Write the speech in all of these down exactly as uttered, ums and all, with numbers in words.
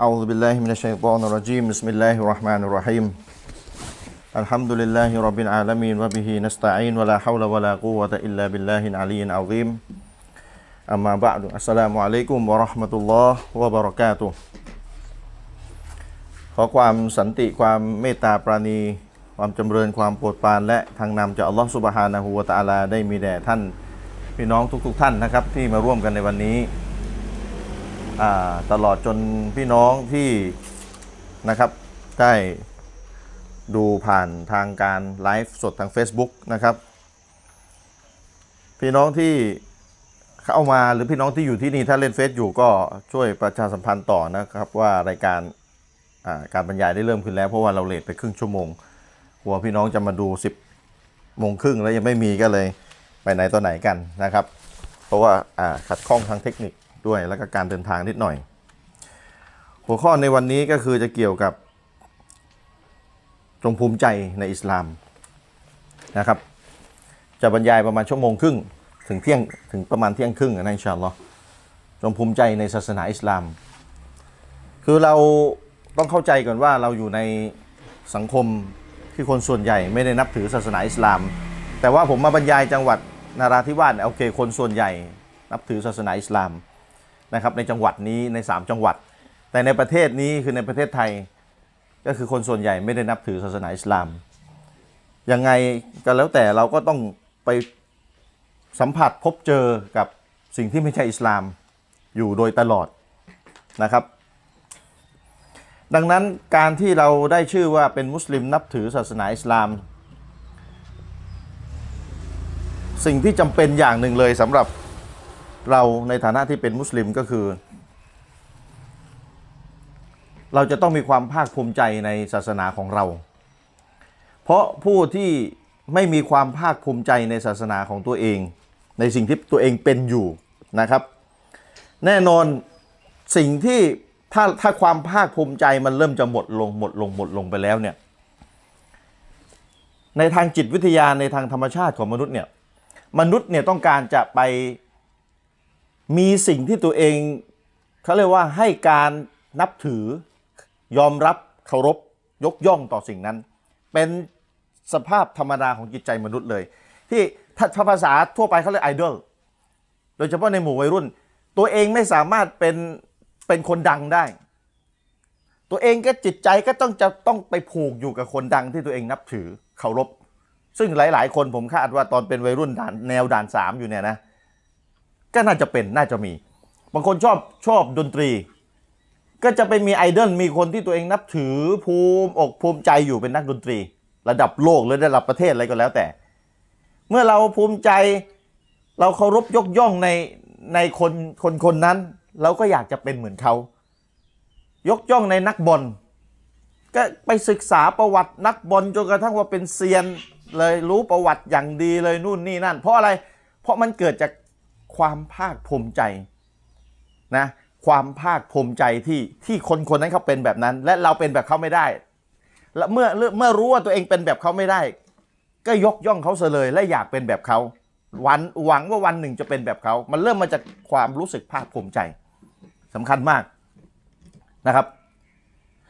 أعوذ بالله من الشيطان الرجيم بسم الله الرحمن الرحيم الحمد لله رب العالمين وبه نستعين ولا حول ولا قوة إلا بالله العلي العظيم أما بعد السلام عليكم ورحمة الله وبركاته ขอความสันติความเมตตาปราณีความจำเริญความโปรดปรานและทางนำจากอัลลอฮฺซุบฮานะฮูวะตะอาลาได้มีแด่ท่านพี่น้องทุกๆท่านนะครับที่มาร่วมกันในวันนี้ตลอดจนพี่น้องที่นะครับได้ดูผ่านทางการไลฟ์สดทาง Facebook นะครับพี่น้องที่เข้ามาหรือพี่น้องที่อยู่ที่นี่ถ้าเล่นเฟซอยู่ก็ช่วยประชาสัมพันธ์ต่อนะครับว่ารายการการบรรยายได้เริ่มขึ้นแล้วเพราะว่าเราเลทไปครึ่งชั่วโมงกลัวพี่น้องจะมาดูสิบโมงครึ่งแล้วยังไม่มีก็เลยไปไหนต่อไหนกันนะครับเพราะว่าขัดข้องทางเทคนิคด้วยแล้วก็การเดินทางนิดหน่อยหัวข้อในวันนี้ก็คือจะเกี่ยวกับจงภูมิใจในอิสลามนะครับจะบรรยายประมาณชั่วโมงครึ่งถึงเที่ยงถึงประมาณเที่ยงครึ่งนะอินชาอัลลอฮ์จงภูมิใจในศาสนาอิสลามคือเราต้องเข้าใจก่อนว่าเราอยู่ในสังคมที่คนส่วนใหญ่ไม่ได้นับถือศาสนาอิสลามแต่ว่าผมมาบรรยายจังหวัดนราธิวาสโอเคคนส่วนใหญ่นับถือศาสนาอิสลามนะครับในจังหวัดนี้ในสามจังหวัดแต่ในประเทศนี้คือในประเทศไทยก็คือคนส่วนใหญ่ไม่ได้นับถือศาสนาอิสลามยังไงก็แล้วแต่เราก็ต้องไปสัมผัสพบเจอกับสิ่งที่ไม่ใช่อิสลามอยู่โดยตลอดนะครับดังนั้นการที่เราได้ชื่อว่าเป็นมุสลิมนับถือศาสนาอิสลามสิ่งที่จำเป็นอย่างหนึ่งเลยสำหรับเราในฐานะที่เป็นมุสลิมก็คือเราจะต้องมีความภาคภูมิใจในศาสนาของเราเพราะผู้ที่ไม่มีความภาคภูมิใจในศาสนาของตัวเองในสิ่งที่ตัวเองเป็นอยู่นะครับแน่นอนสิ่งที่ถ้าถ้าความภาคภูมิใจมันเริ่มจะหมดลงหมดลงหมดลงไปแล้วเนี่ยในทางจิตวิทยาในทางธรรมชาติของมนุษย์เนี่ยมนุษย์เนี่ยต้องการจะไปมีสิ่งที่ตัวเองเขาเรียกว่าให้การนับถือยอมรับเคารพยกย่องต่อสิ่งนั้นเป็นสภาพธรรมดาของจิตใจมนุษย์เลยที่ถ้าภาษาทั่วไปเขาเรียกไอดอลโดยเฉพาะในหมู่วัยรุ่นตัวเองไม่สามารถเป็นเป็นคนดังได้ตัวเองก็จิตใจก็ต้องจะต้องไปผูกอยู่กับคนดังที่ตัวเองนับถือเคารพซึ่งหลายๆคนผมคาดว่าตอนเป็นวัยรุ่นด่านแนวด่านสามอยู่เนี่ยนะก็น่าจะเป็นน่าจะมีบางคนชอบชอบดนตรีก็จะไปมีไอดอลมีคนที่ตัวเองนับถือภูมิอกภูมิใจอยู่เป็นนักดนตรีระดับโลกหรือระดับประเทศอะไรก็แล้วแต่เมื่อเราภูมิใจเราเคารพยกย่องในในคนคนคนนั้นเราก็อยากจะเป็นเหมือนเขายกย่องในนักบอลก็ไปศึกษาประวัตินักบอลจนกระทั่งว่าเป็นเซียนเลยรู้ประวัติอย่างดีเลยนู่นนี่นั่นเพราะอะไรเพราะมันเกิดจากความภาคภูมิใจนะความภาคภูมิใจที่ที่คนคนนั้นเขาเป็นแบบนั้นและเราเป็นแบบเขาไม่ได้และเมื่อเมื่อรู้ว่าตัวเองเป็นแบบเขาไม่ได้ก็ยกย่องเขาซะเลยและอยากเป็นแบบเขาวันหวังว่าวันหนึ่งจะเป็นแบบเขามันเริ่มมาจากความรู้สึกภาคภูมิใจสำคัญมากนะครับ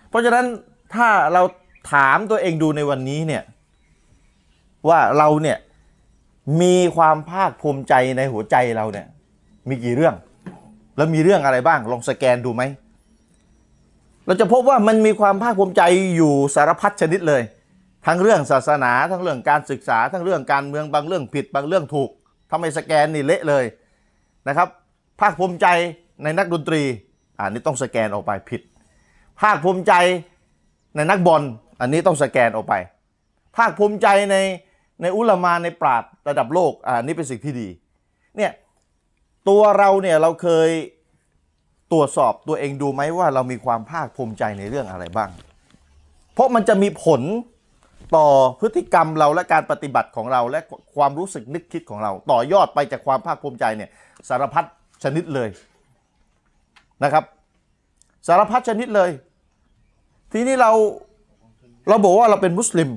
เพราะฉะนั้นถ้าเราถามตัวเองดูในวันนี้เนี่ยว่าเราเนี่ยมีความภาคภูมิใจในหัวใจเราเนี่ยมีกี่เรื่องแล้วมีเรื่องอะไรบ้างลองสแกนดูไหมเราจะพบว่ามันมีความภาคภูมิใจอยู่สารพัดชนิดเลยทั้งเรื่องศาสนาทั้งเรื่องการศึกษาทั้งเรื่องการเมืองบางเรื่องผิดบางเรื่องถูกทำไมสแกนนี่เละเลยนะครับภาคภูมิใจในนักดนตรีอันนี้ต้องสแกนออกไปผิดภาคภูมิใจในนักบอลอันนี้ต้องสแกนออกไปภาคภูมิใจในในอุลามาในปราชญ์ระดับโลกอ่านี่เป็นสิ่งที่ดีเนี่ยตัวเราเนี่ยเราเคยตรวจสอบตัวเองดูไหมว่าเรามีความภาคภูมิใจในเรื่องอะไรบ้างเพราะมันจะมีผลต่อพฤติกรรมเราและการปฏิบัติของเราและความรู้สึกนึกคิดของเราต่อยอดไปจากความภาคภูมิใจเนี่ยสารพัดชนิดเลยนะครับสารพัดชนิดเลยทีนี้เราเราบอกว่าเราเป็นมุสลิม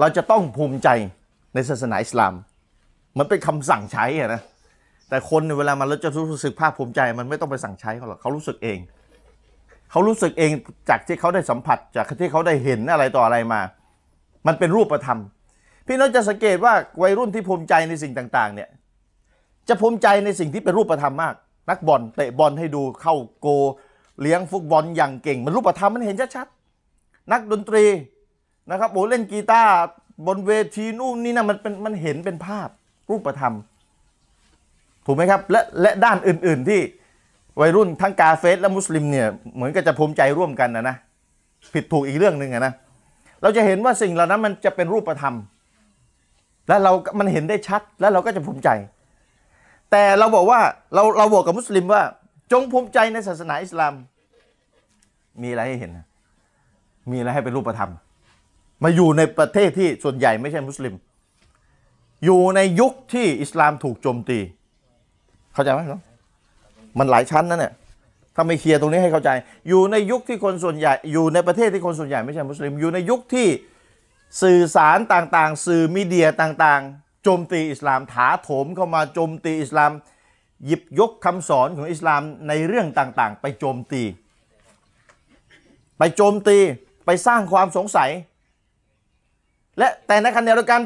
เราจะต้องภูมิใจในศาสนาอิสลามมันเป็นคำสั่งใช้อะนะแต่คนเวลามันเราจะรู้สึกภาคภูมิใจมันไม่ต้องไปสั่งใช้เขาหรอกเขารู้สึกเอง เขารู้สึกเองจากที่เขาได้สัมผัสจากที่เขาได้เห็นอะไรต่ออะไรมามันเป็นรูปธรรมพี่น้องจะสังเกตว่าวัยรุ่นที่ภูมิใจในสิ่งต่างๆเนี่ยจะภูมิใจในสิ่งที่เป็นรูปธรรมมากนักบอลเตะบอลให้ดูเข้าโกเลี้ยงฟุตบอลอย่างเก่งมันรูปธรรมมันเห็นชัดๆนักดนตรีนะครับโอ้เล่นกีตาร์บนเวทีนู่นนี่นะมันเป็นมันเห็นเป็นภาพรูปธรรมถูกไหมครับและและด้านอื่นๆที่วัยรุ่นทั้งกาเฟสและมุสลิมเนี่ยเหมือนกับจะภูมิใจร่วมกันนะนะผิดถูกอีกเรื่องหนึ่งนะเราจะเห็นว่าสิ่งเหล่านั้นมันจะเป็นรูปธรรมและเรามันเห็นได้ชัดและเราก็จะภูมิใจแต่เราบอกว่าเราเราบอกกับมุสลิมว่าจงภูมิใจในศาสนาอิสลามมีอะไรให้เห็นมีอะไรให้เป็นรูปธรรมมาอยู่ในประเทศที่ส่วนใหญ่ไม่ใช่มุสลิมอยู่ในยุคที่อิสลามถูกโจมตีเข้าใจไหมเนาะมันหลายชั้นนะเนี่ยถ้าไม่เคลียร์ตรงนี้ให้เข้าใจอยู่ในยุคที่คนส่วนใหญ่อยู่ในประเทศที่คนส่วนใหญ่ไม่ใช่มุสลิมอยู่ในยุคที่สื่อสารต่างๆสื่อมีเดียต่างๆโจมตีอิสลามถาโถมเข้ามาโจมตีอิสลามหยิบยกคำสอนของอิสลามในเรื่องต่างๆไปโจมตีไปโจมตีไปสร้างความสงสัยและแต่ในขณะเดียวกัน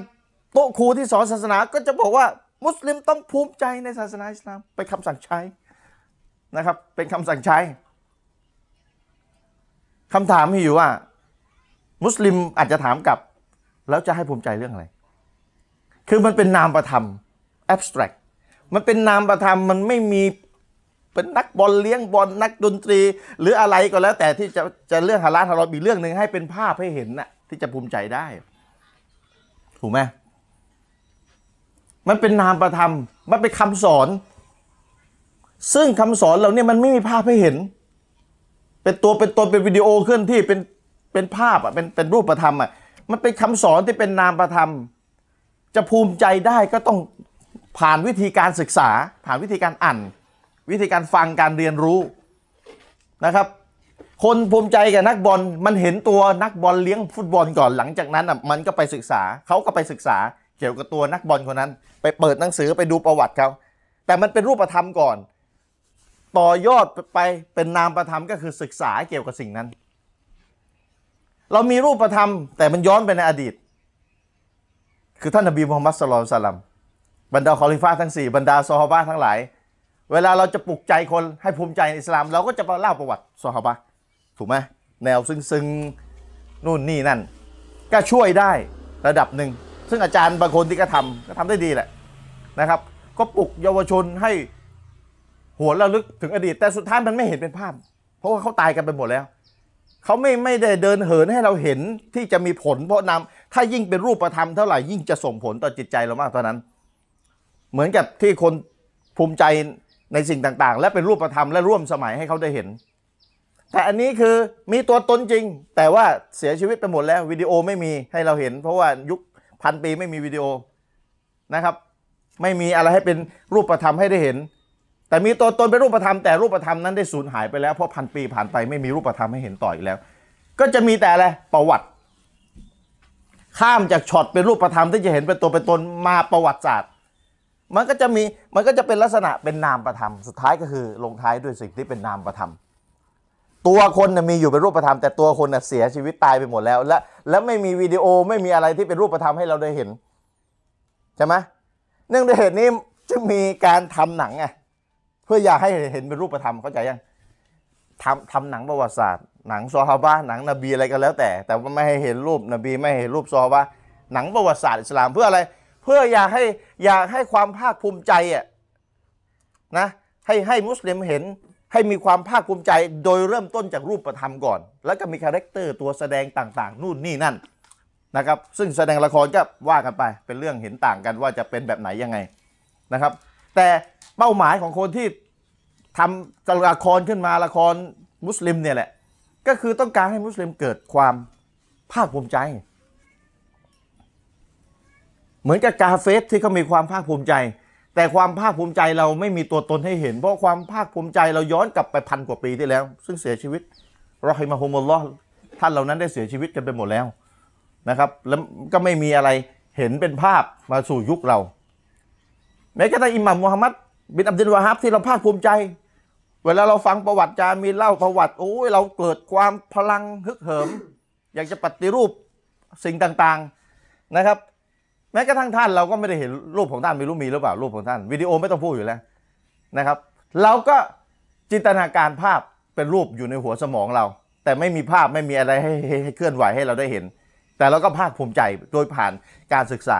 โต๊ะครูที่สอนศาสนาก็จะบอกว่ามุสลิมต้องภูมิใจในศาสนาอิสลามเป็นคำสั่งใช้นะครับเป็นคำสั่งใช้คำถามที่อยู่ว่ามุสลิมอาจจะถามกลับแล้วจะให้ภูมิใจเรื่องอะไรคือมันเป็นนามธรรม abstract มันเป็นนามธรรมมันไม่มีเป็นนักบอลเลี้ยงบอลนักดนตรีหรืออะไรก็แล้วแต่ที่จะจะเรื่องฮาลาลฮารอมอีกเรื่องหนึ่งให้เป็นภาพให้เห็นน่ะที่จะภูมิใจได้ถูกไหมมันเป็นนามธรรมมันเป็นคำสอนซึ่งคำสอนเราเนี่ยมันไม่มีภาพให้เห็นเป็นตัวเป็นตนเป็นวิดีโอเคลื่อนที่เป็นเป็นภาพอ่ะเป็นเป็นรูปธรรมอ่ะมันเป็นคำสอนที่เป็นนามธรรมจะภูมิใจได้ก็ต้องผ่านวิธีการศึกษาผ่านวิธีการอ่านวิธีการฟังการเรียนรู้นะครับคนภูมิใจกับนักบอลมันเห็นตัวนักบอลเลี้ยงฟุตบอลก่อนหลังจากนั้นอ่ะมันก็ไปศึกษาเขาก็ไปศึกษาเกี่ยวกับตัวนักบอลคนนั้นไปเปิดหนังสือไปดูประวัติเขาแต่มันเป็นรูปธรรมก่อนต่อยอดไปเป็นนามธรรมก็คือศึกษาเกี่ยวกับสิ่งนั้นเรามีรูปธรรมแต่มันย้อนไปในอดีตคือท่านนบีมุฮัมมัดศ็อลลัลลอฮุอะลัยฮิวะซัลลัมบรรดาคอลิฟ่าทั้งสี่บรรดาซอฮาบะห์ทั้งหลายเวลาเราจะปลุกใจคนให้ภูมิใจในอิสลามเราก็จะเล่าประวัติซอฮาบะห์ถูกไหมแนวซึ้งๆนู่นนี่นั่นก็ช่วยได้ระดับหนึ่งซึ่งอาจารย์บางคนที่ก็ทำก็ทำได้ดีแหละนะครับก็ปลุกเยาวชนให้หัวระลึกถึงอดีตแต่สุดท้ายมันไม่เห็นเป็นภาพเพราะว่าเขาตายกันไปหมดแล้วเขาไม่ไม่ได้เดินเหินให้เราเห็นที่จะมีผลเพราะนำถ้ายิ่งเป็นรูปธรรมเท่าไหร่ยิ่งจะส่งผลต่อจิตใจเรามากเท่านั้นเหมือนกับที่คนภูมิใจในสิ่งต่างๆและเป็นรูปธรรมและร่วมสมัยให้เขาได้เห็นแต่อันนี้คือมีตัวตนจริงแต่ว่าเสียชีวิตไปหมดแล้ววิดีโอไม่มีให้เราเห็นเพราะว่ายุคพันปีไม่มีวิดีโอนะครับไม่มีอะไรให้เป็นรูปธรรมให้ได้เห็นแต่มีตัวตนเป็นรูปธรรมแต่รูปธรรมนั้นได้สูญหายไปแล้วเพราะพันปีผ่านไปไม่มีรูปธรรมให้เห็นต่ออีกแล้วก็จะมีแต่อะไรประวัติข้ามจากช็อตเป็นรูปธรรมที่จะเห็นเป็นตัวเป็นตนมาประวัติศาสตร์มันก็จะมีมันก็จะเป็นลักษณะเป็นนามธรรมสุดท้ายก็คือลงท้ายด้วยสิ่งที่เป็นนามธรรมตัวคนน่ะมีอยู่เป็นรูปธรรมแต่ตัวคนน่ะเสียชีวิตตายไปหมดแล้วและและไม่มีวิดีโอไม่มีอะไรที่เป็นรูปธรรมให้เราได้เห็นใช่ไหมเนื่องด้วยเหตุนี้จึงมีการทำหนังไงเพื่ออยากให้เห็นเป็นรูปธรรมเข้าใจยังทำทำหนังประวัติศาสตร์หนังซอฮาบะหนังนบีอะไรก็แล้วแต่แต่ว่าไม่ให้เห็นรูปนบีไม่เห็นรูปซอฮาบะหนังประวัติศาสตร์อิสลามเพื่ออะไรเพื่ออยากให้อยากให้ความภาคภูมิใจอ่ะนะให้ให้มุสลิมเห็นให้มีความภาคภูมิใจโดยเริ่มต้นจากรูปธรรมก่อนแล้วก็มีคาแรคเตอร์ตัวแสดงต่างๆนู่นนี่นั่นนะครับซึ่งแสดงละครก็ว่ากันไปเป็นเรื่องเห็นต่างกันว่าจะเป็นแบบไหนยังไงนะครับแต่เป้าหมายของคนที่ทำละครขึ้นมาละครมุสลิมเนี่ยแหละก็คือต้องการให้มุสลิมเกิดความภาคภูมิใจเหมือนกับกาเฟสที่เขามีความภาคภูมิใจแต่ความภาคภูมิใจเราไม่มีตัวตนให้เห็นเพราะความภาคภูมิใจเราย้อนกลับไปพันกว่าปีที่แล้วซึ่งเสียชีวิตเราให้มาฮุมลลอฮ์ท่านเหล่านั้นได้เสียชีวิตกันไปหมดแล้วนะครับแล้วก็ไม่มีอะไรเห็นเป็นภาพมาสู่ยุคเราแม้กระทั่งอิหม่ามมูฮัมหมัดบินอับดุลวะฮับที่เราภาคภูมิใจ เวลาเราฟังประวัติจามีเล่าประวัติโอ้ยเราเกิดความพลังฮึกเหิม อยากจะปฏิรูปสิ่งต่างๆนะครับแม้กระทั่งท่านเราก็ไม่ได้เห็นรูปของท่านไม่รู้มีหรือเปล่ารูปของท่านวิดีโอไม่ต้องพูดอยู่แล้วนะครับเราก็จินตนาการภาพเป็นรูปอยู่ในหัวสมองเราแต่ไม่มีภาพไม่มีอะไรให้ให้เคลื่อนไหวให้เราได้เห็นแต่เราก็ภาคภูมิใจโดยผ่านการศึกษา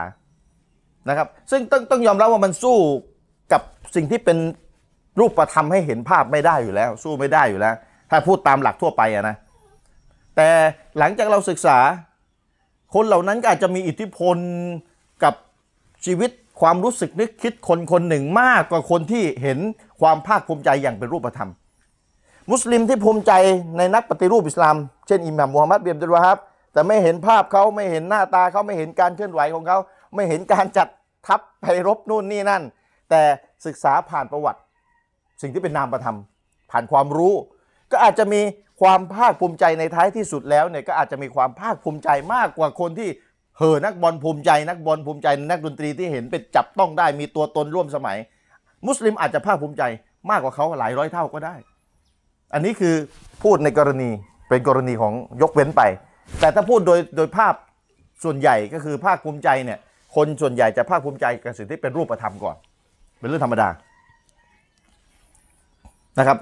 นะครับซึ่งต้องต้องยอมรับว่ามันสู้กับสิ่งที่เป็นรูปธรรมให้เห็นภาพไม่ได้อยู่แล้วสู้ไม่ได้อยู่แล้วถ้าพูดตามหลักทั่วไปอะนะแต่หลังจากเราศึกษาคนเหล่านั้นก็อาจจะมีอิทธิพลกับชีวิตความรู้สึกนึกคิดคนคนหนึ่งมากกว่าคนที่เห็นความภาคภูมิใจอย่างเป็นรูปธรรมมุสลิมที่ภูมิใจในนักปฏิรูปอิสลามเช่นอิหม่ามมูฮัมหมัด บิน อับดุลวะฮาบแต่ไม่เห็นภาพเขาไม่เห็นหน้าตาเขาไม่เห็นการเคลื่อนไหวของเขาไม่เห็นการจัดทัพไปรบนู่นนี่นั่นแต่ศึกษาผ่านประวัติสิ่งที่เป็นนามธรรมผ่านความรู้ก็อาจจะมีความภาคภูมิใจในท้ายที่สุดแล้วเนี่ยก็อาจจะมีความภาคภูมิใจมากกว่าคนที่เห่อนักบอลภูมิใจนักบอลภูมิใจนักดนตรีที่เห็นเป็นจับต้องได้มีตัวตนร่วมสมัยมุสลิมอาจจะภาคภูมิใจมากกว่าเขาหลายร้อยเท่าก็ได้อันนี้คือพูดในกรณีเป็นกรณีของยกเว้นไปแต่ถ้าพูดโดยโดยภาพส่วนใหญ่ก็คือภาคภูมิใจเนี่ยคนส่วนใหญ่จะภาคภูมิใจกับสิ่งที่เป็นรูปธรรมก่อนเป็นเรื่องธรรมดานะครับ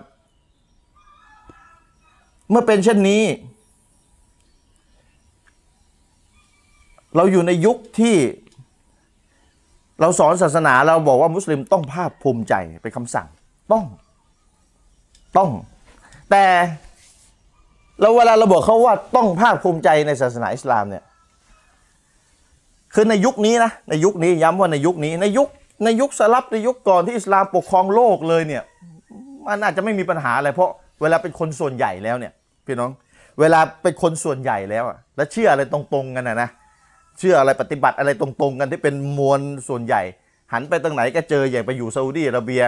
เมื่อเป็นเช่นนี้เราอยู่ในยุคที่เราสอนศาสนาเราบอกว่ามุสลิมต้องภาคภูมิใจเป็นคำสั่งต้องต้องแต่เราเวลาเราบอกเขาว่าต้องภาคภูมิใจในศาสนาอิสลามเนี่ยคือในยุคนี้นะในยุคนี้ย้ำว่าในยุคนี้ในยุคในยุคสลับในยุคก่อนที่อิสลามปกครองโลกเลยเนี่ยมันอาจจะไม่มีปัญหาอะไรเพราะเวลาเป็นคนส่วนใหญ่แล้วเนี่ยพี่น้องเวลาเป็นคนส่วนใหญ่แล้วอะและเชื่ออะไรตรงๆกันนะนะเชื่ออะไรปฏิบัติอะไรตรงๆกันที่เป็นมวลส่วนใหญ่หันไปตรงไหนก็เจออย่างไปอยู่ซาอุดีอาระเบีย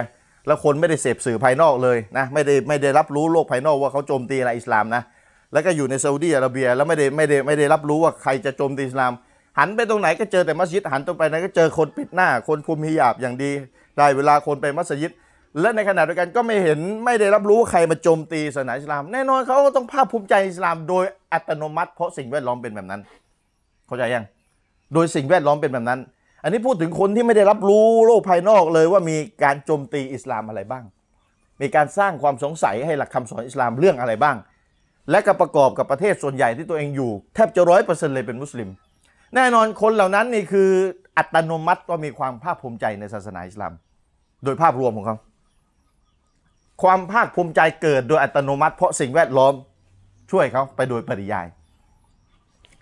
แล้วคนไม่ได้เสพสื่อภายนอกเลยนะไม่ได้ไม่ได้รับรู้โลกภายนอกว่าเขาโจมตีอะไรอิสลามนะแล้วก็อยู่ในซาอุดีอาระเบียแล้วไม่ได้ไม่ได้ไม่ได้รับรู้ว่าใครจะโจมตีอิสลามหันไปตรงไหนก็เจอแต่มัสยิดหันตรงไปไหนก็เจอคนปิดหน้าคนคุมฮิญาบอย่างดีได้เวลาคนไปมัสยิดและในขณะเดียวกันก็ไม่เห็นไม่ได้รับรู้ใครมาโจมตีศาสนาอิสลามแน่นอนเขาก็ต้องภาคภูมิใจอิสลามโดยอัตโนมัติเพราะสิ่งแวดล้อมเป็นแบบนั้นเข้าใจยังโดยสิ่งแวดล้อมเป็นแบบนั้นอันนี้พูดถึงคนที่ไม่ได้รับรู้โลกภายนอกเลยว่ามีการโจมตีอิสลามอะไรบ้างมีการสร้างความสงสัยให้หลักคำสอนอิสลามเรื่องอะไรบ้างและก็ประกอบกับประเทศส่วนใหญ่ที่ตัวเองอยู่แทบจะร้อยเปอร์เซ็นต์เลยเป็นมุสลิมแน่นอนคนเหล่านั้นนี่คืออัตโนมัติก็มีความภาคภูมิใจในศาสนาอิสลามโดยภาพรวมของเขาความภาคภูมิใจเกิดโดยอัตโนมัติเพราะสิ่งแวดล้อมช่วยเขาไปโดยปริยาย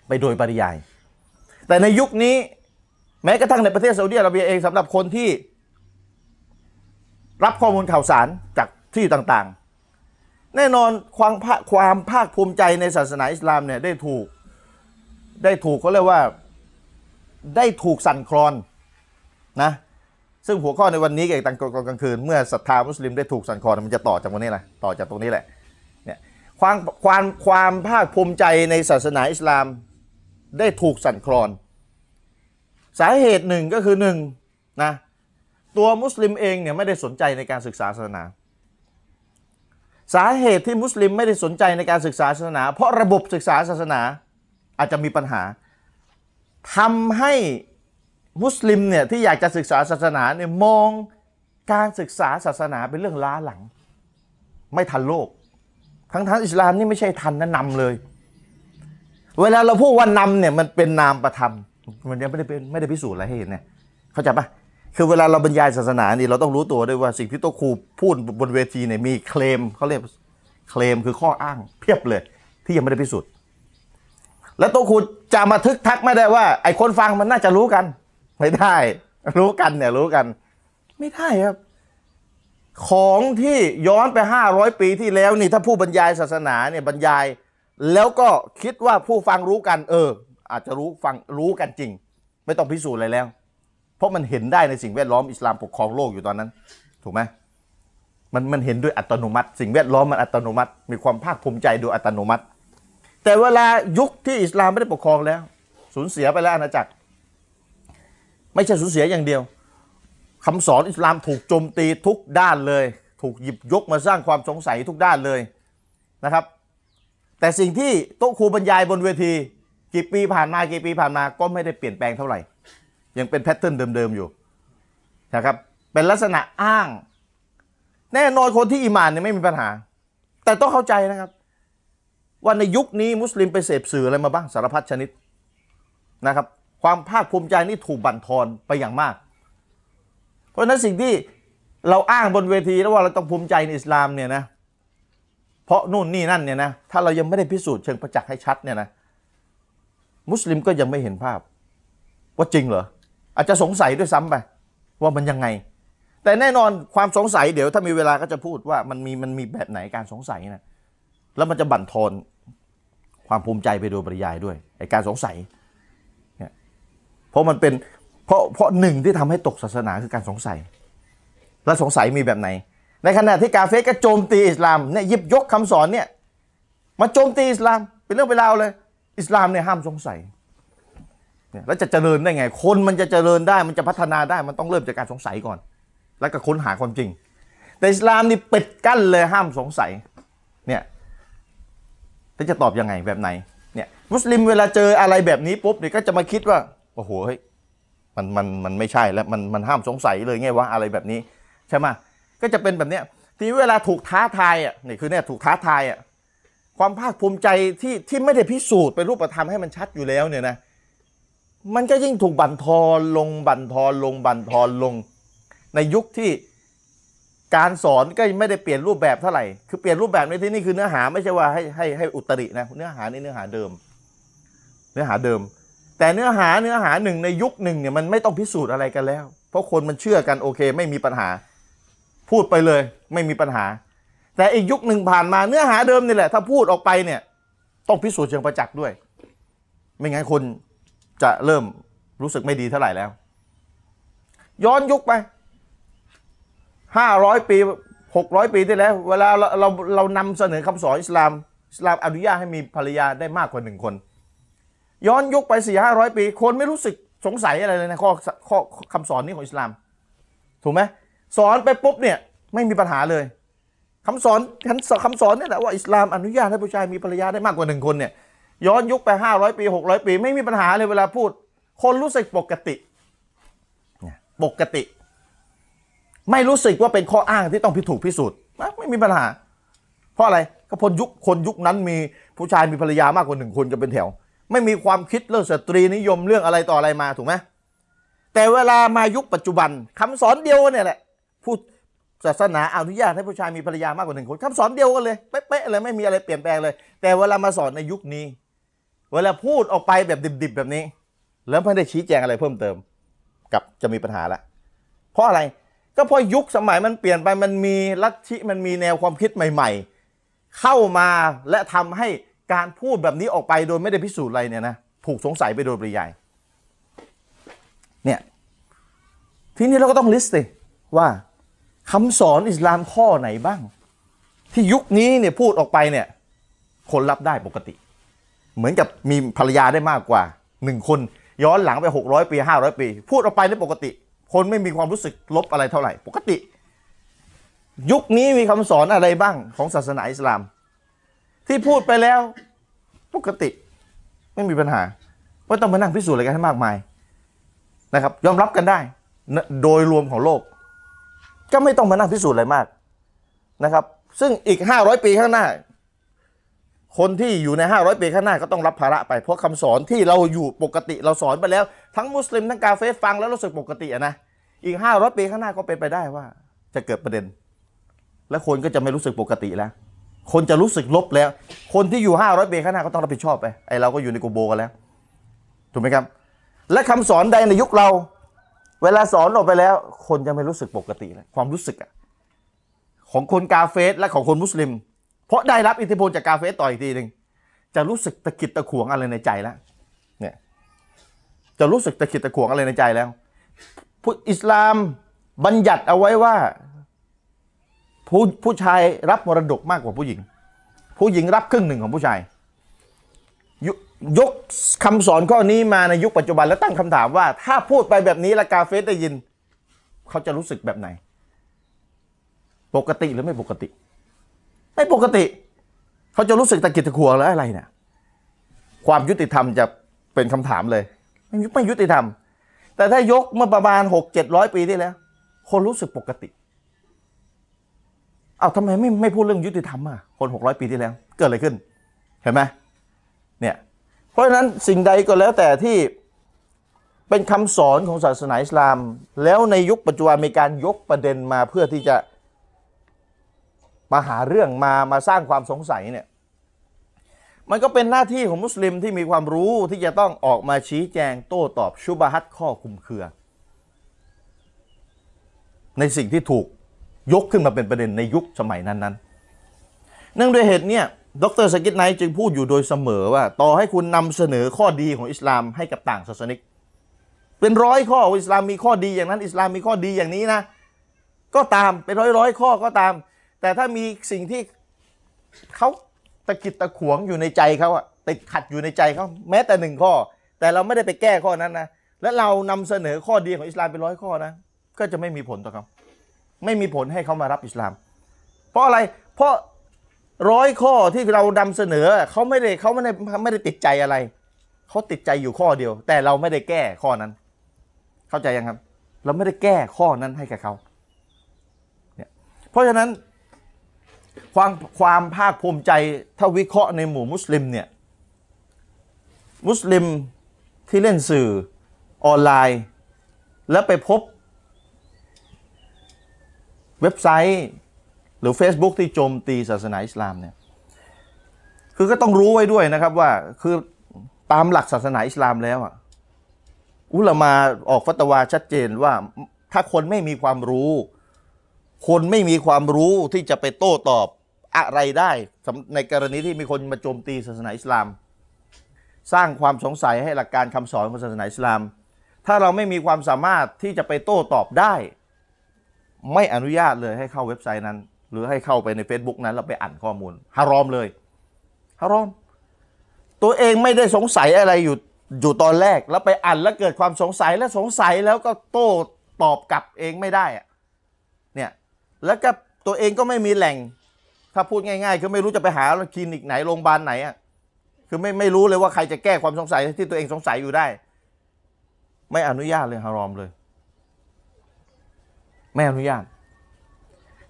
ไปโดยปริยายแต่ในยุคนี้แม้กระทั่งในประเทศซาอุดิอาระเบียเองสำหรับคนที่รับข้อมูลข่าวสารจากที่ต่างๆแน่นอนความภาคความภาคภูมิใจในศาสนาอิสลามเนี่ยได้ถูกได้ถูกเขาเรียกว่าได้ถูกสั่นคลอนนะซึ่งหัวข้อในวันนี้เกี่ยวกับตอนกลางคืนเมื่อศรัทธามุสลิมได้ถูกสั่นคลอนมันจะต่อจากวันนี้แหละต่อจากตรงนี้แหละเนี่ยความความความภาคภูมิใจในศาสนาอิสลามได้ถูกสั่นคลอนสาเหตุหนึ่งก็คือหนึ่งนะตัวมุสลิมเองเนี่ยไม่ได้สนใจในการศึกษาศาสนาสาเหตุที่มุสลิมไม่ได้สนใจในการศึกษาศาสนาเพราะระบบศึกษาศาสนาอาจจะมีปัญหาทำให้มุสลิมเนี่ยที่อยากจะศึกษาศาสนาเนี่ยมองการศึกษาศาสนาเป็นเรื่องล้าหลังไม่ทันโลกทั้งทั้งอิสลามนี่ไม่ใช่ทันนะนำเลยเวลาเราพูดว่านำเนี่ยมันเป็นนามประธรรมมันยังไม่ได้เป็นไม่ได้พิสูจน์อะไรให้เห็นเนี่ยเข้าใจปะคือเวลาเราบรรยายศาสนานี่เราต้องรู้ตัวด้วยว่าสิ่งที่โต๊ะครูพูดบนเวทีเนี่ยมีเคลมเขาเรียกเคลมคือข้ออ้างเพียบเลยที่ยังไม่ได้พิสูจน์และโต๊ะครูจะมาทึกทักไม่ได้ว่าไอ้คนฟังมันน่าจะรู้กันไม่ได้รู้กันเนี่ยรู้กันไม่ได้ครับของที่ย้อนไปห้าร้อยปีที่แล้วนี่ถ้าผู้บรรยายศาสนาเนี่ยบรรยายแล้วก็คิดว่าผู้ฟังรู้กันเอออาจจะรู้ฟังรู้กันจริงไม่ต้องพิสูจน์อะไรแล้วเพราะมันเห็นได้ในสิ่งแวดล้อมอิสลามปกครองโลกอยู่ตอนนั้นถูกไหมมันมันเห็นด้วยอัตโนมัติสิ่งแวดล้อมมันอัตโนมัติมีความภาคภูมิใจโดยอัตโนมัติแต่เวลายุคที่อิสลามไม่ได้ปกครองแล้วสูญเสียไปแล้วอาณาจักรไม่ใช่สูญเสียอย่างเดียวคำสอนอิสลามถูกโจมตีทุกด้านเลย ถูกหยิบยกมาสร้างความสงสัยทุกด้านเลยนะครับแต่สิ่งที่โต๊ะครูบรรยายบนเวทีกี่ปีผ่านมากี่ปีผ่านมาก็ไม่ได้เปลี่ยนแปลงเท่าไหร่ยังเป็นแพทเทิร์นเดิมๆอยู่นะครับเป็นลักษณะอ้างแน่นอนคนที่อิหม่านเนี่ยไม่มีปัญหาแต่ต้องเข้าใจนะครับว่าในยุคนี้มุสลิมไปเสพสื่ออะไรมาบ้างสารพัดชนิดนะครับความภาคภูมิใจนี่ถูกบั่นทอนไปอย่างมากเพราะฉะนั้นสิ่งที่เราอ้างบนเวทีแล้วว่าเราต้องภูมิใจในอิสลามเนี่ยนะเพราะนู่นนี่นั่นเนี่ยนะถ้าเรายังไม่ได้พิสูจน์เชิงประจักษ์ให้ชัดเนี่ยนะมุสลิมก็ยังไม่เห็นภาพว่าจริงเหรออาจจะสงสัยด้วยซ้ำไปว่ามันยังไงแต่แน่นอนความสงสัยเดี๋ยวถ้ามีเวลาก็จะพูดว่ามันมีมันมีแบบไหนการสงสัยนะแล้วมันจะบั่นทอนความภูมิใจไปโดยปริยายด้วยไอ้การสงสัยเนี่ยเพราะมันเป็นเพราะเพราะหนึ่งที่ทำให้ตกศาสนาคือการสงสัยและสงสัยมีแบบไหนในขณะที่กาเฟรก็โจมตีอิสลามเนี่ยหยิบยกคำสอนเนี่ยมาโจมตีอิสลามเป็นเรื่องเป็นราวเลยอิสลามเนี่ยห้ามสงสัยเนี่ยแล้วจะเจริญได้ไงคนมันจะเจริญได้มันจะพัฒนาได้มันต้องเริ่มจากการสงสัยก่อนแล้วก็ค้นหาความจริงแต่อิสลามนี่ปิดกั้นเลยห้ามสงสัยเนี่ยแล้วจะตอบยังไงแบบไหนเนี่ยมุสลิมเวลาเจออะไรแบบนี้ปุ๊บเนี่ยก็จะมาคิดว่าโอ้โหเฮ้ยมันมันมันไม่ใช่แล้วมันมันห้ามสงสัยเลยไงวะอะไรแบบนี้ใช่ไหมก็จะเป็นแบบเนี้ยทีเวลาถูกท้าทายอ่ะนี่คือเนี่ยถูกท้าทายอ่ะความภาคภูมิใจที่ที่ไม่ได้พิสูจน์เป็นรูปธรรมให้มันชัดอยู่แล้วเนี่ยนะมันก็ยิ่งถูกบั่นทอนลงบั่นทอนลงบั่นทอนลงในยุคที่การสอนก็ไม่ได้เปลี่ยนรูปแบบเท่าไหร่คือเปลี่ยนรูปแบบในที่นี่คือเนื้อหาไม่ใช่ว่าให้ให้ให้อุตรินะเนื้อหานี่เนื้อหาเดิมเนื้อหาเดิมแต่เนื้อหาเนื้อหาหนึ่งในยุคหนึ่งเนี่ยมันไม่ต้องพิสูจน์อะไรกันแล้วเพราะคนมันเชื่อกันโอเคไม่มีปัญหาพูดไปเลยไม่มีปัญหาแต่อีกยุคหนึ่งผ่านมาเนื้อหาเดิมนี่แหละถ้าพูดออกไปเนี่ยต้องพิสูจน์เชิงประจักษ์ด้วยไม่งั้นคนจะเริ่มรู้สึกไม่ดีเท่าไหร่แล้วย้อนยุคไปห้าร้อยปีหกร้อยปีที่แล้วเวลาเราเราเรานำเสนอคำสอนอิสลามอิสลามอนุญาตให้มีภรรยาได้มากกว่าหนึ่งคนย้อนยุคไปสี่ห้าร้อยปีคนไม่รู้สึกสงสัยอะไรเลยนะข้อข้อคำสอนนี้ของอิสลามถูกไหมสอนไปปุ๊บเนี่ยไม่มีปัญหาเลยคำสอนคำสอนนี่แหละว่าอิสลามอนุญาตให้ผู้ชายมีภรรยาได้มากกว่าหนึ่งคนเนี่ยย้อนยุคไปห้าร้อยปีหกร้อยปีไม่มีปัญหาเลยเวลาพูดคนรู้สึกปกติปกติไม่รู้สึกว่าเป็นข้ออ้างที่ต้องพิถูกพิสูจน์ไม่มีปัญหาเพราะอะไรก็คนยุคคนยุคนั้นมีผู้ชายมีภรรยามากกว่าหนึ่งคนจะเป็นแถวไม่มีความคิดเรื่องสตรีนิยมเรื่องอะไรต่ออะไรมาถูกไหมแต่เวลามายุคปัจจุบันคำสอนเดียวเนี่ยแหละพูดศาสนาอนุญาตให้ผู้ชายมีภรรยามากกว่าหนึ่งคนคำสอนเดียวกันเลยเป๊ะๆเลยไม่มีอะไรเปลี่ยนแปลงเลยแต่เวลามาสอนในยุคนี้เวลาพูดออกไปแบบดิบๆแบบนี้แล้วไม่ได้ชี้แจงอะไรเพิ่มเติมกับจะมีปัญหาละเพราะอะไรก็เพราะยุคสมัยมันเปลี่ยนไปมันมีลัทธิมันมีแนวความคิดใหม่ๆเข้ามาและทำให้การพูดแบบนี้ออกไปโดยไม่ได้พิสูจน์อะไรเนี่ยนะถูกสงสัยไปโดยปริยายเนี่ยทีนี้เราก็ต้องลิสต์สิว่าคำสอนอิสลามข้อไหนบ้างที่ยุคนี้เนี่ยพูดออกไปเนี่ยคนรับได้ปกติเหมือนกับมีภรรยาได้มากกว่าหนึ่งคนย้อนหลังไปหกร้อยปีห้าร้อยปีพูดออกไปได้ปกติคนไม่มีความรู้สึกลบอะไรเท่าไหร่ปกติยุคนี้มีคำสอนอะไรบ้างของศาสนาอิสลามที่พูดไปแล้วปกติไม่มีปัญหาไม่ต้องมานั่งพิสูจน์อะไรกันให้มากมายนะครับยอมรับกันได้โดยรวมของโลกก็ไม่ต้องมานั่งพิสูจน์อะไรมากนะครับซึ่งอีกห้าร้อยปีข้างหน้าคนที่อยู่ในห้าร้อยปีข้างหน้าก็ต้องรับภาระไปเพราะคำสอนที่เราอยู่ปกติเราสอนไปแล้วทั้งมุสลิมทั้งกาเฟรฟังแล้วรู้สึกปกติอะนะอีกห้าร้อยปีข้างหน้าก็เป็นไปได้ว่าจะเกิดประเด็นและคนก็จะไม่รู้สึกปกติแล้วคนจะรู้สึกลบแล้วคนที่อยู่ห้าร้อยปีข้างหน้าก็ต้องรับผิดชอบไปไอเราก็อยู่ในกูโบกันแล้วถูกไหมครับและคำสอนใดในยุคเราเวลาสอนออกไปแล้วคนจะไม่รู้สึกปกติแล้วความรู้สึกอะของคนกาเฟรและของคนมุสลิมเพราะได้รับอิทธิพลจากกาเฟรต่ออีกทีหนึ่งจะรู้สึกตะขิดตะขวงอะไรในใจแล้วเนี่ยจะรู้สึกตะขิดตะขวงอะไรในใจแล้วพุทธอิสลามบัญญัติเอาไว้ว่าผู้ผู้ชายรับมรดกมากกว่าผู้หญิงผู้หญิงรับครึ่งหนึ่งของผู้ชายยกคำสอนข้อนี้มาในยุคปัจจุบันแล้วตั้งคำถามว่าถ้าพูดไปแบบนี้แล้วกาเฟรได้ยินเขาจะรู้สึกแบบไหน ปกติหรือไม่ปกติไม่ปกติเขาจะรู้สึกตะกิดตะขวงแล้วอะไรเนี่ยความยุติธรรมจะเป็นคำถามเลยไม่ไม่ยุติธรรมแต่ถ้ายกเมื่อประมาณหกเจ็ดร้อยปีที่แล้วคนรู้สึกปกติเอ้าทำไมไม่ไม่พูดเรื่องยุติธรรมอ่ะคนหกร้อยปีที่แล้วเกิดอะไรขึ้นเห็นไหมเนี่ยเพราะฉะนั้นสิ่งใดก็แล้วแต่ที่เป็นคำสอนของศาสนาอิสลามแล้วในยุคปัจจุบันมีการยกประเด็นมาเพื่อที่จะมาหาเรื่องมามาสร้างความสงสัยเนี่ยมันก็เป็นหน้าที่ของมุสลิมที่มีความรู้ที่จะต้องออกมาชี้แจงโต้ตอบชุบะฮัตข้อคลุมเครือในสิ่งที่ถูกยกขึ้นมาเป็นประเด็นในยุคสมัยนั้นๆเนื่องด้วยเหตุเนี่ยดร.ซากิดไนท์จึงพูดอยู่โดยเสมอว่าต่อให้คุณนำเสนอข้อดีของอิสลามให้กับต่างศาสนิกเป็นร้อยข้ออิสลามมีข้อดีอย่างนั้นอิสลามมีข้อดีอย่างนี้นะก็ตามเป็นร้อยร้อยข้อก็ตามแต่ถ้ามีสิ่งที่เขาตะกิดตะขวงอยู่ในใจเขาอะติดขัดอยู่ในใจเขาแม้แต่หนึ่งข้อแต่เราไม่ได้ไปแก้ข้อนั้นนะและเรานำเสนอข้อดีของอิสลามเป็นร้อยข้อนะก็จะไม่มีผลต่อเขาไม่มีผลให้เขามารับอิสลามเพราะอะไรเพราะร้อยข้อที่เรานำเสนอเขาไม่ได้เขาไม่ได้ไม่ได้ติดใจอะไรเขาติดใจอยู่ข้อเดียวแต่เราไม่ได้แก้ข้อนั้นเข้าใจยังครับเราไม่ได้แก้ข้อนั้นให้กับเขาเนี่ยเพราะฉะนั้นความความภาคภูมิใจถ้าวิเคราะห์ในหมู่มุสลิมเนี่ยมุสลิมที่เล่นสื่อออนไลน์แล้วไปพบเว็บไซต์หรือ Facebook ที่โจมตีศาสนาอิสลามเนี่ยคือก็ต้องรู้ไว้ด้วยนะครับว่าคือตามหลักศาสนาอิสลามแล้วอ่ะอุลามาออกฟัตวาชัดเจนว่าถ้าคนไม่มีความรู้คนไม่มีความรู้ที่จะไปโต้ตอบอะไรได้ในกรณีที่มีคนมาโจมตีศาสนาอิสลามสร้างความสงสัยให้หลักการคำสอนของศาสนาอิสลามถ้าเราไม่มีความสามารถที่จะไปโต้ตอบได้ไม่อนุญาตเลยให้เข้าเว็บไซต์นั้นหรือให้เข้าไปใน Facebook นั้นเราไปอ่านข้อมูลฮารอมเลยฮารอมตัวเองไม่ได้สงสัยอะไรอยู่อยู่ตอนแรกแล้วไปอ่านแล้วเกิดความสงสัยแล้วสงสัยแล้วก็โต้ตอบกลับเองไม่ได้เนี่ยแล้วก็ตัวเองก็ไม่มีแหล่งถ้าพูดง่ายๆคือไม่รู้จะไปหาคลินิกไหนโรงพยาบาลไหนอ่ะคือไม่ไม่รู้เลยว่าใครจะแก้ความสงสัยที่ตัวเองสงสัยอยู่ได้ไม่อนุญาตเลยฮารอมเลยไม่อนุญาต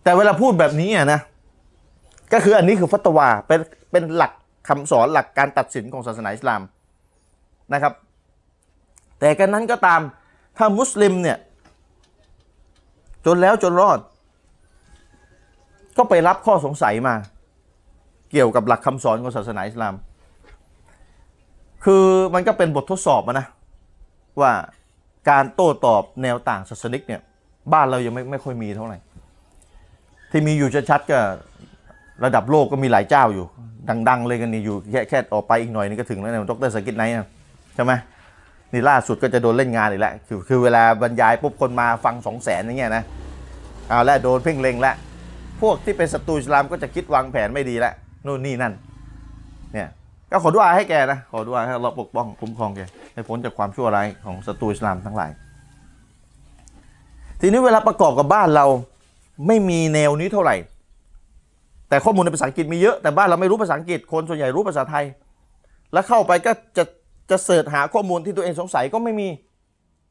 แต่เวลาพูดแบบนี้อ่ะนะก็คืออันนี้คือฟัตวาเป็นเป็นหลักคำสอนหลักการตัดสินของศาสนาอิสลามนะครับแต่กันนั้นก็ตามถ้ามุสลิมเนี่ยจนแล้วจนรอดก็ไปรับข้อสงสัยมาเกี่ยวกับหลักคำสอนของศาสนาอิสลามคือมันก็เป็นบททดสอบนะว่าการโต้ตอบแนวต่างศาสนิกเนี่ยบ้านเรายังไม่ไม่ค่อยมีเท่าไหร่ที่มีอยู่ชัดๆก็ระดับโลกก็มีหลายเจ้าอยู่ดังๆเลยกันนี่อยู่แค่แค่ออกไปอีกหน่อยนี่ก็ถึงแล้วนะดร.ซากิดไนท์ใช่ไหมนี่ล่าสุดก็จะโดนเล่นงานอีกแล้วคือคือเวลาบรรยายปุ๊บคนมาฟังสองแสนอย่างเงี้ยนะเอาละโดนเพ่งเล็งละพวกที่เป็นศัตรูอิสลามก็จะคิดวางแผนไม่ดีละโน่นนี่นั่นเนี่ยก็ขอดุอาให้แกนะขอดุอาให้เราปกป้องคุ้มครองแกให้พ้นจากความชั่วร้ายของศัตรูอิสลามทั้งหลายทีนี้เวลาประกอบกับบ้านเราไม่มีแนวนี้เท่าไหร่แต่ข้อมูลในภาษาอังกฤษมีเยอะแต่บ้านเราไม่รู้ภาษาอังกฤษคนส่วนใหญ่รู้ภาษาไทยแล้วเข้าไปก็จะจะเสิร์ชหาข้อมูลที่ตัวเองสงสัยก็ไม่มี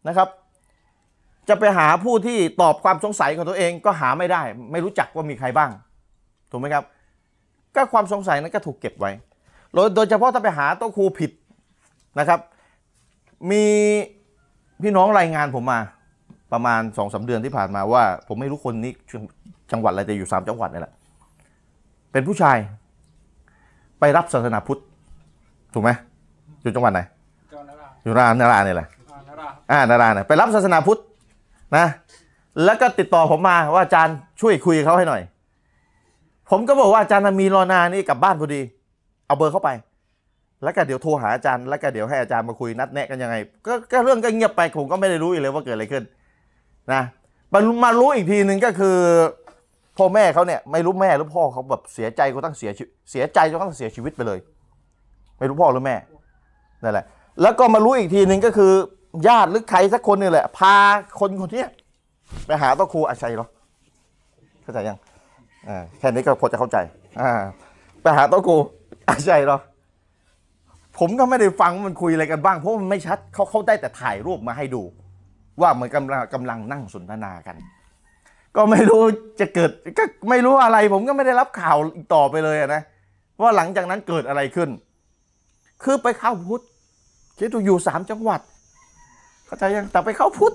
นะครับจะไปหาผู้ที่ตอบความสงสัยของตัวเองก็หาไม่ได้ไม่รู้จักว่ามีใครบ้างถูกไหมครับก็ความสงสัยนั้นก็ถูกเก็บไว้โดยเฉพาะถ้าไปหาโต๊ะครูผิดนะครับมีพี่น้องรายงานผมมาประมาณ สองสาม เดือนที่ผ่านมาว่าผมไม่รู้คนนี้จังหวัดอะไรแต่อยู่สามจังหวัดนี่แหละเป็นผู้ชายไปรับศาสนาพุทธถูกไหมอยู่จังหวัดไหนอยู่นารานาราเนี่ยแหละอ่านาราเนี่ยไปรับศาสนาพุทธนะแล้วก็ติดต่อผมมาว่าอาจารย์ช่วยคุยเขาให้หน่อยผมก็บอกว่าอาจารย์มีรอนานี่กลับบ้านพอดีเอาเบอร์เข้าไปแล้วก็เดี๋ยวโทรหาอาจารย์แล้วก็เดี๋ยวให้อาจารย์มาคุยนัดแนะกันยังไงก็เรื่องก็เงียบไปผมก็ไม่ได้รู้เลยว่าเกิดอะไรขึ้นนะมารู้อีกทีหนึ่งก็คือพ่อแม่เขาเนี่ยไม่รู้แม่หรือพ่อเขาแบบเสียใจเขาตั้งเสียเสียใจจนตั้งเสียชีวิตไปเลยไม่รู้พ่อหรือแม่นั่นแหละแล้วก็มารู้อีกทีหนึ่งก็คือญาติหรือใครสักคนนี่แหละพาคนคนนี้ไปหาต้อครูอาชัยหรอเข้าใจยัง แค่นี้ก็พอจะเข้าใจไปหาโต๊ะกูใช่หรอผมก็ไม่ได้ฟังมันคุยอะไรกันบ้างเพราะมันไม่ชัดเขาเขาได้แต่ถ่ายรูปมาให้ดูว่าเหมือนกำลังกำลังนั่งสนทนากันก็ไม่รู้จะเกิดก็ไม่รู้อะไรผมก็ไม่ได้รับข่าวอีกต่อไปเลยนะว่าหลังจากนั้นเกิดอะไรขึ้นคือไปเข้าพุทธคิดดูอยู่สามจังหวัดเข้าใจยังแต่ไปเข้าพุทธ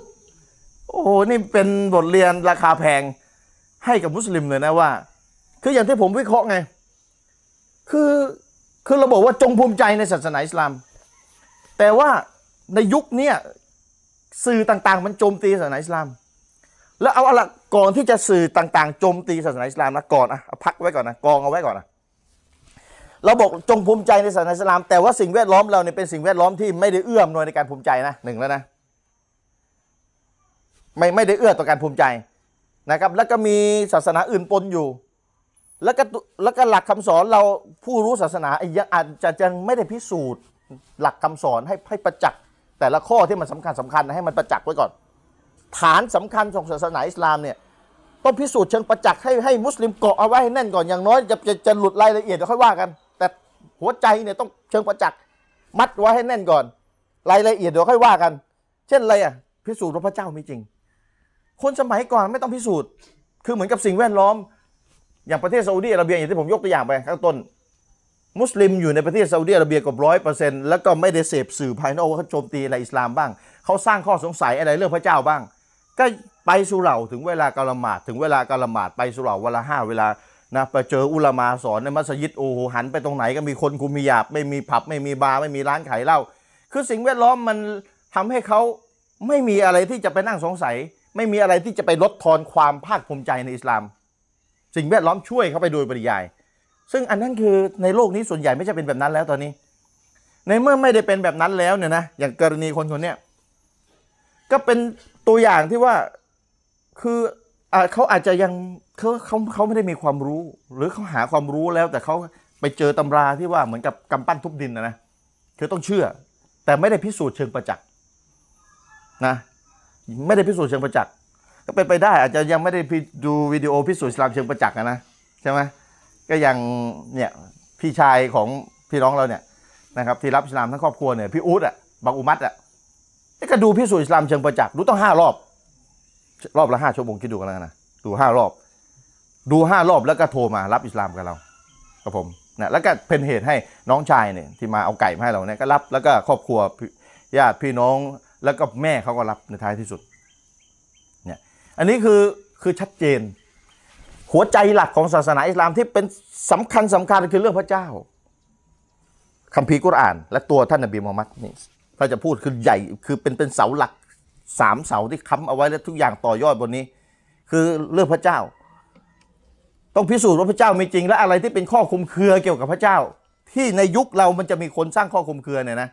โอ้โหนี่เป็นบทเรียนราคาแพงให้กับมุสลิมเลยนะว่าคืออย่างที่ผมวิเคราะห์ไงคือคือเราบอกว่าจงภูมิใจในศาสนาอิสลามแต่ว่าในยุคนี้สื่อต่างๆมันโจมตีศาสนาอิสลามแล้วเอาอะไรก่อนที่จะสื่อต่างๆโจมตีศาสนาอิสลามนะก่อนนะพักไว้ก่อนนะกองเอาไว้ก่อนนะเราบอกจงภูมิใจในศาสนาอิสลามแต่ว่าสิ่งแวดล้อมเราเนี่ยเป็นสิ่งแวดล้อมที่ไม่ได้เอื้ออำนวยในการภูมิใจนะหนึ่งแล้วนะไม่ไม่ได้เอื้อต่อการภูมิใจนะครับแล้วก็มีศาสนาอื่นปนอยู่แล้วก็แล้วก็หลักคำสอนเราผู้รู้ศาสนาอาจจะยังไม่ได้พิสูจน์หลักคำสอนให้ให้ประจักษ์แต่ละข้อที่มันสำคัญสำคัญให้มันประจักษ์ไว้ก่อนฐานสำคัญของศาสนาอิสลามเนี่ยต้องพิสูจน์เชิงประจักษ์ให้ให้มุสลิมเกาะเอาไว้ให้แน่นก่อนอย่างน้อยจะจะจะหลุดรายละเอียดค่อยว่ากันแต่หัวใจเนี่ยต้องเชิงประจักษ์มัดไว้ให้แน่นก่อนรายละเอียดเดี๋ยวค่อยว่ากันเช่นอะไรอ่ะพิสูจน์ว่าพระเจ้ามีจริงคนสมัยก่อนไม่ต้องพิสูจน์คือเหมือนกับสิ่งแวดล้อมอย่างประเทศซาอุดีอาระเบียอย่างที่ผมยกตัวอย่างไปข้างต้นมุสลิมอยู่ในประเทศซาอุดีอาระเบียกว่าร้อยเปอร์เซ็นต์แล้วก็ไม่ได้เสพสื่อภายนอกว่าเขาโจมตีอะไรอิสลามบ้างเขาสร้างข้อสงสัยอะไรเรื่องพระเจ้าบ้างก็ไปสุเหร่าถึงเวลาการละหมาดถึงเวลาการละหมาดไปสุเหร่าเวลาห้าเวลานะไปเจออุลามาสอนในมัสยิดโอ้โหหันไปตรงไหนก็มีคนคุมมีหยาบไม่มีผับไม่มีบาร์ไม่มีร้านขายเหล้าคือสิ่งแวดล้อมมันทำให้เขาไม่มีอะไรที่จะไปนั่งสงสัยไม่มีอะไรที่จะไปลดทอนความภาคภูมิใจในอิสลามสิ่งแวดล้อมช่วยเขาไปโดยปริยายซึ่งอันนั้นคือในโลกนี้ส่วนใหญ่ไม่ใช่เป็นแบบนั้นแล้วตอนนี้ในเมื่อไม่ได้เป็นแบบนั้นแล้วเนี่ยนะอย่างกรณีคนคนนี้ก็เป็นตัวอย่างที่ว่าคือเขาอาจจะยังเขาเขาเขาไม่ได้มีความรู้หรือเขาหาความรู้แล้วแต่เขาไปเจอตำราที่ว่าเหมือนกับกำปั้นทุบดินนะนะคือต้องเชื่อแต่ไม่ได้พิสูจน์เชิงประจักษ์นะไม่ได้พิสูจน์เชิงประจักษ์ก็เป็นไปได้อาจจะยังไม่ได้ดูวิดีโอพิสูจน์อิสลามเชิงประจักษ์นะใช่ไหมก็อย่างเนี่ยพี่ชายของพี่น้องเราเนี่ยนะครับที่รับอิสลามทั้งครอบครัวเนี่ยพี่อู๊ดอ่ะบังอุมัดอ่ะก็ดูพิสูจน์อิสลามเชิงประจักษ์ดูต้องห้ารอบรอบละห้าชั่วโมงคิดดูกันแล้วนะดูห้ารอบดูห้ารอบแล้วก็โทรมารับอิสลามกับเรากับผมนะแล้วก็เป็นเหตุให้น้องชายเนี่ยที่มาเอาไก่มาให้เราเนี่ยก็รับแล้วก็ครอบครัวญาติพี่น้องแล้วก็แม่เขาก็รับในท้ายที่สุดเนี่ยอันนี้คือคือชัดเจนหัวใจหลักของศาสนาอิสลามที่เป็นสำคัญสำคัญคือเรื่องพระเจ้าคัมภีร์กุรอานและตัวท่านนบีมูฮัมมัดนี่ถ้าจะพูดคือใหญ่คือเป็นเป็นเสาหลักสามเสาที่ค้ำเอาไว้และทุกอย่างต่อยอดบนนี้คือเรื่องพระเจ้าต้องพิสูจน์ว่าพระเจ้ามีจริงและอะไรที่เป็นข้อคุมเครือเกี่ยวกับพระเจ้าที่ในยุคเรามันจะมีคนสร้างข้อคุมเครือเนี่ยนะ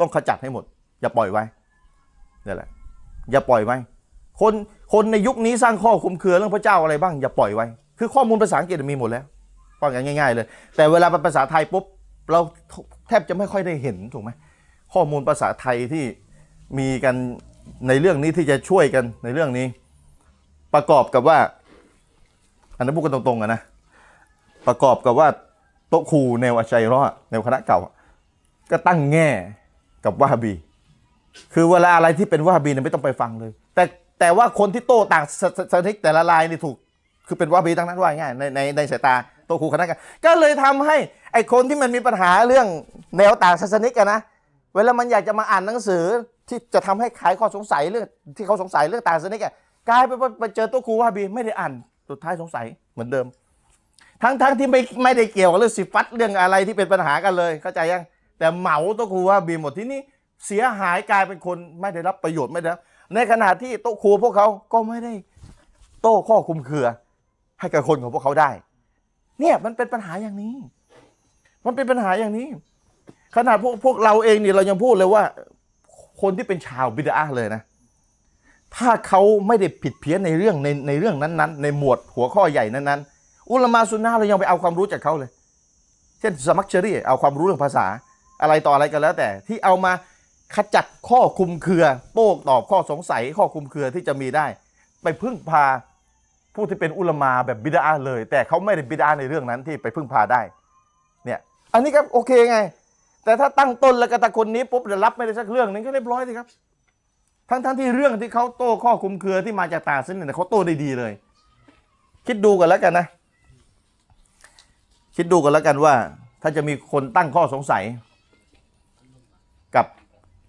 ต้องขจัดให้หมดอย่าปล่อยไว้นี่แหละอย่าปล่อยไว้คนคนในยุคนี้สร้างข้อคุมเครือเรื่องพระเจ้าอะไรบ้างอย่าปล่อยไว้คือข้อมูลภาษาอังกฤษมีหมดแล้วฟังง่ายๆเลยแต่เวลาเป็นภาษาไทยปุ๊บเราแทบจะไม่ค่อยได้เห็นถูกไหมข้อมูลภาษาไทยที่มีกันในเรื่องนี้ที่จะช่วยกันในเรื่องนี้ประกอบกับว่าอันนั้นพูดกันตรงๆนะประกอบกับว่าโตะคูแนวอาชัยรอแนวคณะเก่าก็ตั้งแง่กับวะฮาบีคือเวลาอะไรที่เป็นวะฮาบีเนี่ยไม่ต้องไปฟังเลยแต่แต่ว่าคนที่โต้ต่างสถิติแต่ละลายนี่ถูกคือเป็นวะฮาบีทั้งนั้นว่าง่ายในในในสายตาโตะคูคณะเก่าก็เลยทำให้ไอคนที่มันมีปัญหาเรื่องแนวต่างศาสนิกนะเวลามันอยากจะมาอ่านหนังสือที่จะทำให้ขายข้อสงสัยเรื่องที่เขาสงสัยเรื่องต่างศาสนิกกลายเป็นว่าไปเจอโตะคูวะฮาบีไม่ได้อ่านสุดท้ายสงสัยเหมือนเดิมทั้งๆ ท, ที่ไม่ไม่ได้เกี่ยวกับเรื่องสิฟัตเรื่องอะไรที่เป็นปัญหากันเลยเข้าใจยังแต่เหมาโตะคูวะฮาบีหมดที่นี่เสียหายกลายเป็นคนไม่ได้รับประโยชน์ไม่ได้ในขณะที่โตะคูพวกเขาก็ไม่ได้โต้ข้อคุมเครือให้กับคนของพวกเขาได้เนี่ยมันเป็นปัญหาอย่างนี้มันเป็นปัญหาอย่างนี้ขนาดพวกพวกเราเองเนี่ยเรายังพูดเลยว่าคนที่เป็นชาวบิดอะห์เลยนะถ้าเขาไม่ได้ผิดเพี้ยนในเรื่องในในเรื่องนั้นๆในหมวดหัวข้อใหญ่นั้นๆอุลามะซุนนะห์เรายังไปเอาความรู้จากเขาเลยเช่นสมัครเชรีเอาความรู้เรื่องภาษาอะไรต่ออะไรกันแล้วแต่ที่เอามาขจัดข้อคุมเครือโต้ตอบข้อสงสัยข้อคุมเครือที่จะมีได้ไปพึ่งพา ผู้ที่เป็นอุลามาแบบบิดาเลยแต่เขาไม่ได้บิดาในเรื่องนั้นที่ไปพึ่งพาได้เนี่ยอันนี้ก็โอเคไงแต่ถ้าตั้งต้นแล้วก็ตะคนนี้ปุ๊บจะรับไม่ได้สักเรื่องนึงก็เรียบร้อยสิครับทั้งๆ ท, ที่เรื่องที่เขาโต้ข้อคุมเครือที่มาจากตาซึ่งเนี่ยเขาโต้ได้ดีเลยคิดดูกันแล้วกันนะคิดดูกันแล้วกันว่าถ้าจะมีคนตั้งข้อสงสัยกับ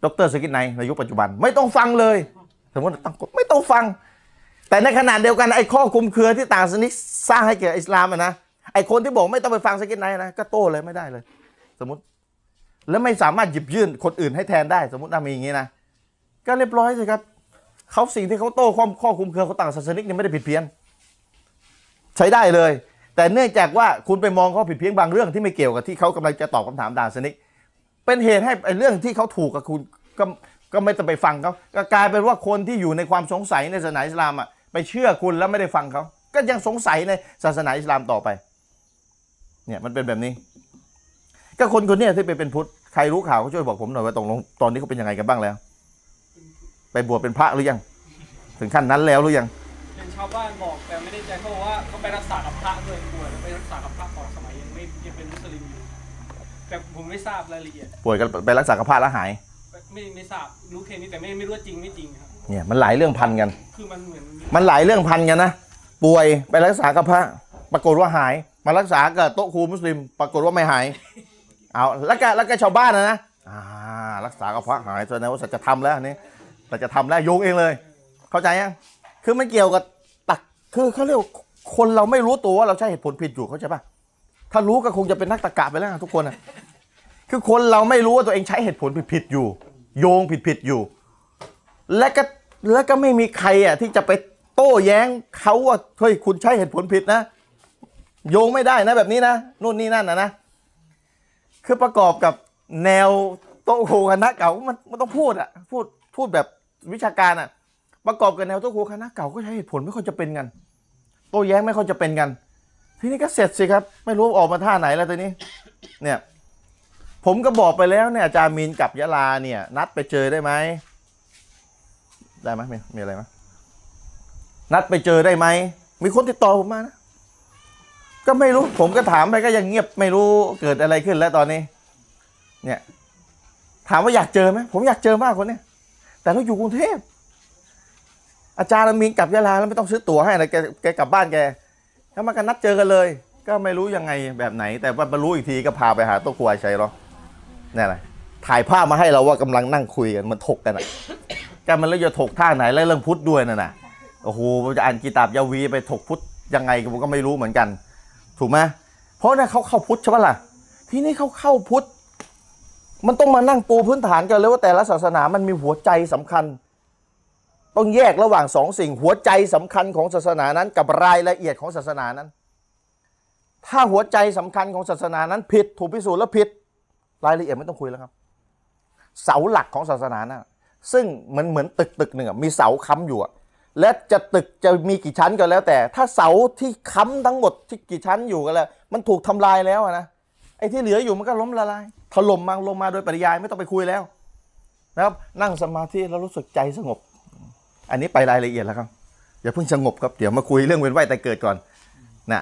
ดร.สกิทไนในยุคปัจจุบันไม่ต้องฟังเลยสมมติตั้งกฎไม่ต้องฟังแต่ในขณะเดียวกันไอ้ข้อคุมเครือที่ต่างศาสนาสร้างให้เกิดอิสลามนะไอ้คนที่บอกไม่ต้องไปฟังสกิทไนนะก็โต้เลยไม่ได้เลยสมมติแล้วไม่สามารถหยิบยื่นคนอื่นให้แทนได้สมมติถ้ามีอย่างนี้นะก็เรียบร้อยสิครับเขาสิ่งที่เขาโต้ความข้อคุมเครือเขาต่างศาสนาเนี่ยไม่ได้ผิดเพี้ยนใช้ได้เลยแต่เนื่องจากว่าคุณไปมองเขาผิดเพี้ยนบางเรื่องที่ไม่เกี่ยวกับที่เขากำลังจะตอบคำถามต่างศาสนาเป็นเหตุให้ไอ้เรื่องที่เขาถูกกับคุณก็ก็ไม่ต้องไปฟังเขาก็กลายเป็นว่าคนที่อยู่ในความสงสัยในศาสนาอิสลามอ่ะไปเชื่อคุณแล้วไม่ได้ฟังเขาก็ยังสงสัยในศาสนาอิสลามต่อไปเนี่ยมันเป็นแบบนี้ก็คนคนนี้ที่ไปเป็นพุทธใครรู้ข่าวก็ช่วยบอกผมหน่อยว่าตรงตอนนี้เขาเป็นยังไงกันบ้างแล้วไปบวชเป็นพระหรือยังถึงขั้นนั้นแล้วหรือยังเป็นชาวบ้านบอกแต่ไม่ได้ใจเขาบอกว่าเขาไปรักษากับพระด้วยป่วยไปรักษากับพระก่อนสมัยยังไม่ยังเป็นมุสลิมอยู่แต่ผมไม่ทราบรายละเอียดป่วยกันไปรักษากับพระแล้วหายไม่ไม่ทราบรู้แค่นี้แต่ไม่ไม่รู้จริงไม่จริงครับเนี่ยมันหลายเรื่องพันกันคือมันเหมือนมันหลายเรื่องพันกันนะป่วยไปรักษากับพระปรากฏว่าหายมารักษากับโต๊ะครูมุสลิมปรากฏว่าไม่หายเอาแล้วก็แล้วก็ชาวบ้านนะนะรักษากับพระหายแสดงว่าสัจธรรมแล้วนี่แต่จะทำแล้วโยงเองเลยเข้าใจยังคือมันเกี่ยวกับตักคือเขาเรียกคนเราไม่รู้ตัวว่าเราใช้เหตุผลผิดอยู่เข้าใจป่ะถ้ารู้ก็คงจะเป็นนักตรรกะไปแล้วทุกคนอ่ะคือคนเราไม่รู้ว่าตัวเองใช้เหตุผลผิดๆอยู่โยงผิดๆอยู่และก็และก็ไม่มีใครอ่ะที่จะไปโต้แย้งเขาว่าเฮ้ยคุณใช้เหตุผลผิดนะโยงไม่ได้นะแบบนี้นะนู่นนี่นั่นนะนะคือประกอบกับแนวโต้โคกันนะเก่ามันมันต้องพูดอ่ะพูดพูดแบบวิชาการอ่ะประกอบกับแนวโต้ครูคณะเก่าก็ใช้เหตุผลไม่ค่อยจะเป็นกันโต้แย้งไม่ค่อยจะเป็นกันทีนี้ก็เสร็จสิครับไม่รู้ออกมาท่าไหนแล้วตอนนี้เนี่ยผมก็บอกไปแล้วเนี่ยอาจารย์มีนกับยะลาเนี่ยนัดไปเจอได้ไหมได้ไหมมีมีอะไรไหมนัดไปเจอได้ไหมมีคนติดต่อผมมานะก็ไม่รู้ผมก็ถามไปก็ยังเงียบไม่รู้เกิดอะไรขึ้นแล้วตอนนี้เนี่ยถามว่าอยากเจอไหมผมอยากเจอมากคนเนี่ยแต่เราอยู่กรุงเทพอาจารย์มีนกลับยะลาแล้วไม่ต้องซื้อตั๋วให้นะแกแกกลับบ้านแกแล้วมันก็นัดเจอกันเลยก็ไม่รู้ยังไงแบบไหนแต่ว่ามารู้อีกทีก็พาไปหาโต๊ะครัวชัยหรอนี่อะไรถ่ายภาพมาให้เราว่ากำลังนั่งคุยกันมันถกกันอ่ะกันมันแล้วจะถกท่าไหนแล้วเรื่องพุทธด้วยน่ะนะโอ้โหจะอ่านกิตาบยาวีไปถกพุทธยังไงผมก็ไม่รู้เหมือนกันถูกไหมเพราะเนี่ยเขาเข้าพุทธใช่ปะล่ะทีนี้เขาเข้าพุทธมันต้องมานั่งปูพื้นฐานกันเลยว่าแต่ละศาสนามันมีหัวใจสำคัญต้องแยกระหว่างสองสิ่งหัวใจสำคัญของศาสนานั้นกับรายละเอียดของศาสนานั้นถ้าหัวใจสำคัญของศาสนานั้นผิดถูกพิสูจน์แล้วผิดรายละเอียดไม่ต้องคุยแล้วครับเสาหลักของศาสนานะซึ่งมันเหมือนตึกตึกหนึ่งมีเสาค้ำอยู่และจะตึกจะมีกี่ชั้นก็แล้วแต่ถ้าเสาที่ค้ำทั้งหมดที่กี่ชั้นอยู่ก็แล้วมันถูกทำลายแล้วนะไอ้ที่เหลืออยู่มันก็ล้มละลายถล่มมาลงมาโดยปริยายไม่ต้องไปคุยแล้วนะครับนั่งสมาธิแล้วรู้สึกใจสงบอันนี้ไปรายละเอียดแล้วครับอย่าเพิ่งสงบครับเดี๋ยวมาคุยเรื่องเว้นว่ายแต่เกิดก่อนนะ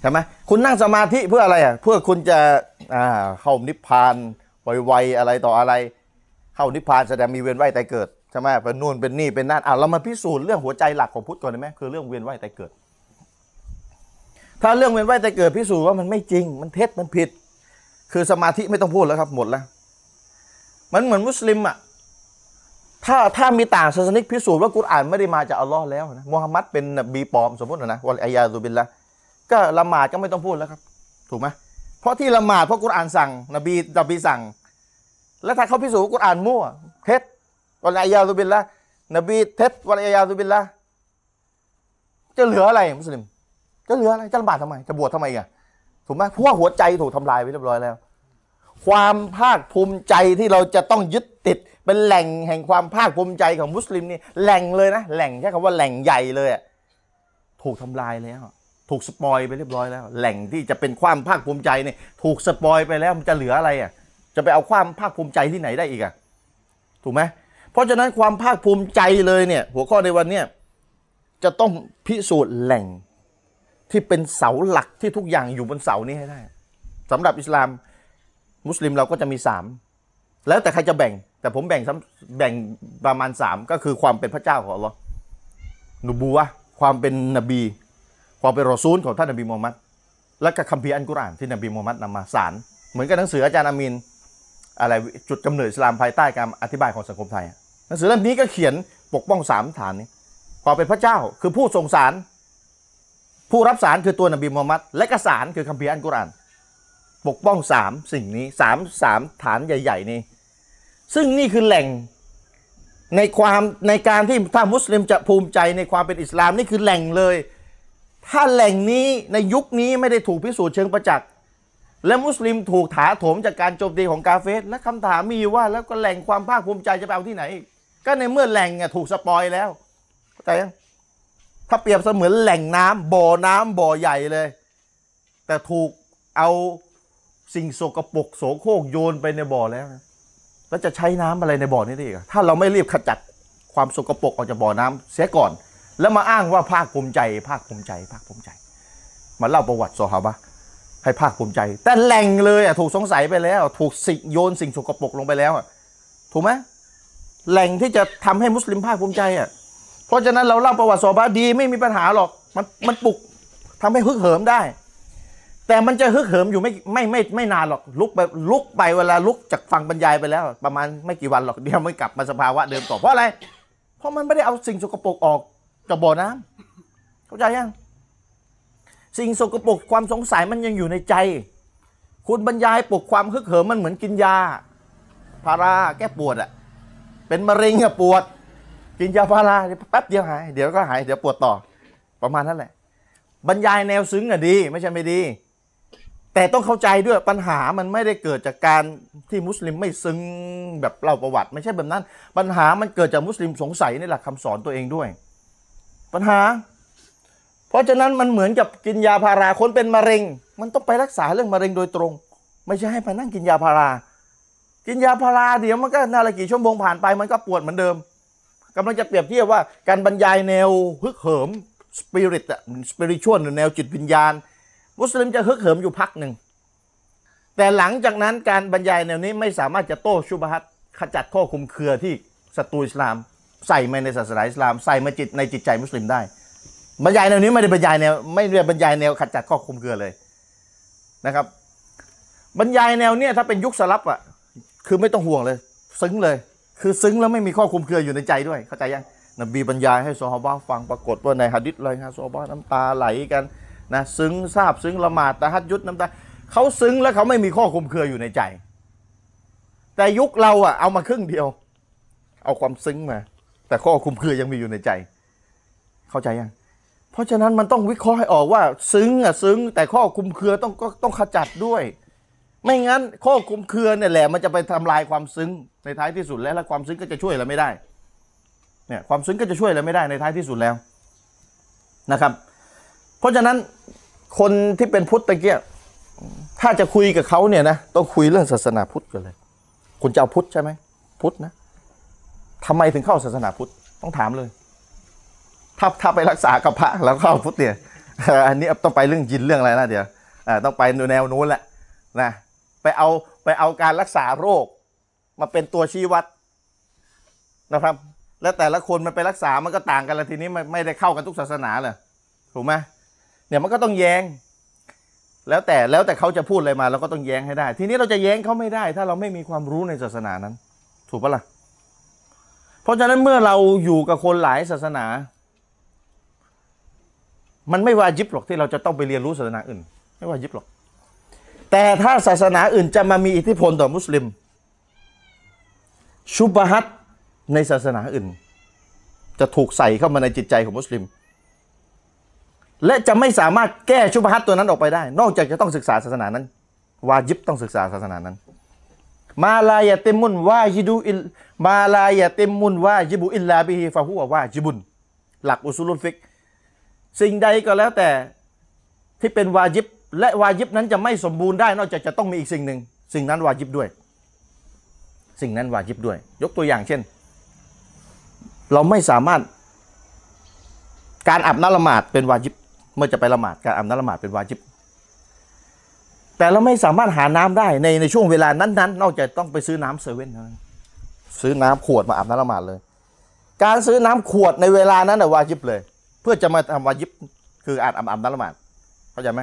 ใช่ไหมคุณนั่งสมาธิเพื่ออะไรอ่ะเพื่อคุณจะเข้านิพพานไวๆอะไรต่ออะไรเข้านิพพานแสดงมีเว้นว่ายแต่เกิดใช่ไหมเป็นนู่นเป็นนี่เป็นนั่นอ่ะเรามาพิสูจน์เรื่องหัวใจหลักของพุทธก่อนได้ไหมคือเรื่องเว้นว่ายแต่เกิดถ้าเรื่องเว้นว่ายแต่เกิดพิสูจน์ว่ามันไม่จริงมันเท็จมันผิดคือสมาธิไม่ต้องพูดแล้วครับหมดแล้วมันเหมือนมุสลิมอ่ะถ้าถ้ามีต่างศาสนิกพิสูจน์ว่ากุรอานไม่ได้มาจากอัลลอฮ์แล้วนะมูฮัมหมัดเป็นนบีปลอมสมมตินะวัลอัยยาซุบิลละก็ละหมาดก็ไม่ต้องพูดแล้วครับถูกไหมเพราะที่ละหมาดเพราะกุรอานสั่งนบีนบีสั่งแล้วถ้าเขาพิสูจน์ว่ากุรอานมั่วเท็จวัลอัยยาซุบิลละนบีเท็จวัลอัยยาซุบิลละจะเหลืออะไรมุสลิมจะเหลืออะไรจะละหมาดทำไมจะบวชทำไมอ่ะถูกไหมเพราะว่าหัวใจถูกทำลายไปเรียบร้อยแล้วความภาคภูมิใจที่เราจะต้องยึดติดเป็นแหล่งแห่งความภาคภูมิใจของมุสลิมนี่แหล่งเลยนะแหล่งใช้คำว่าแหล่งใหญ่เลยถูกทำลายแล้วถูกสปอยไปเรียบร้อยแล้วแหล่งที่จะเป็นความภาคภูมิใจเนี่ยถูกสปอยไปแล้วมันจะเหลืออะไรอ่ะจะไปเอาความภาคภูมิใจที่ไหนได้อีกอ่ะถูกไหมเพราะฉะนั้นความภาคภูมิใจเลยเนี่ยหัวข้อในวันนี้จะต้องพิสูจน์แหล่ง ที่เป็นเสาหลักที่ทุกอย่างอยู่บนเสานี้ให้ได้สำหรับอิสลามมุสลิมเราก็จะมีสามแล้วแต่ใครจะแบ่งแต่ผมแบ่งแบ่งประมาณสามก็คือความเป็นพระเจ้าของอัลลอฮ์นูบูวะห์ความเป็นนบีความเป็นรอซูลของท่านนบีมูฮัมมัดและก็คัมภีร์อัลกุรอานที่นบีมูฮัมมัดนำมาสานเหมือนกับหนังสืออาจารย์อามีนอะไรจุดกำเนิดอิสลามภายใต้การอธิบายของสังคมไทยหนังสือเล่มนี้ก็เขียนปกป้องสามฐานนี้ความเป็นพระเจ้าคือผู้ส่งสารผู้รับสารคือตัวนบีมูฮัมมัดและก็สารคือคัมภีร์อัลกุรอานปกป้องสามสิ่งนี้สามสามฐานใหญ่ๆนี้ซึ่งนี่คือแหล่งในความในการที่ถ้ามุสลิมจะภูมิใจในความเป็นอิสลามนี่คือแหล่งเลยถ้าแหล่งนี้ในยุคนี้ไม่ได้ถูกพิสูจน์เชิงประจักษ์และมุสลิมถูกถาโถมจากการโจมตีของกาเฟสและคำถามมีว่าแล้วก็แหล่งความภาคภูมิใจจะไปเอาที่ไหนก็ในเมื่อแหล่งถูกสปอยแล้วเข้าใจยังถ้าเปรียบเสมือนแหล่งน้ำบ่อน้ำบ่อใหญ่เลยแต่ถูกเอาสิ่งโสกปรกโสโครกโยนไปในบ่อแล้วแล้วจะใช้น้ำอะไรในบ่อนี้ได้อีกถ้าเราไม่รีบขจัดความสกปรกออกจากบ่อน้ำเสียก่อนแล้วมาอ้างว่าภาคภูมิใจภาคภูมิใจภาคภูมิใจมาเล่าประวัติซอฮาบะห์ให้ภาคภูมิใจแต่แหล่งเลยอ่ะถูกสงสัยไปแล้วถูกสิโยนสิ่งสกปรกลงไปแล้วอ่ะถูกไหมแหล่งที่จะทำให้มุสลิมภาคภูมิใจอ่ะเพราะฉะนั้นเราเล่าประวัติซอฮาบะห์ดีไม่มีปัญหาหรอกมันมันปลุกทำให้ฮึกเหิมได้แต่มันจะฮึกเหิมอยู่ไม่ไม่ไม่ไม่นานหรอกลุกไปลุกไปเวลาลุกจากฟังบรรยายไปแล้วประมาณไม่กี่วันหรอกเดี๋ยวไม่กลับมาสภาวะเดิมต่อเพราะอะไรเพราะมันไม่ได้เอาสิ่งสกปรกออกจากบ่อน้ำเข้าใจยังสิ่งสกปรกความสงสัยมันยังอยู่ในใจคุณบรรยายปลุกความฮึกเหิมมันเหมือนกินยาพาราแก้ปวดอะเป็นมะเร็งอะปวดกินยาพาราแป๊บเดียวหายเดี๋ยวก็หายเดี๋ยวปวดต่อประมาณนั้นแหละบรรยายแนวซึ้งอะดีไม่ใช่ไม่ดีแต่ต้องเข้าใจด้วยปัญหามันไม่ได้เกิดจากการที่มุสลิมไม่ซึ้งแบบเล่าประวัติไม่ใช่แบบนั้นปัญหามันเกิดจากมุสลิมสงสัยในหลักคำสอนตัวเองด้วยปัญหาเพราะฉะนั้นมันเหมือนกับกินยาพาราคนเป็นมะเร็งมันต้องไปรักษาเรื่องมะเร็งโดยตรงไม่ใช่ให้ไปนั่งกินยาพารากินยาพาราเดี๋ยวมันก็นาฬิกาชั่วโมงผ่านไปมันก็ปวดเหมือนเดิมกำลังจะเปรียบเทียบว่าการบรรยายแนวฮึกเหิมสปิริตอะสปิริชวลหรือแนวจิตวิญญาณมุสลิมจะฮึกเหิมอยู่พักหนึ่งแต่หลังจากนั้นการบรรยายแนวนี้ไม่สามารถจะโต้ชุบฮัตขจัดข้อคุมเครือที่ศัตรูอิสลามใส่มาในศาสนาอิสลามใส่มาจิตในจิตใจมุสลิมได้บรรยายแนวนี้ไม่ได้บรรยายแนวไม่ได้บรรยายแนวขจัดข้อคุมเครือเลยนะครับบรรยายแนวเนี้ยถ้าเป็นยุคสลับอ่ะคือไม่ต้องห่วงเลยซึ้งเลยคือซึ้งแล้วไม่มีข้อคุมเครืออยู่ในใจด้วยเข้าใจยังนบีบรรยายให้ซอฮาบะห์ฟังปรากฏว่าในหะดีษเลยฮะซอฮาบะห์น้ำตาไหลกันนะซึ้งซาบซึ้งละหมาดตะฮัจยุดน้ำตาเขาซึ้งแล้วเขาไม่มีข้อคุมเครืออยู่ในใจแต่ยุคเราอ่ะเอามาครึ่งเดียวเอาความซึ้งมาแต่ข้อคุมเครือยังมีอยู่ในใจเข้าใจยังเพราะฉะนั้นมันต้องวิเคราะห์ให้ออกว่าซึ้งอ่ะซึ้งแต่ข้อคุมเครือต้องก็ต้องขจัดด้วยไม่งั้นข้อคุมเครือเนี่ยแหละมันจะไปทำลายความซึ้งในท้ายที่สุดแล้วและความซึ้งก็จะช่วยอะไรไม่ได้เนี่ยความซึ้งก็จะช่วยอะไรไม่ได้ในท้ายที่สุดแล้วนะครับเพราะฉะนั้นคนที่เป็นพุทธตะเกียถ้าจะคุยกับเขาเนี่ยนะต้องคุยเรื่องศาสนาพุทธกันเลยคุณจะเอาพุทธใช่ไหมพุทธนะทำไมถึงเข้าศาสนาพุทธต้องถามเลยถ้าถ้าไปรักษากับพระแล้วเข้าพุทธเนี่ยอันนี้ต้องไปเรื่องยินเรื่องอะไรนะเดี๋ยวต้องไปแนวโน้นแหละนะไปเอาไปเอาการรักษาโรคมาเป็นตัวชี้วัดนะครับและแต่ละคนมันไปรักษามันก็ต่างกันละทีนี้ไม่ได้เข้ากันทุกศาสนาเลยถูกไหมเนี่ยมันก็ต้องแย้งแล้วแต่แล้วแต่เขาจะพูดอะไรมาเราก็ต้องแย้งให้ได้ทีนี้เราจะแย้งเขาไม่ได้ถ้าเราไม่มีความรู้ในศาสนานั้นถูกปะล่ะเพราะฉะนั้นเมื่อเราอยู่กับคนหลายศาสนามันไม่วาญิบหรอกที่เราจะต้องไปเรียนรู้ศาสนาอื่นไม่วาญิบหรอกแต่ถ้าศาสนาอื่นจะมามีอิทธิพลต่อมุสลิมชุบฮัตในศาสนาอื่นจะถูกใส่เข้ามาในจิตใจของมุสลิมและจะไม่สามารถแก้ชุบฮัตตัวนั้นออกไปได้นอกจากจะต้องศึกษาศาสนานั้นวาญิบต้องศึกษาศาสนานั้นมาลายะติมุนวาญิดูอิลมาลายะติมุนวาญิบุอิลลาบิฮิฟะฮุวะวาญิบุนหลักอุซูลุลฟิกห์สิ่งใดก็แล้วแต่ที่เป็นวาญิบและวาญิบนั้นจะไม่สมบูรณ์ได้นอกจากจะต้องมีอีกสิ่งหนึ่งสิ่งนั้นวาญิบด้วยสิ่งนั้นวาญิบด้วยยกตัวอย่างเช่นเราไม่สามารถการอาบน้ำละหมาดเป็นวาญิบ เมื่อจะไปละหมาดการอาบน้ำละหมาดเป็นวาญิบแต่เราไม่สามารถหาน้ำได้ในในช่วงเวลานั้นๆนอกจากต้องไปซื้อน้ำเซเว่นนะซื้อน้ำขวดมาอาบน้ำละหมาดเลยการซื้อน้ำขวดในเวลานั้นน่ะวาญิบเลยเพื่อจะมาทำวาญิบคืออาบอาบน้ำละหมาดเข้าใจไหม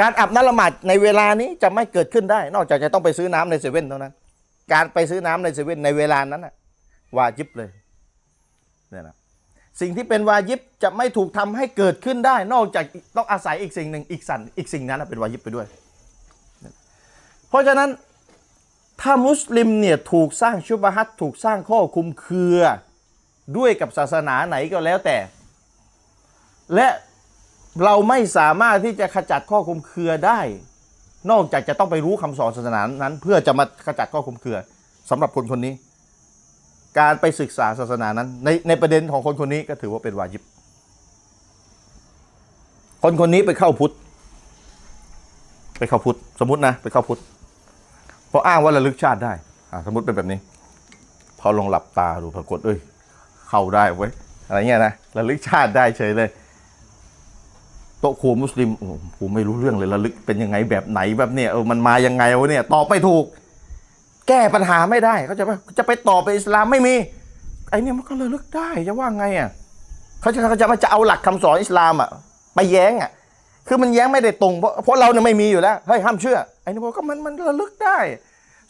การอาบน้ำละหมาดในเวลานี้จะไม่เกิดขึ้นได้นอกจากจะต้องไปซื้อน้ำในเซเว่นเท่านั้นการไปซื้อน้ำในเซเว่นในเวลานั้นน่ะวาญิบเลยเนี่ยนะสิ่งที่เป็นวาญิบจะไม่ถูกทำให้เกิดขึ้นได้นอกจากต้องอาศัยอีกสิ่งหนึ่งอีกสั่นอีกสิ่งนั้นเป็นวาญิบไปด้วยเพราะฉะนั้นถ้ามุสลิมเนี่ยถูกสร้างชุบะฮัตถูกสร้างข้อคุมเครือด้วยกับศาสนาไหนก็แล้วแต่และเราไม่สามารถที่จะขจัดข้อคุมเครือได้นอกจากจะต้องไปรู้คำสอนศาสนานั้นเพื่อจะมาขจัดข้อคุมเครือสำหรับคนคนนี้การไปศึกษาศาสนานั้นในในประเด็นของคนคนนี้ก็ถือว่าเป็นวาญิบคนคนนี้ไปเข้าพุทธไปเข้าพุทธสมมตินะไปเข้าพุทธเพราะอ้างว่าระลึกชาติได้สมมติเป็นแบบนี้พอลองหลับตาดูปรากฏเอ้ยเข้าได้เว้ยอะไรเงี้ยนะระลึกชาติได้เฉยเลยโต๊ะครูมุสลิมผมไม่รู้เรื่องเลยระลึกเป็นยังไงแบบไหนแบบเนี้ยเออมันมายังไงวะเนี่ยตอบไม่ถูกแก้ปัญหาไม่ได้เขาจะจะไปตอบไปอิสลามไม่มีไอ้นี่มันก็ระลึกได้จะว่าไงอ่ะเขาจะเขาจะมาจะเอาหลักคำสอนอิสลามอ่ะไปแย้งอ่ะคือมันแย้งไม่ได้ตรงเพราะเพราะเราเนี่ยไม่มีอยู่แล้วเฮ้ยห้ามเชื่อไอ้นี่ก็มันมันระลึกได้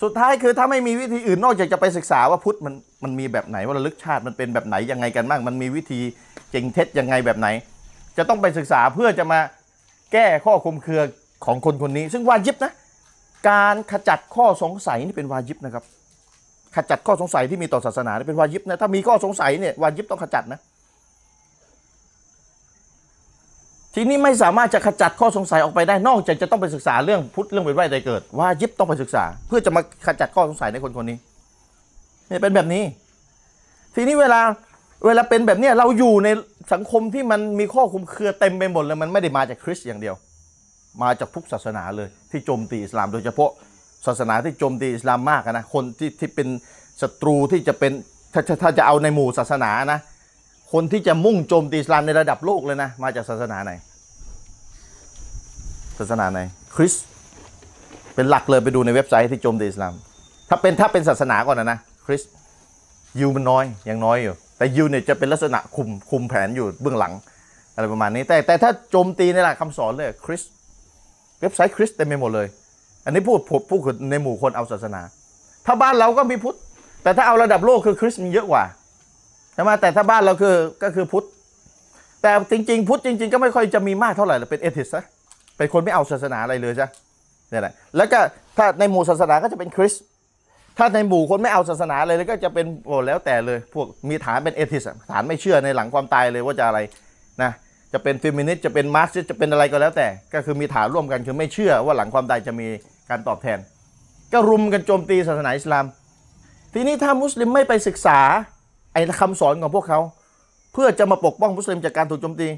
สุดท้ายคือถ้าไม่มีวิธีอื่นนอกจากจะไปศึกษาว่าพุทธมันมันมีแบบไหนว่าระลึกชาติมันเป็นแบบไหนยังไงกันบ้างมันมีวิธีเจงเท็จยังไงแบบไหนจะต้องไปศึกษาเพื่อจะมาแก้ข้อคุมเครือของคนคนนี้ซึ่งวาญิบนะการขจัดข้อสงสัยนี่เป็นวาญิบนะครับขจัดข้อสงสัยที่มีต่อศาสนาเป็นวาญิบนะถ้ามีข้อสงสัยเนี่ยวาญิบต้องขจัดนะทีนี้ไม่สามารถจะขจัดข้อสงสัยออกไปได้นอกจากจะต้องไปศึกษาเรื่องพุทธเรื่องเป็นไหวใดเกิดวาญิบต้องไปศึกษาเพื่อจะมาขจัดข้อสงสัยในคนคนนี้เนี่ยเป็นแบบนี้ทีนี้เวลาเวลาเป็นแบบนี้เราอยู่ในสังคมที่มันมีข้อคุมเครือเต็มไปหมดเลยมันไม่ได้มาจากคริสต์อย่างเดียวมาจากทุกศาสนาเลยที่โจมตีอิสลามโดยเฉพาะศาสนาที่โจมตีอิสลามมากนะคนที่ที่เป็นศัตรูที่จะเป็นถ้าถ้าจะเอาในหมู่ศาสนานะคนที่จะมุ่งโจมตีอิสลามในระดับโลกเลยนะมาจากศาสนาไหนศาสนาไหนคริสต์เป็นหลักเลยไปดูในเว็บไซต์ที่โจมตีอิสลามถ้าเป็นถ้าเป็นศาสนาก่อนนะนะคริสต์ยิวมันน้อยยังน้อยอยู่แต่ยิวเนี่ยจะเป็นลักษณะคุมคุมแผนอยู่เบื้องหลังอะไรประมาณนี้แต่แต่ถ้าโจมตีในหลักคำสอนเลยคริสต์เว็บไซต์คริสต์เต็มไปหมดเลยอันนี้พูดพูดในหมู่คนเอาศาสนาถ้าบ้านเราก็มีพุทธแต่ถ้าเอาระดับโลกคือคริสต์มันเยอะกว่าใช่ไหมแต่ถ้าบ้านเราคือก็คือพุทธแต่จริงๆพุทธจริงๆก็ไม่ค่อยจะมีมากเท่าไหร่เป็นเอทิสต์เป็นคนไม่เอาศาสนาอะไรเลยใช่เนี่ยแหละแล้วก็ถ้าในหมู่ศาสนาก็จะเป็นคริสต์ถ้าในหมู่คนไม่เอาศาสนาเลยก็จะเป็นโอ้แล้วแต่เลยพวกมีฐานเป็นเอทิสต์ฐานไม่เชื่อในหลังความตายเลยว่าจะอะไรนะจะเป็นฟิมินิสต์จะเป็นมาร์กซิสต์จะเป็นอะไรก็แล้วแต่ก็คือมีฐานร่วมกันคือไม่เชื่อว่าหลังความตายจะมีการตอบแทนก็รุมกันโจมตีศาสนาอิสลามทีนี้ถ้ามุสลิมไม่ไปศึกษาไอ้คำสอนของพวกเขาเพื่อจะมาปกป้องมุสลิมจากการถูกโจมตี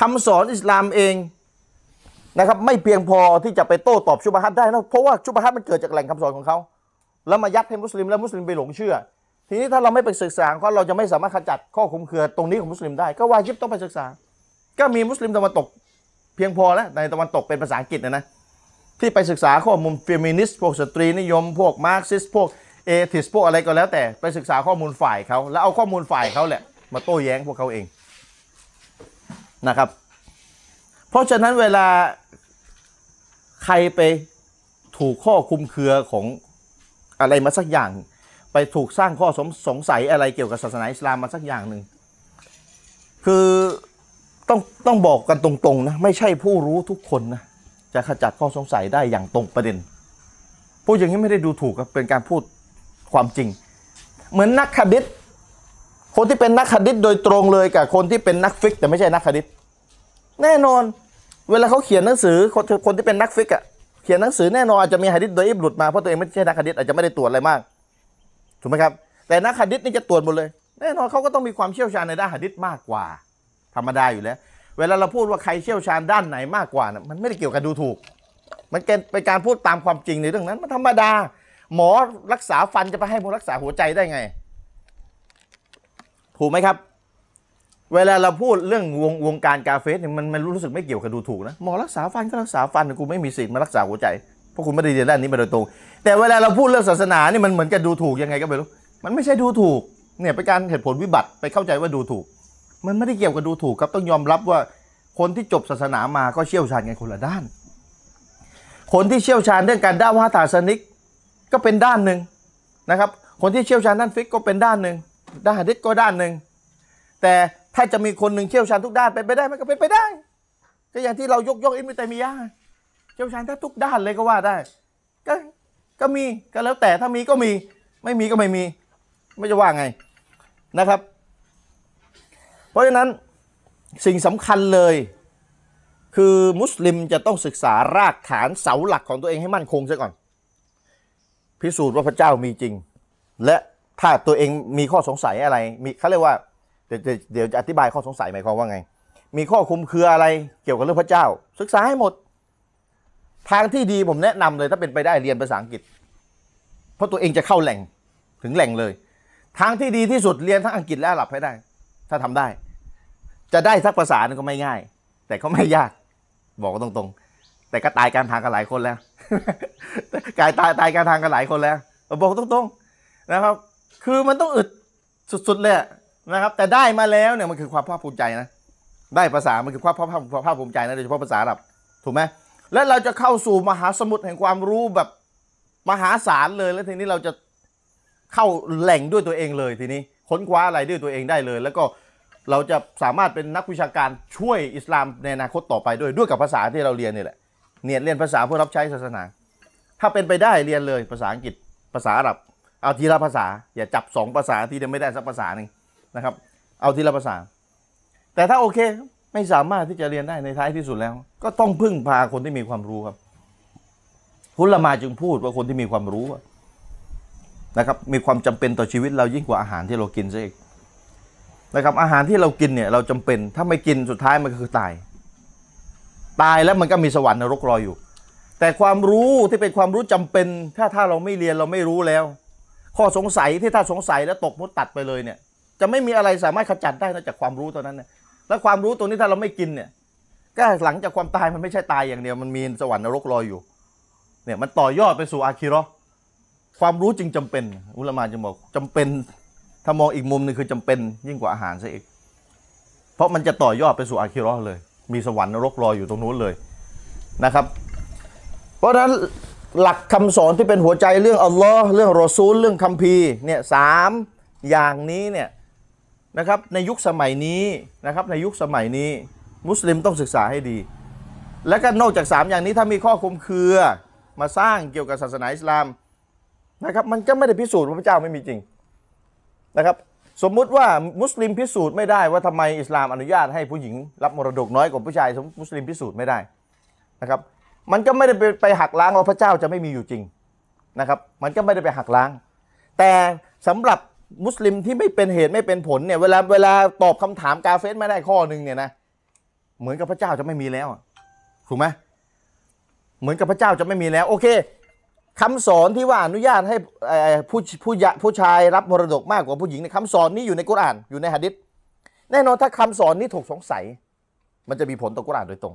คำสอนอิสลามเองนะครับไม่เพียงพอที่จะไปโต้ตอบชุบะฮัดได้นะเพราะว่าชุบะฮัดมันเกิดจากแหล่งคำสอนของเขาแล้วมายัดให้มุสลิมแล้วมุสลิมไปหลงเชื่อทีนี้ถ้าเราไม่ไปศึกษาเขาเราจะไม่สามารถขจัดข้อคุมเครือตรงนี้ของมุสลิมได้ก็วาญิบต้องไปศึกษาก็มีมุสลิมตะวันตกเพียงพอแล้วในตะวันตกเป็นภาษาอังกฤษนะนะที่ไปศึกษาข้อมูลเฟมินิสต์พวกสตรีนิยมพวกมาร์กซิสต์พวกเอทิสต์พวกอะไรก็แล้วแต่ไปศึกษาข้อมูลฝ่ายเขาแล้วเอาข้อมูลฝ่ายเขาแหละมาโต้แย้งพวกเขาเองนะครับเพราะฉะนั้นเวลาใครไปถูกข้อคุมเครือของอะไรมาสักอย่างไปถูกสร้างข้อสงสัยอะไรเกี่ยวกับศาสนาอิสลามมาสักอย่างหนึ่งคือต้องต้องบอกกันตรงๆนะไม่ใช่ผู้รู้ทุกคนนะจะขจัดข้อสงสัยได้อย่างตรงประเด็นพูดอย่างนี้ไม่ได้ดูถูกครับเป็นการพูดความจริงเหมือนนักหะดีษคนที่เป็นนักหะดีษโดยตรงเลยกับคนที่เป็นนักฟิกแต่ไม่ใช่นักหะดีษแน่นอนเวลาเขาเขียนหนังสือคนคนที่เป็นนักฟิกอะเขียนหนังสือแน่นอนอาจจะมีหะดีษโดยอิบหลุดมาเพราะตัวเองไม่ใช่นักหะดีษอาจจะไม่ได้ตรวจอะไรมากถูกไหมครับแต่นักหะดีษนี่จะตรวจหมดเลยแน่นอนเขาก็ต้องมีความเชี่ยวชาญในด้านหะดีษมากกว่าธรรมดาอยู่แล้วเวลาเราพูดว่าใครเชี่ยวชาญด้านไหนมากกว่านะมันไม่ได้เกี่ยวกับดูถูกมันเป็นการพูดตามความจริงในเรื่องนั้นมันธรรมดาหมอรักษาฟันจะไปให้หมอรักษาหัวใจได้ไงถูกไหมครับ เวลาเราพูดเรื่องวงวงการกาเฟสเนี่ยมันมันรู้สึกไม่เกี่ยวกับดูถูกนะหมอรักษาฟันก็รักษาฟันกูไม่มีสิทธิ์มารักษาหัวใจเพราะคุณไม่ได้เรียนด้านนี้มาโดยตรงแต่เวลาเราพูดเรื่องศาสนาเนี่ยมันเหมือนกับดูถูกยังไงก็ไม่รู้มันไม่ใช่ดูถูกเนี่ยเป็นการเหตุผลวิบัติไปเข้าใจว่าดูถูกมันไม่ได้เกี่ยวกับดูถูกครับต้องยอมรับว่าคนที่จบศาสนามาก็เชี่ยวชาญกันคนละด้านคนที่เชี่ยวชาญเรื่องการด่าวาทาสนิกก็เป็นด้านหนึ่งนะครับคนที่เชี่ยวชาญด้านฟิกก็เป็นด้านหนึ่งด้านหะดิษก็ด้านหนึ่งแต่ถ้าจะมีคนหนึ่งเชี่ยวชาญทุกด้านเป็นไปได้มันก็เป็นไปได้ก็อย่างที่เรายกยกอิบนุตัยมียะห์เชี่ยวชาญแทบทุกด้านเลยก็ว่าได้ก็ก็มีก็แล้วแต่ถ้ามีก็มีไม่มีก็ไม่มีไม่จะว่าไงนะครับเพราะฉะนั้นสิ่งสำคัญเลยคือมุสลิมจะต้องศึกษารากฐานเสาหลักของตัวเองให้มั่นคงซะก่อนพิสูจน์ว่าพระเจ้ามีจริงและถ้าตัวเองมีข้อสงสัยอะไรมีเขาเรียกว่าเดี๋ยวเดี๋ยวจะอธิบายข้อสงสัยหมายความว่าไงมีข้อคุมเครืออะไรเกี่ยวกับเรื่องพระเจ้าศึกษาให้หมดทางที่ดีผมแนะนำเลยถ้าเป็นไปได้เรียนภาษาอังกฤษเพราะตัวเองจะเข้าแหล่งถึงแหล่งเลยทางที่ดีที่สุดเรียนทั้งอังกฤษและอาหรับให้ได้ถ้าทำได้จะได้สักภาษาหนึ่งก็ไม่ง่ายแต่ก็ไม่ยากบอกตรงๆแต่ก็ตายการทางกันหลายคนแล้วกายตายตายการทางกันหลายคนแล้วบอกตรงๆนะครับคือมันต้องอึดสุดๆเลยนะครับแต่ได้มาแล้วเนี่ยมันคือความภาคภูมิใจนะได้ภาษามันคือความภาคภาคภูมิใจนะโดยเฉพาะภาษาอาหรับถูกไหมและเราจะเข้าสู่มหาสมุทรแห่งความรู้แบบมหาศาลเลยแล้วทีนี้เราจะเข้าแหล่งด้วยตัวเองเลยทีนี้ค้นคว้าอะไรด้วยตัวเองได้เลยแล้วก็เราจะสามารถเป็นนักวิชาการช่วยอิสลามในอนาคตต่อไปด้วยด้วยกับภาษาที่เราเรียนนี่แหละเนี่ยเรียนภาษาเพื่อรับใช้ศาสนาถ้าเป็นไปได้เรียนเลยภาษาอังกฤษภาษาอาหรับเอาทีละภาษาอย่าจับสองภาษาที่ไม่ได้สักภาษาหนึ่งนะครับเอาทีละภาษาแต่ถ้าโอเคไม่สามารถที่จะเรียนได้ในท้ายที่สุดแล้วก็ต้องพึ่งพาคนที่มีความรู้ครับอุลามะจึงพูดว่าคนที่มีความรู้นะครับมีความจำเป็นต่อชีวิตเรายิ่งกว่าอาหารที่เรากินซะอีกนะครับอาหารที่เรากินเนี่ยเราจำเป็นถ้าไม่กินสุดท้ายมันก็คือตายตายแล้วมันก็มีสวรรค์นรกรออยู่แต่ความรู้ที่เป็นความรู้จำเป็นถ้าถ้าเราไม่เรียนเราไม่รู้แล้วข้อสงสัยที่ถ้าสงสัยแล้วตกมุดตัดไปเลยเนี่ยจะไม่มีอะไรสามารถขจัดได้นอกจากความรู้ตัวนั้นเนี่ยและความรู้ตัวนี้ถ้าเราไม่กินเนี่ยก็หลังจากความตายมันไม่ใช่ตายอย่างเดียวมันมีสวรรค์นรกรออยู่เนี่ยมันต่อยอดไปสู่อาคิเราะห์ความรู้จึงจำเป็นอุลามะจะบอกจำเป็นถ้ามองอีกมุมนึงคือจำเป็นยิ่งกว่าอาหารซะอีกเพราะมันจะต่อยอดไปสู่อาคิเราะห์เลยมีสวรรค์นรกรออยู่ตรงนู้นเลยนะครับเพราะฉะนั้นหลักคำสอนที่เป็นหัวใจเรื่องอัลลอฮ์เรื่องรอซูลเรื่องคัมภีร์เนี่ยสามอย่างนี้เนี่ยนะครับในยุคสมัยนี้นะครับในยุคสมัยนี้มุสลิมต้องศึกษาให้ดีและก็นอกจากสามอย่างนี้ถ้ามีข้อคุมเครือมาสร้างเกี่ยวกับศาสนาอิสลามนะครับมันก็ไม่ได้พิสูจน์ว่าพระเจ้าไม่มีจริงนะครับสมมุติว่ามุสลิมพิสูจน์ไม่ได้ว่าทำไมอิสลามอนุญาตให้ผู้หญิงรับมรดกน้อยกว่าผู้ชายมุสลิมพิสูจน์ไม่ได้นะครับมันก็ไม่ได้ไปหักล้างว่าพระเจ้าจะไม่มีอยู่จริงนะครับมันก็ไม่ได้ไปหักล้างแต่สำหรับมุสลิมที่ไม่เป็นเหตุไม่เป็นผลเนี่ยเวลาเวลาตอบคำถามกาเฟรไม่ได้ข้อหนึ่งเนี่ยนะเหมือนกับพระเจ้าจะไม่มีแล้วถูกไหมเหมือนกับพระเจ้าจะไม่มีแล้วโอเคคำสอนที่ว่าอนุญาตให้ผู้ผู้ผู้ชายรับมรดกมากกว่าผู้หญิงเนี่ยคำสอนนี้อยู่ในกุรอานอยู่ในหะดีษแน่นอนถ้าคำสอนนี้ถูกสงสัยมันจะมีผลต่อกุรอานโดยตรง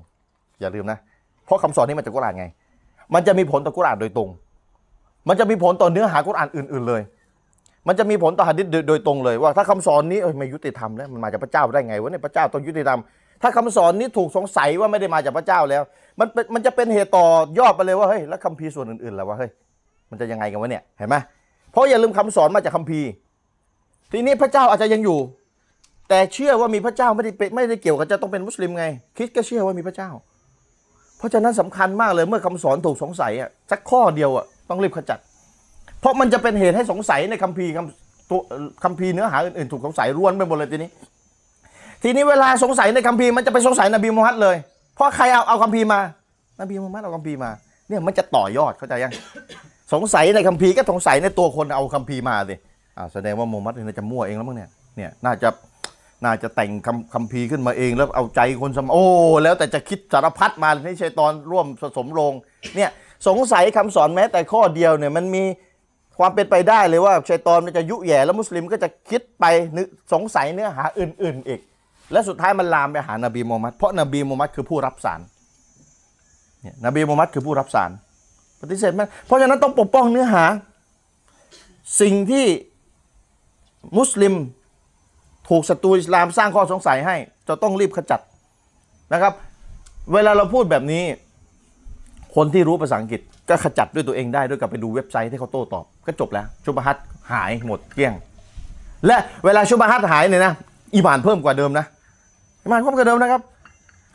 อย่าลืมนะเพราะคำสอนนี้มาจากกุรอานไงมันจะมีผลต่อกุรอานโดยตรงมันจะมีผลต่อเนื้อหากุรอานอื่นๆเลยมันจะมีผลต่อหะดีษโดยตรงเลยว่าถ้าคำสอนนี้ไม่ยุติธรรมแล้วมันมาจากพระเจ้าได้ไงวะเนี่ยพระเจ้าต้องยุติธรรมถ้าคำสอนนี้ถูกสงสัยว่าไม่ได้มาจากพระเจ้าแล้วมันเป็นมันจะเป็นเหตุต่อยอดไปเลยว่าเฮ้ยแล้วคัมภีร์ส่วนอื่นๆล่ะวะเฮ้ยมันจะยังไงกันวะเนี่ยเห็นไหมเพราะอย่าลืมคำสอนมาจากคัมภีร์ทีนี้พระเจ้าอาจจะยังอยู่แต่เชื่อว่ามีพระเจ้าไม่ได้ไม่ได้เกี่ยวกับจะต้องเป็นมุสลิมไงคริสต์ก็เชื่อว่ามีพระเจ้าเพราะฉะนั้นสำคัญมากเลยเมื่อคำสอนถูกสงสัยอ่ะสักข้อเดียวอ่ะต้องรีบขจัดเพราะมันจะเป็นเหตุให้สงสัยในคัมภีร์คัมภีร์เนื้อหาอื่นๆถูกสงสัยร่วนไปหมดเลยทีนี้ทีนี้เวลาสงสัยในคัมภีร์มันจะไปสงสัยนบีมูฮัมมัดเลยเพราะใครเอาเอาคัมภีร์มานบีมูฮัมมัดเอาคัมภีร์มาเนี่ยมันจะต่อยอดเข้าใจยังสงสัยในคัมภีร์ก็สงสัยในตัวคนเอาคัมภีร์มาสิอ้าวแสดงว่ามูฮัมมัดเนี่ยจะมั่วเองแล้วมั้งเนี่ยเนี่ยน่าจะน่าจะแต่งคัมภีร์ขึ้นมาเองแล้วเอาใจคนสมโอ้แล้วแต่จะคิดสารพัดมาในชัยฏอนร่วมผสมลงเนี่ยสงสัยคำสอนแม้แต่ข้อเดียวเนี่ยมันมีความเป็นไปได้เลยว่าชัยฏอนมันจะยุแย่แล้วมุสลิมก็จะคิดไปนึกสงสัยเนื้อหาอื่นๆอีก และสุดท้ายมันลามไปหานบีมูฮัมมัดเพราะนบีมูฮัมมัดคือผู้รับสารเนี่ยนบีมูฮัมมัดคือผู้รับสารปฏิเสธไม่เพราะฉะนั้นต้องปกป้องเนื้อหาสิ่งที่มุสลิมถูกศัตรูอิสลามสร้างข้อสงสัยให้จะต้องรีบขจัดนะครับเวลาเราพูดแบบนี้คนที่รู้ภาษาอังกฤษก็ขจัดด้วยตัวเองได้ด้วยกับไปดูเว็บไซต์ที่เขาโต้ตอบก็จบแล้วชุบะฮัดหายหมดเกลี้ยงและเวลาชุบะฮัดหายเนี่ยนะอิหม่านเพิ่มกว่าเดิมนะอิหม่านเพิ่มกว่าเดิมนะครับ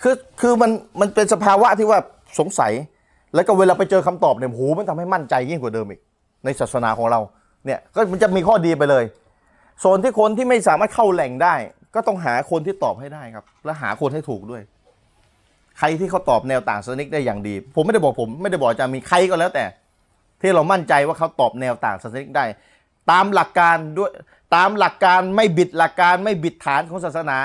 คือคือมันมันเป็นสภาวะที่ว่าสงสัยแล้วก็เวลาไปเจอคำตอบเนี่ยโหมันทำให้มั่นใจยิ่งกว่าเดิมอีกในศาสนาของเราเนี่ยก็มันจะมีข้อดีไปเลยโซนที่คนที่ไม่สามารถเข้าแหล่งได้ก็ต้องหาคนที่ตอบให้ได้ครับและหาคนให้ถูกด้วยใครที่เขาตอบแนวต่างศาสนิกได้อย่างดีผมไม่ได้บอกผมไม่ได้บอกจะมีใครก็แล้วแต่ที่เรามั่นใจว่าเขาตอบแนวต่างศาสนิกได้ตามหลักการด้วยตามหลักการไม่บิดหลักการไม่บิดฐานของศาสนา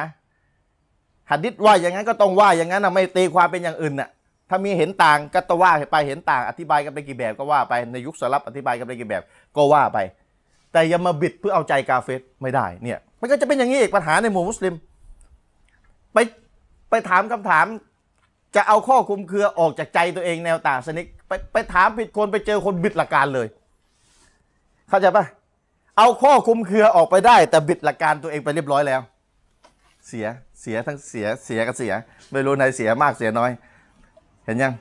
หะดีษว่าอย่างนั้นก็ต้องว่าอย่างนั้นนะไม่ตีความเป็นอย่างอื่นน่ะถ้ามีเห็นต่างก็ต้องว่าไปเห็นต่างอธิบายกันไปกี่แบบก็ว่าไปในยุคสลับอธิบายกันไปกี่แบบก็ว่าไปแต่อย่ามาบิดเพื่อเอาใจกาเฟรไม่ได้เนี่ยมันก็จะเป็นอย่างนี้อีกปัญหาในหมู่มุสลิมไปไปถามคำถามจะเอาข้อคุมเครือออกจากใจตัวเองแนวต่างศาสนิกไปไปถามผิดคนไปเจอคนบิดหลักการเลยเข้าใจปะเอาข้อคุมเครือออกไปได้แต่บิดหลักการตัวเองไปเรียบร้อยแล้วเสียเสียทั้งเสียเสียกับเสียไม่รู้นายเสียมากเสียน้อยเห็นยัง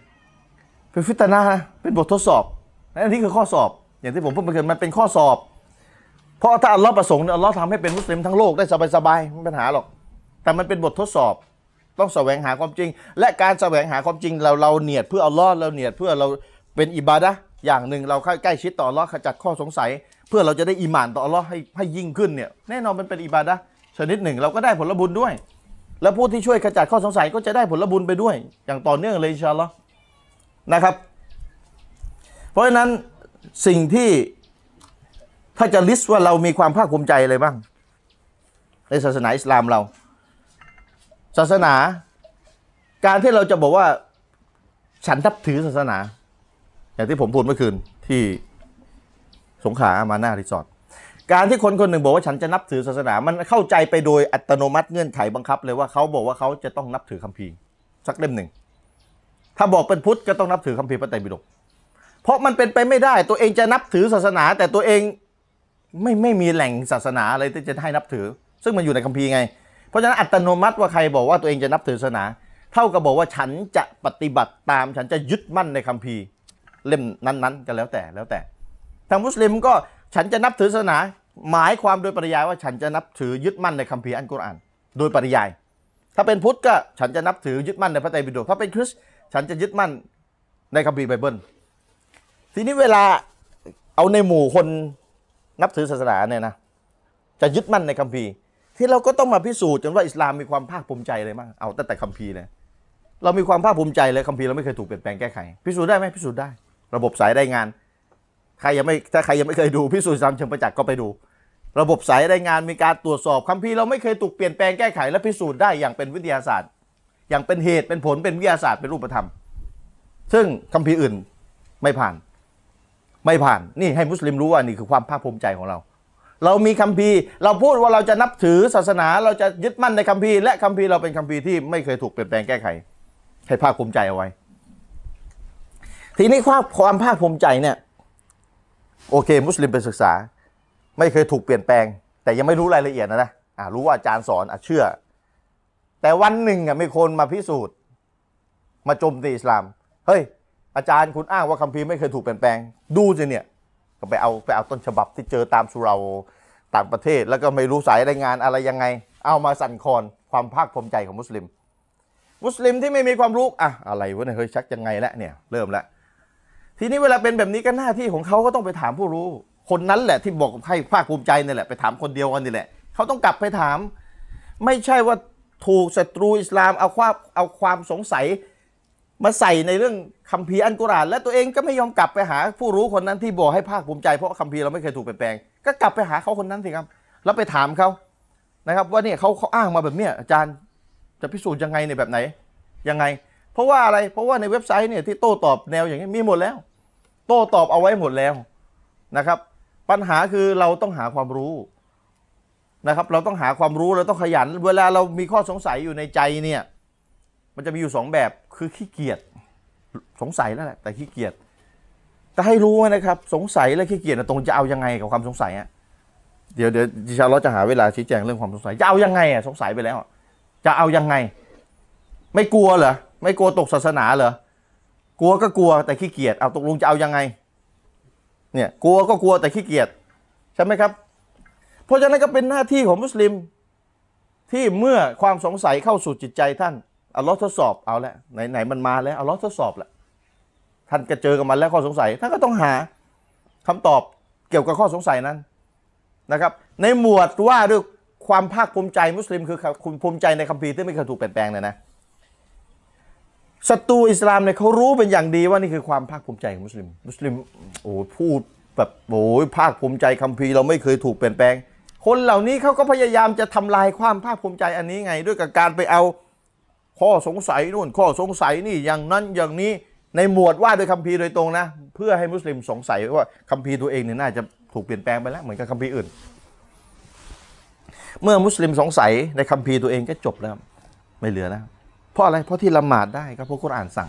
เป็นฟิตนะห์เป็นบททดสอบนั่นนี่คือข้อสอบอย่างที่ผมพูดเมื่อกี้มันเป็นข้อสอบเพราะถ้าอัลลอฮ์ประสงค์อัลลอฮ์ทำให้เป็นมุสลิมทั้งโลกได้สบายๆไม่มีปัญหาหรอกแต่มันเป็นบททดสอบต้องแสวงหาความจริงและการแสวงหาความจริงเราเราเนียดเพื่ออัลลอฮ์เราเนียดเพื่อเราเป็นอิบาดะห์อย่างหนึ่งเราใกล้ชิดต่ออัลลอฮ์ขจัดข้อสงสัยเพื่อเราจะได้อิหม่านต่ออัลลอฮ์ให้ให้ยิ่งขึ้นเนี่ยแน่นอนมันเป็นอิบาดะห์ชนิดหนึ่งเราก็ได้ผลบุญด้วยและผู้ที่ช่วยขจัดข้อสงสัยก็จะได้ผลบุญไปด้วยอย่างต่อเนื่องเลยอินชาอัลลอฮ์นะครับเพราะฉะนั้นสิ่งที่ถ้าจะลิสต์ว่าเรามีความภาคภูมิใจอะไรบ้างในศาสนาอิสลามเราศาสนาการที่เราจะบอกว่าฉันนับถือศาสนาอย่างที่ผมพูดเมื่อคืนที่สงขลามาน่ารีสอร์ทการที่คนคนหนึ่งบอกว่าฉันจะนับถือศาสนามันเข้าใจไปโดยอัตโนมัติเงื่อนไขบังคับเลยว่าเขาบอกว่าเขาจะต้องนับถือคัมภีร์สักเล่มหนึ่งถ้าบอกเป็นพุทธก็ต้องนับถือคัมภีร์พระไตรปิฎกเพราะมันเป็นไปไม่ได้ตัวเองจะนับถือศาสนาแต่ตัวเองไม่ไม่มีแหล่งศาสนาอะไรที่จะให้นับถือซึ่งมันอยู่ในคัมภีร์ไงเพราะฉะนั้นอัตโนมัติว่าใครบอกว่าตัวเองจะนับถือศาสนาเท่ากับบอกว่าฉันจะปฏิบัติตามฉันจะยึดมั่นในคัมภีร์เล่มนั้นๆก็แล้วแต่แล้วแต่ทางมุสลิมก็ฉันจะนับถือศาสนาหมายความโดยปริยายว่าฉันจะนับถือยึดมั่นในคัมภีร์อัลกุรอานโดยปริยายถ้าเป็นพุทธก็ฉันจะนับถือยึดมั่นในพระไตรปิฎกถ้าเป็นคริสต์ฉันจะยึดมั่นในคัมภีร์ไบเบิลทีนี้เวลาเอาในหมู่คนนับถือศาสนาเนี่ยนะจะยึดมั่นในคัมภีร์ที่เราก็ต้องมาพิสูจน์จนว่าอิสลามมีความภาคภูมิใจเลยมั้งเอาตั้งแต่คัมภีร์เลยเรามีความภาคภูมิใจเลยคัมภีร์เราไม่เคยถูกเปลี่ยนแปลงแก้ไขพิสูจน์ได้ไหมพิสูจน์ได้ระบบสายได้งานใครยังไม่ถ้าใครยังไม่เคยดูพิสูจน์อิสลามเชิงประจักษ์ก็ไปดูระบบสายได้งานมีการตรวจสอบคัมภีร์เราไม่เคยถูกเปลี่ยนแปลงแก้ไขและพิสูจน์ได้อย่างเป็นวิทยาศาสตร์อย่างเป็นเหตุเป็นผลเป็นวิทยาศาสตร์เป็นรูปธรรมซึ่งคัมภีร์อื่นไม่ผ่านไม่ผ่านนี่ให้มุสลิมรู้ว่านี่คือความภาคภูมิใจของเราเรามีคัมภีร์เราพูดว่าเราจะนับถือศาสนาเราจะยึดมั่นในคัมภีร์และคัมภีร์เราเป็นคัมภีร์ที่ไม่เคยถูกเปลี่ยนแปลงแก้ไขให้ภาคภูมิใจเอาไว้ทีนี้ความความภาคภูมิใจเนี่ยโอเคมุสลิมไปศึกษาไม่เคยถูกเปลี่ยนแปลงแต่ยังไม่รู้รายละเอียดนะนะอ่ะรู้ว่าอาจารย์สอนอ่ะเชื่อแต่วันหนึ่งอ่ะมีคนมาพิสูจน์มาโจมตีอิสลามเฮ้ยอาจารย์คุณอ้างว่าคัมภีร์ไม่เคยถูกเปลี่ยนแปลงดูสิเนี่ยก็ไปเอาไปเอาต้นฉบับที่เจอตามสุเราต่างประเทศแล้วก็ไม่รู้สายรายงานอะไรยังไงเอามาสั่นคลอนความภาคภูมิใจของมุสลิมมุสลิมที่ไม่มีความรู้อะอะไรวะเนี่ยเฮ้ยชักยังไงละเนี่ยเริ่มละทีนี้เวลาเป็นแบบนี้ก็หน้าที่ของเขาก็ต้องไปถามผู้รู้คนนั้นแหละที่บอกให้ภาคภูมิใจนี่แหละไปถามคนเดียวกันนี่แหละเขาต้องกลับไปถามไม่ใช่ว่าถูกศัตรูอิสลามเอาความเอาความสงสัยมาใส่ในเรื่องคัมภีร์อัลกุรอานและตัวเองก็ไม่ยอมกลับไปหาผู้รู้คนนั้นที่บอกให้ภาคภูมิใจเพราะคัมภีร์เราไม่เคยถูกเปลี่ยนแปลงก็กลับไปหาเขาคนนั้นสิครับแล้วไปถามเขานะครับว่าเนี่ยเขาเขาอ้างมาแบบเนี้ยอาจารย์จะพิสูจน์ยังไงเนี่ยแบบไหนยังไงเพราะว่าอะไรเพราะว่าในเว็บไซต์เนี่ยที่โต้ตอบแนวอย่างนี้มีหมดแล้วโต้ตอบเอาไว้หมดแล้วนะครับปัญหาคือเราต้องหาความรู้ นะครับเราต้องหาความรู้เราต้องขยันเวลาเรามีข้อสงสัยอยู่ในใจเนี่ยมันจะมีอยู่สองแบบคือขี้เกียจสงสัยแล้วแหละแต่ขี้เกียจแต่ให้รู้นะครับสงสัยและขี้เกียจตรงจะเอายังไงกับความสงสัยอ่ะเดี๋ยวเดี๋ยวดิฉันเราจะหาเวลาชี้แจงเรื่องความสงสัยจะเอายังไงอ่ะสงสัยไปแล้วจะเอายังไงไม่กลัวเหรอไม่กลัวตกศาสนาเหรอกลัวก็กลัวแต่ขี้เกียจเอาตกลงจะเอายังไงเนี่ยกลัวก็กลัวแต่ขี้เกียจใช่ไหมครับเพราะฉะนั้นก็เป็นหน้าที่ของมุสลิมที่เมื่อความสงสัยเข้าสู่จิตใจท่านเอาล้อทดสอบเอาละไหนไหนมันมาแล้วเอาล้อทดสอบละท่านก็เจอกับมันแล้วข้อสงสัยท่านก็ต้องหาคำตอบเกี่ยวกับข้อสงสัยนั้นนะครับในหมวดว่าด้วยความภาคภูมิใจมุสลิมคือคุณภูมิใจในคัมภีร์ที่ไม่เคยถูกเปลี่ยนแปลงเลยนะศัตรูอิสลามเนี่ยเขารู้เป็นอย่างดีว่านี่คือความภาคภูมิใจของมุสลิมมุสลิมโอ้พูดแบบโอ้ภาคภูมิใจคัมภีร์เราไม่เคยถูกเปลี่ยนแปลงคนเหล่านี้เขาก็พยายามจะทำลายความภาคภูมิใจอันนี้ไงด้วยกับการไปเอาข้อสงสัยนู่นข้อสงสัยนี่อย่างนั้นอย่างนี้ในหมวดว่าโดยคัมภีร์โดยตรงนะเพื่อให้มุสลิมสงสัยว่าคัมภีร์ตัวเองเนี่ยน่าจะถูกเปลี่ยนแปลงไปแล้วเหมือนกับคัมภีร์อื่นเมื่อมุสลิมสงสัยในคัมภีร์ตัวเองก็จบแล้วไม่เหลือนะเพราะอะไรเพราะที่ละหมาดได้ก็เพราะกุรอานสั่ง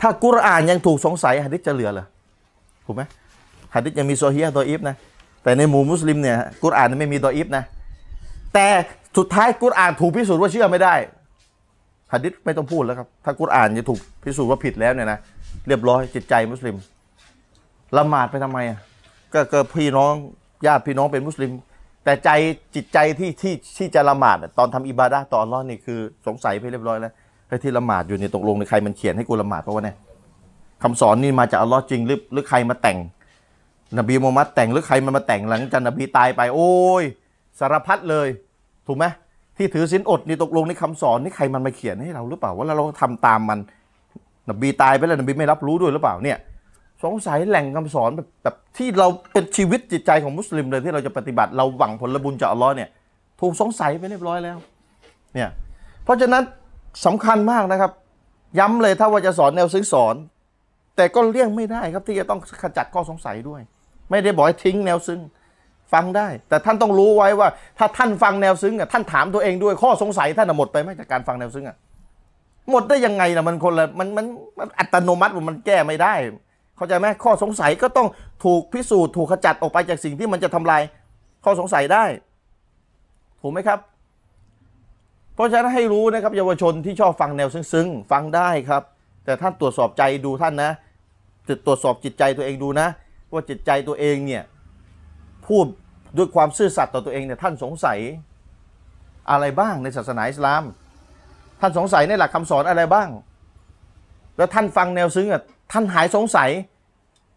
ถ้ากุรอานยังถูกสงสัยหะดีษจะเหลือเหรอถูกไหมหะดีษยังมีซอฮีฮ์ดออีฟนะแต่ในหมู่มุสลิมเนี่ยกุรอานไม่มีดออีฟนะแต่สุดท้ายกุรอานถูกพิสูจน์ว่าเชื่อไม่ได้หะดีษไม่ต้องพูดแล้วครับถ้ากุรอานจะถูกพิสูจน์ว่าผิดแล้วเนี่ยนะเรียบร้อยจิตใจมุสลิมละหมาดไปทำไมอ่ะก็เกิดพี่น้องญาติพี่น้องเป็นมุสลิมแต่ใจจิตใจที่ที่ที่จะละหมาดตอนทำอิบาดะห์ต่ออัลเลาะห์นี่คือสงสัยไปเรียบร้อยแล้วไอ้ที่ละหมาดอยู่นี่ตกลงในใครมันเขียนให้กูละหมาดเพราะว่าเนี่ยคำสอนนี่มาจากอัลเลาะห์จริงหรือหรือใครมาแต่งนบีมูฮัมมัดแต่งหรือใครมันมาแต่งหลังจากนบีตายไปโอ้ยสารพัดเลยถูกไหมที่ถือศีลอดนี่ตกลงในคำสอนนี่ใครมันมาเขียนให้เราหรือเปล่าว่าเราทำตามมันนบีตายไปแล้วนบีไม่รับรู้ด้วยหรือเปล่าเนี่ยสงสัยแหล่งคำสอนแบบแบบที่เราเป็นชีวิตจิตใจของมุสลิมเลยที่เราจะปฏิบัติเราหวังผลบุญจากอัลลอฮ์เนี่ยถูกสงสัยไปเรียบร้อยแล้วเนี่ยเพราะฉะนั้นสำคัญมากนะครับย้ำเลยถ้าว่าจะสอนแนวซื้อสอนแต่ก็เลี่ยงไม่ได้ครับที่จะต้องขจัดข้อสงสัยด้วยไม่ได้บอกให้ทิ้งแนวซึ้งฟังได้แต่ท่านต้องรู้ไว้ว่าถ้าท่านฟังแนวซึ้งอ่ะท่านถามตัวเองด้วยข้อสงสัยท่านหมดไปไหมจากการฟังแนวซึ้งอ่ะหมดได้ยังไงล่ะมันคนละมันมันอัตโนมัติมันแก้ไม่ได้เข้าใจไหมข้อสงสัยก็ต้องถูกพิสูจน์ถูกขจัดออกไปจากสิ่งที่มันจะทำลายข้อสงสัยได้ถูกไหมครับเพราะฉะนั้นให้รู้นะครับเยาวชนที่ชอบฟังแนวซึ้งๆฟังได้ครับแต่ท่านตรวจสอบใจดูท่านนะตรวจสอบจิตใจตัวเองดูนะว่าจิตใจตัวเองเนี่ยพูดด้วยความซื่อสัตย์ต่อตัวเองเนี่ยท่านสงสัยอะไรบ้างในศาสนาอิสลามท่านสงสัยในหลักคำสอนอะไรบ้างแล้วท่านฟังแนวซึ้งอ่ะท่านหายสงสัย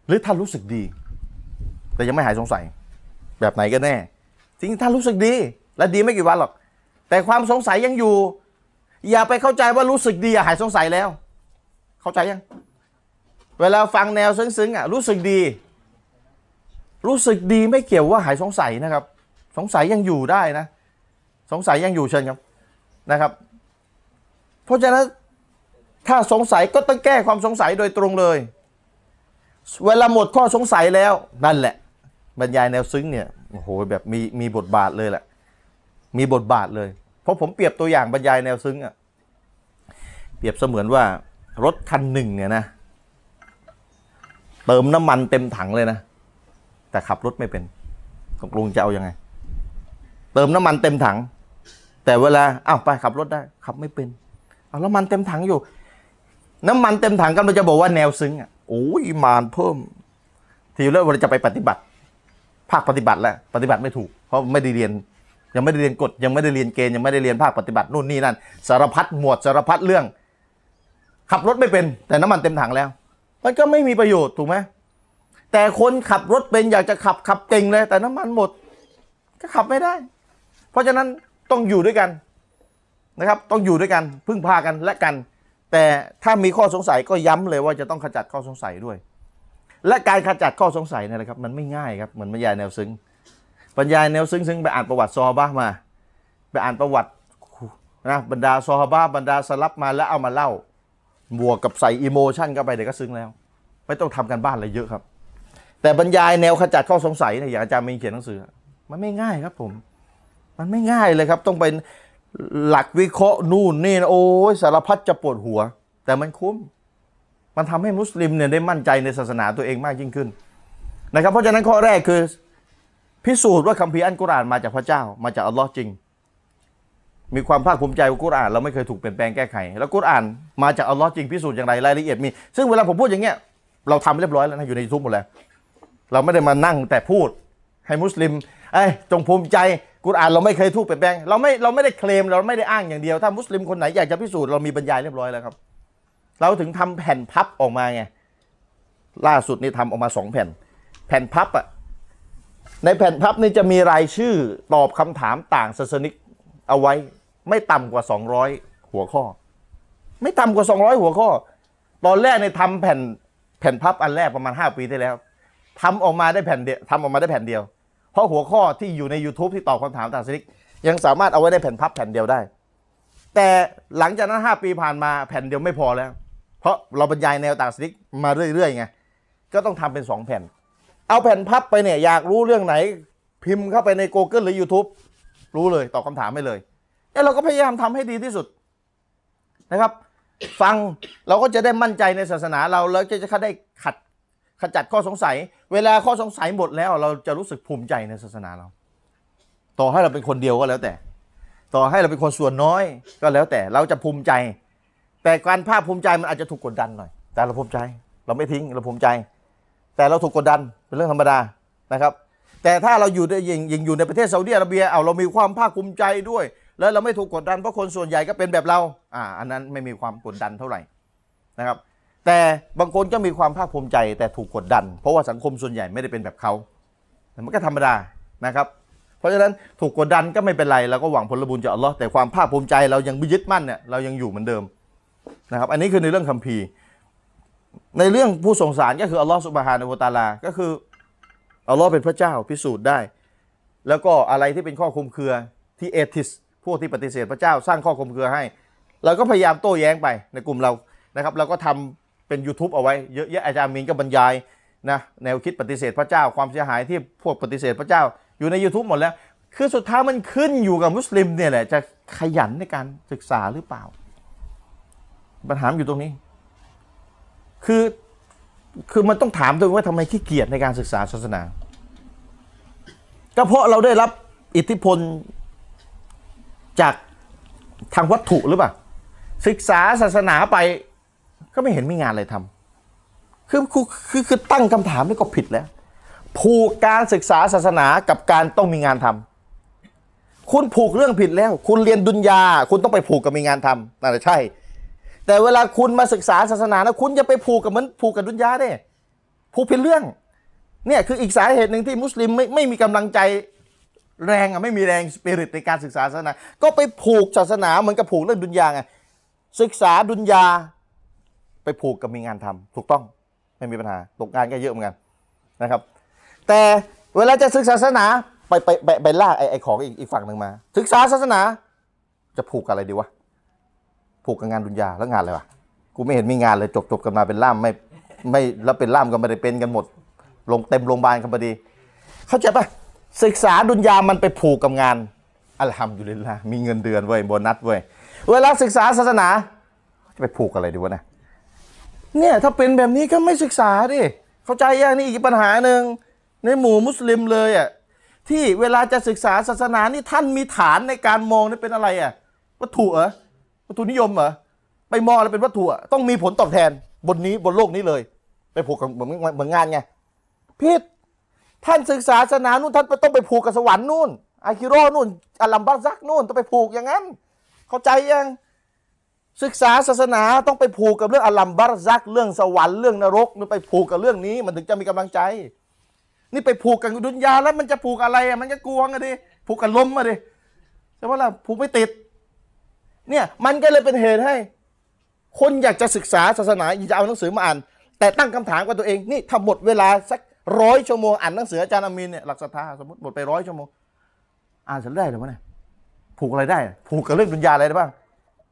หรือท่านรู้สึกดีแต่ยังไม่หายสงสัยแบบไหนก็แน่จริงท่านรู้สึกดีและดีไม่กี่วันหรอกแต่ความสงสัยยังอยู่อย่าไปเข้าใจว่ารู้สึกดีหายสงสัยแล้วเข้าใจยังเวลาฟังแนวซึ้งๆอ่ะรู้สึกดีรู้สึกดีไม่เกี่ยวว่าหายสงสัยนะครับสงสัยยังอยู่ได้นะสงสัยยังอยู่เชิญครับนะครับเพราะฉะนั้นถ้าสงสัยก็ต้องแก้ความสงสัยโดยตรงเลยเวลาหมดข้อสงสัยแล้วนั่นแหละบรรยายแนวซึ้งเนี่ยโอ้โหแบบมีมีบทบาทเลยแหละมีบทบาทเลยเพราะผมเปรียบตัวอย่างบรรยายแนวซึ้งอ่ะเปรียบเสมือนว่ารถคันหนึ่งเนี่ยนะเติมน้ำมันเต็มถังเลยนะแต่ขับรถไม่เป็นตกลงจะเอายังไงเติมน้ำมันเต็มถังแต่เวลาอ้าวไปขับรถได้ขับไม่เป็นเอาแล้วมันเต็มถังอยู่น้ำมันเต็มถังกันเราจะบอกว่าแนวซึ้งอ่ะโอ้ยมานเพิ่มทีแรกเราจะไปปฏิบัติภาคปฏิบัติแล้วปฏิบัติไม่ถูกเพราะไม่ได้เรียนยังไม่ได้เรียนกฎยังไม่ได้เรียนเกณฑ์ยังไม่ได้เรียนภาคปฏิบัตินู่นนี่นั่นสารพัดหมวดสารพัดเรื่องขับรถไม่เป็นแต่น้ำมันเต็มถังแล้วมันก็ไม่มีประโยชน์ถูกไหมแต่คนขับรถเป็นอยากจะขับขับเก่งเลยแต่น้ำมันหมดก็ขับไม่ได้เพราะฉะนั้นต้องอยู่ด้วยกันนะครับต้องอยู่ด้วยกันพึ่งพากันและกันแต่ถ้ามีข้อสงสัยก็ย้ำเลยว่าจะต้องขจัดข้อสงสัยด้วยและการขจัดข้อสงสัยนี่แหละครับมันไม่ง่ายครับเหมือนบรรยายแนวซึ้งบรรยายแนวซึ้งซึ้งไปอ่านประวัติซอฮาบะห์มาไปอ่านประวัตินะบรรดาซอฮาบะห์บรรดาสลัฟมาแล้วเอามาเล่าบวกกับใส่อิโมชันเข้าไปเดี๋ยวก็ซึ้งแล้วไม่ต้องทำกันบ้านอะไรเยอะครับแต่บรรยายแนวขจัดข้อสงสัยเนี่ยอย่างอาจารย์มีเขียนหนังสือมันไม่ง่ายครับผม มันไม่ง่ายเลยครับต้องเป็นหลักวิเคราะห์นู่นนี่นะโอ้ยสารพัดจะปวดหัวแต่มันคุ้มมันทำให้มุสลิมเนี่ยได้มั่นใจในศาสนาตัวเองมากยิ่งขึ้นนะครับเพราะฉะนั้นข้อแรกคือพิสูจน์ว่าคัมภีร์อัลกุรอานมาจากพระเจ้ามาจากอัลลอฮ์จริงมีความภาคภูมิใจว่ากุรอานเราไม่เคยถูกเปลี่ยนแปลงแก้ไขแล้วกุรอานมาจากอัลลอฮ์จริงพิสูจน์อย่างไรรายละเอียดมีซึ่งเวลาผมพูดอย่างเงี้ยเราทำเรียบร้อยแล้วนะอยู่ในยูทูบหมดแล้วเราไม่ได้มานั่งแต่พูดให้มุสลิมเอ้ยจงภูมิใจกุรอานเราไม่เคยถูกเปลี่ยนแปลงเราไม่เราไม่ได้เคลมเราไม่ได้อ้างอย่างเดียวถ้ามุสลิมคนไหนอยากจะพิสูจน์เรามีบรรยายเรียบร้อยแล้วครับเราถึงทำแผ่นพับออกมาไงล่าสุดนี่ทำออกมาสองแผ่นแผ่นพับอ่ะในแผ่นพับนี่จะมีรายชื่อตอบคำถามต่างศาสนิกเอาไว้ไม่ต่ำกว่าสองร้อยหัวข้อไม่ต่ำกว่าสองร้อยหัวข้อตอนแรกในทำแผ่นแผ่นพับอันแรกประมาณห้าปีที่แล้วทำออกมาได้แผ่นเดียวทำออกมาได้แผ่นเดียวเพราะหัวข้อที่อยู่ใน ยูทูบ ที่ตอบคำถามต่างศาสนิกยังสามารถเอาไว้ได้แผ่นพับแผ่นเดียวได้แต่หลังจากนั้นห้าปีผ่านมาแผ่นเดียวไม่พอแล้วเพราะเราบรรยายแนวต่างศาสนิกมาเรื่อยๆไงก็ต้องทำเป็นสองแผ่นเอาแผ่นพับไปเนี่ยอยากรู้เรื่องไหนพิมพ์เข้าไปใน กูเกิล หรือ ยูทูบ รู้เลยตอบคำถามไม่เลยแล้วเราก็พยายามทำให้ดีที่สุดนะครับฟังเราก็จะได้มั่นใจในศาสนาเราแล้วจะจะได้ขัดขจัดข้อสงสัยเวลาข้อสงสัยหมดแล้วเราจะรู้สึกภูมิใจในศาสนาเราต่อให้เราเป็นคนเดียวก็แล้วแต่ต่อให้เราเป็นคนส่วนน้อยก็แล้วแต่เราจะภูมิใจแต่การภาคภูมิใจมันอาจจะถูกกดดันหน่อยแต่เราภูมิใจเราไม่ทิ้งเราภูมิใจแต่เราถูกกดดันเป็นเรื่องธรรมดานะครับแต่ถ้าเราอยู่ในยิงอยู่ในประเทศซาอุดิอาระเบียเอาเรามีความภาคภูมิใจด้วยแล้วเราไม่ถูกกดดันเพราะคนส่วนใหญ่ก็เป็นแบบเราอ่าอันนั้นไม่มีความกดดันเท่าไหร่นะครับแต่บางคนก็มีความภาคภูมิใจแต่ถูกกดดันเพราะว่าสังคมส่วนใหญ่ไม่ได้เป็นแบบเขาแต่มันก็ธรรมดานะครับเพราะฉะนั้นถูกกดดันก็ไม่เป็นไรเราก็หวังผลบุญจากอัลลอฮ์แต่ความภาคภูมิใจเรายังยึดมั่นเนี่ยเรายังอยู่เหมือนเดิมนะครับอันนี้คือในเรื่องคัมภีร์ในเรื่องผู้ทรงสารก็คืออัลลอฮ์ซุบฮานะฮูวะตะอาลาก็คืออัลลอฮ์เป็นพระเจ้าพิสูจน์ได้แล้วก็อะไรที่เป็นข้อคลุมเครือที่เอทิสพวกที่ปฏิเสธพระเจ้าสร้างข้อคลุมเครือให้เราก็พยายามโต้แย้งไปในกลุ่มเรานะครับเราก็ทำเป็น ยูทูบ เอาไว้เยอะแยะอาจารย์มีนก็บรรยายนะแนวคิดปฏิเสธพระเจ้าความเสียหายที่พวกปฏิเสธพระเจ้าอยู่ใน ยูทูบ หมดแล้วคือสุดท้ายมันขึ้นอยู่กับมุสลิมเนี่ยแหละจะขยันในการศึกษาหรือเปล่าปัญหาอยู่ตรงนี้คือคือมันต้องถามตัวเองว่าทำไมขี้เกียจในการศึกษาศาสนาก็เพราะเราได้รับอิทธิพลจากทางวัตถุหรือเปล่าศึกษาศาสนาไปก็ไม่เห็นมีงานอะไรทำคือคือคือตั้งคำถามนี่ก็ผิดแล้วผูกการศึกษาศาสนากับการต้องมีงานทำคุณผูกเรื่องผิดแล้วคุณเรียนดุนยาคุณต้องไปผูกกับมีงานทำนั่นแหละใช่แต่เวลาคุณมาศึกษาศาสนานะคุณจะไปผูกกับมันผูกกับดุนยาเนี่ยผูกผิดเรื่องเนี่ยคืออีกสาเหตุหนึ่งที่มุสลิมไม่ไม่มีกำลังใจแรงอ่ะไม่มีแรงสปิริตในการศึกษาศาสนาก็ไปผูกศาสนาเหมือนกับผูกเรื่องดุนยาไงศึกษาดุนยาไปผูกกับมีงานทำถูกต้องไม่มีปัญหาตกงานก็เยอะเหมือนกันนะครับแต่เวลาจะศึกษาศาสนาไปไปไปไปล่าไอ้ไอ้ของอีกอีกฝั่งหนึ่งมาศึกษาศาสนาจะผูกกับอะไรดีวะผูกกับงานดุนยาแล้วงานอะไรวะกูไม่เห็นมีงานเลยจบจบกันมาเป็นล่ามไม่ไม่แล้วเป็นล่ามกันไม่ได้เป็นกันหมดลงเต็มโรงพยาบาลกันพอดีเข้าใจปะศึกษาดุนยามันไปผูกกับงานอัลฮัมดุลิลลาห์มีเงินเดือนเว้ยโบนัสเว้ยเวลาศึกษาศาสนาจะไปผูกอะไรดีวะนะเนี่ยถ้าเป็นแบบนี้ก็ไม่ศึกษาดิเข้าใจยังนี่อีกปัญหาหนึ่งในหมู่มุสลิมเลยอ่ะที่เวลาจะศึกษาศาสนานี่ท่านมีฐานในการมองนี่เป็นอะไรอ่ะวัตถุเหรอวัตถุนิยมเหรอไปมองแล้วเป็นวัตถุต้องมีผลตอบแทนบนนี้บนโลกนี้เลยไปผูกกับเหมือนเหมือนงานไงผิดท่านศึกษาศาสนานู่นท่านต้องไปผูกกับสวรรค์นู่นอาคิเราะห์นู่นอัลลัมบักซักนู่นต้องไปผูกอย่างนั้นเข้าใจยังศึกษาศาสนาต้องไปผูกกับเรื่องอัลลัมบักซักเรื่องสวรรค์เรื่องนรกมันไปผูกกับเรื่องนี้มันถึงจะมีกำลังใจนี่ไปผูกกับดุนยาแล้วมันจะผูกอะไรอ่ะมันจะกลวงอ่ะดิผูกกับลมอ่ะดิใช่ไหมล่ะผูกไม่ติดเนี่ยมันก็เลยเป็นเหตุให้คนอยากจะศึกษาศาสนาอยากจะเอาหนังสือมาอ่านแต่ตั้งคำถามกับตัวเองนี่ถ้าหมดเวลาสักร้อยชั่วโมงอ่านหนังสืออาจารย์อามีนเนี่ยหลักศรัทธาสมมติหมดไปร้อยชั่วโมงอ่านเสร็จได้หรือวะเนี่ยผูกอะไรได้ผูกกับเรื่องดุนยาอะไรได้บ้าง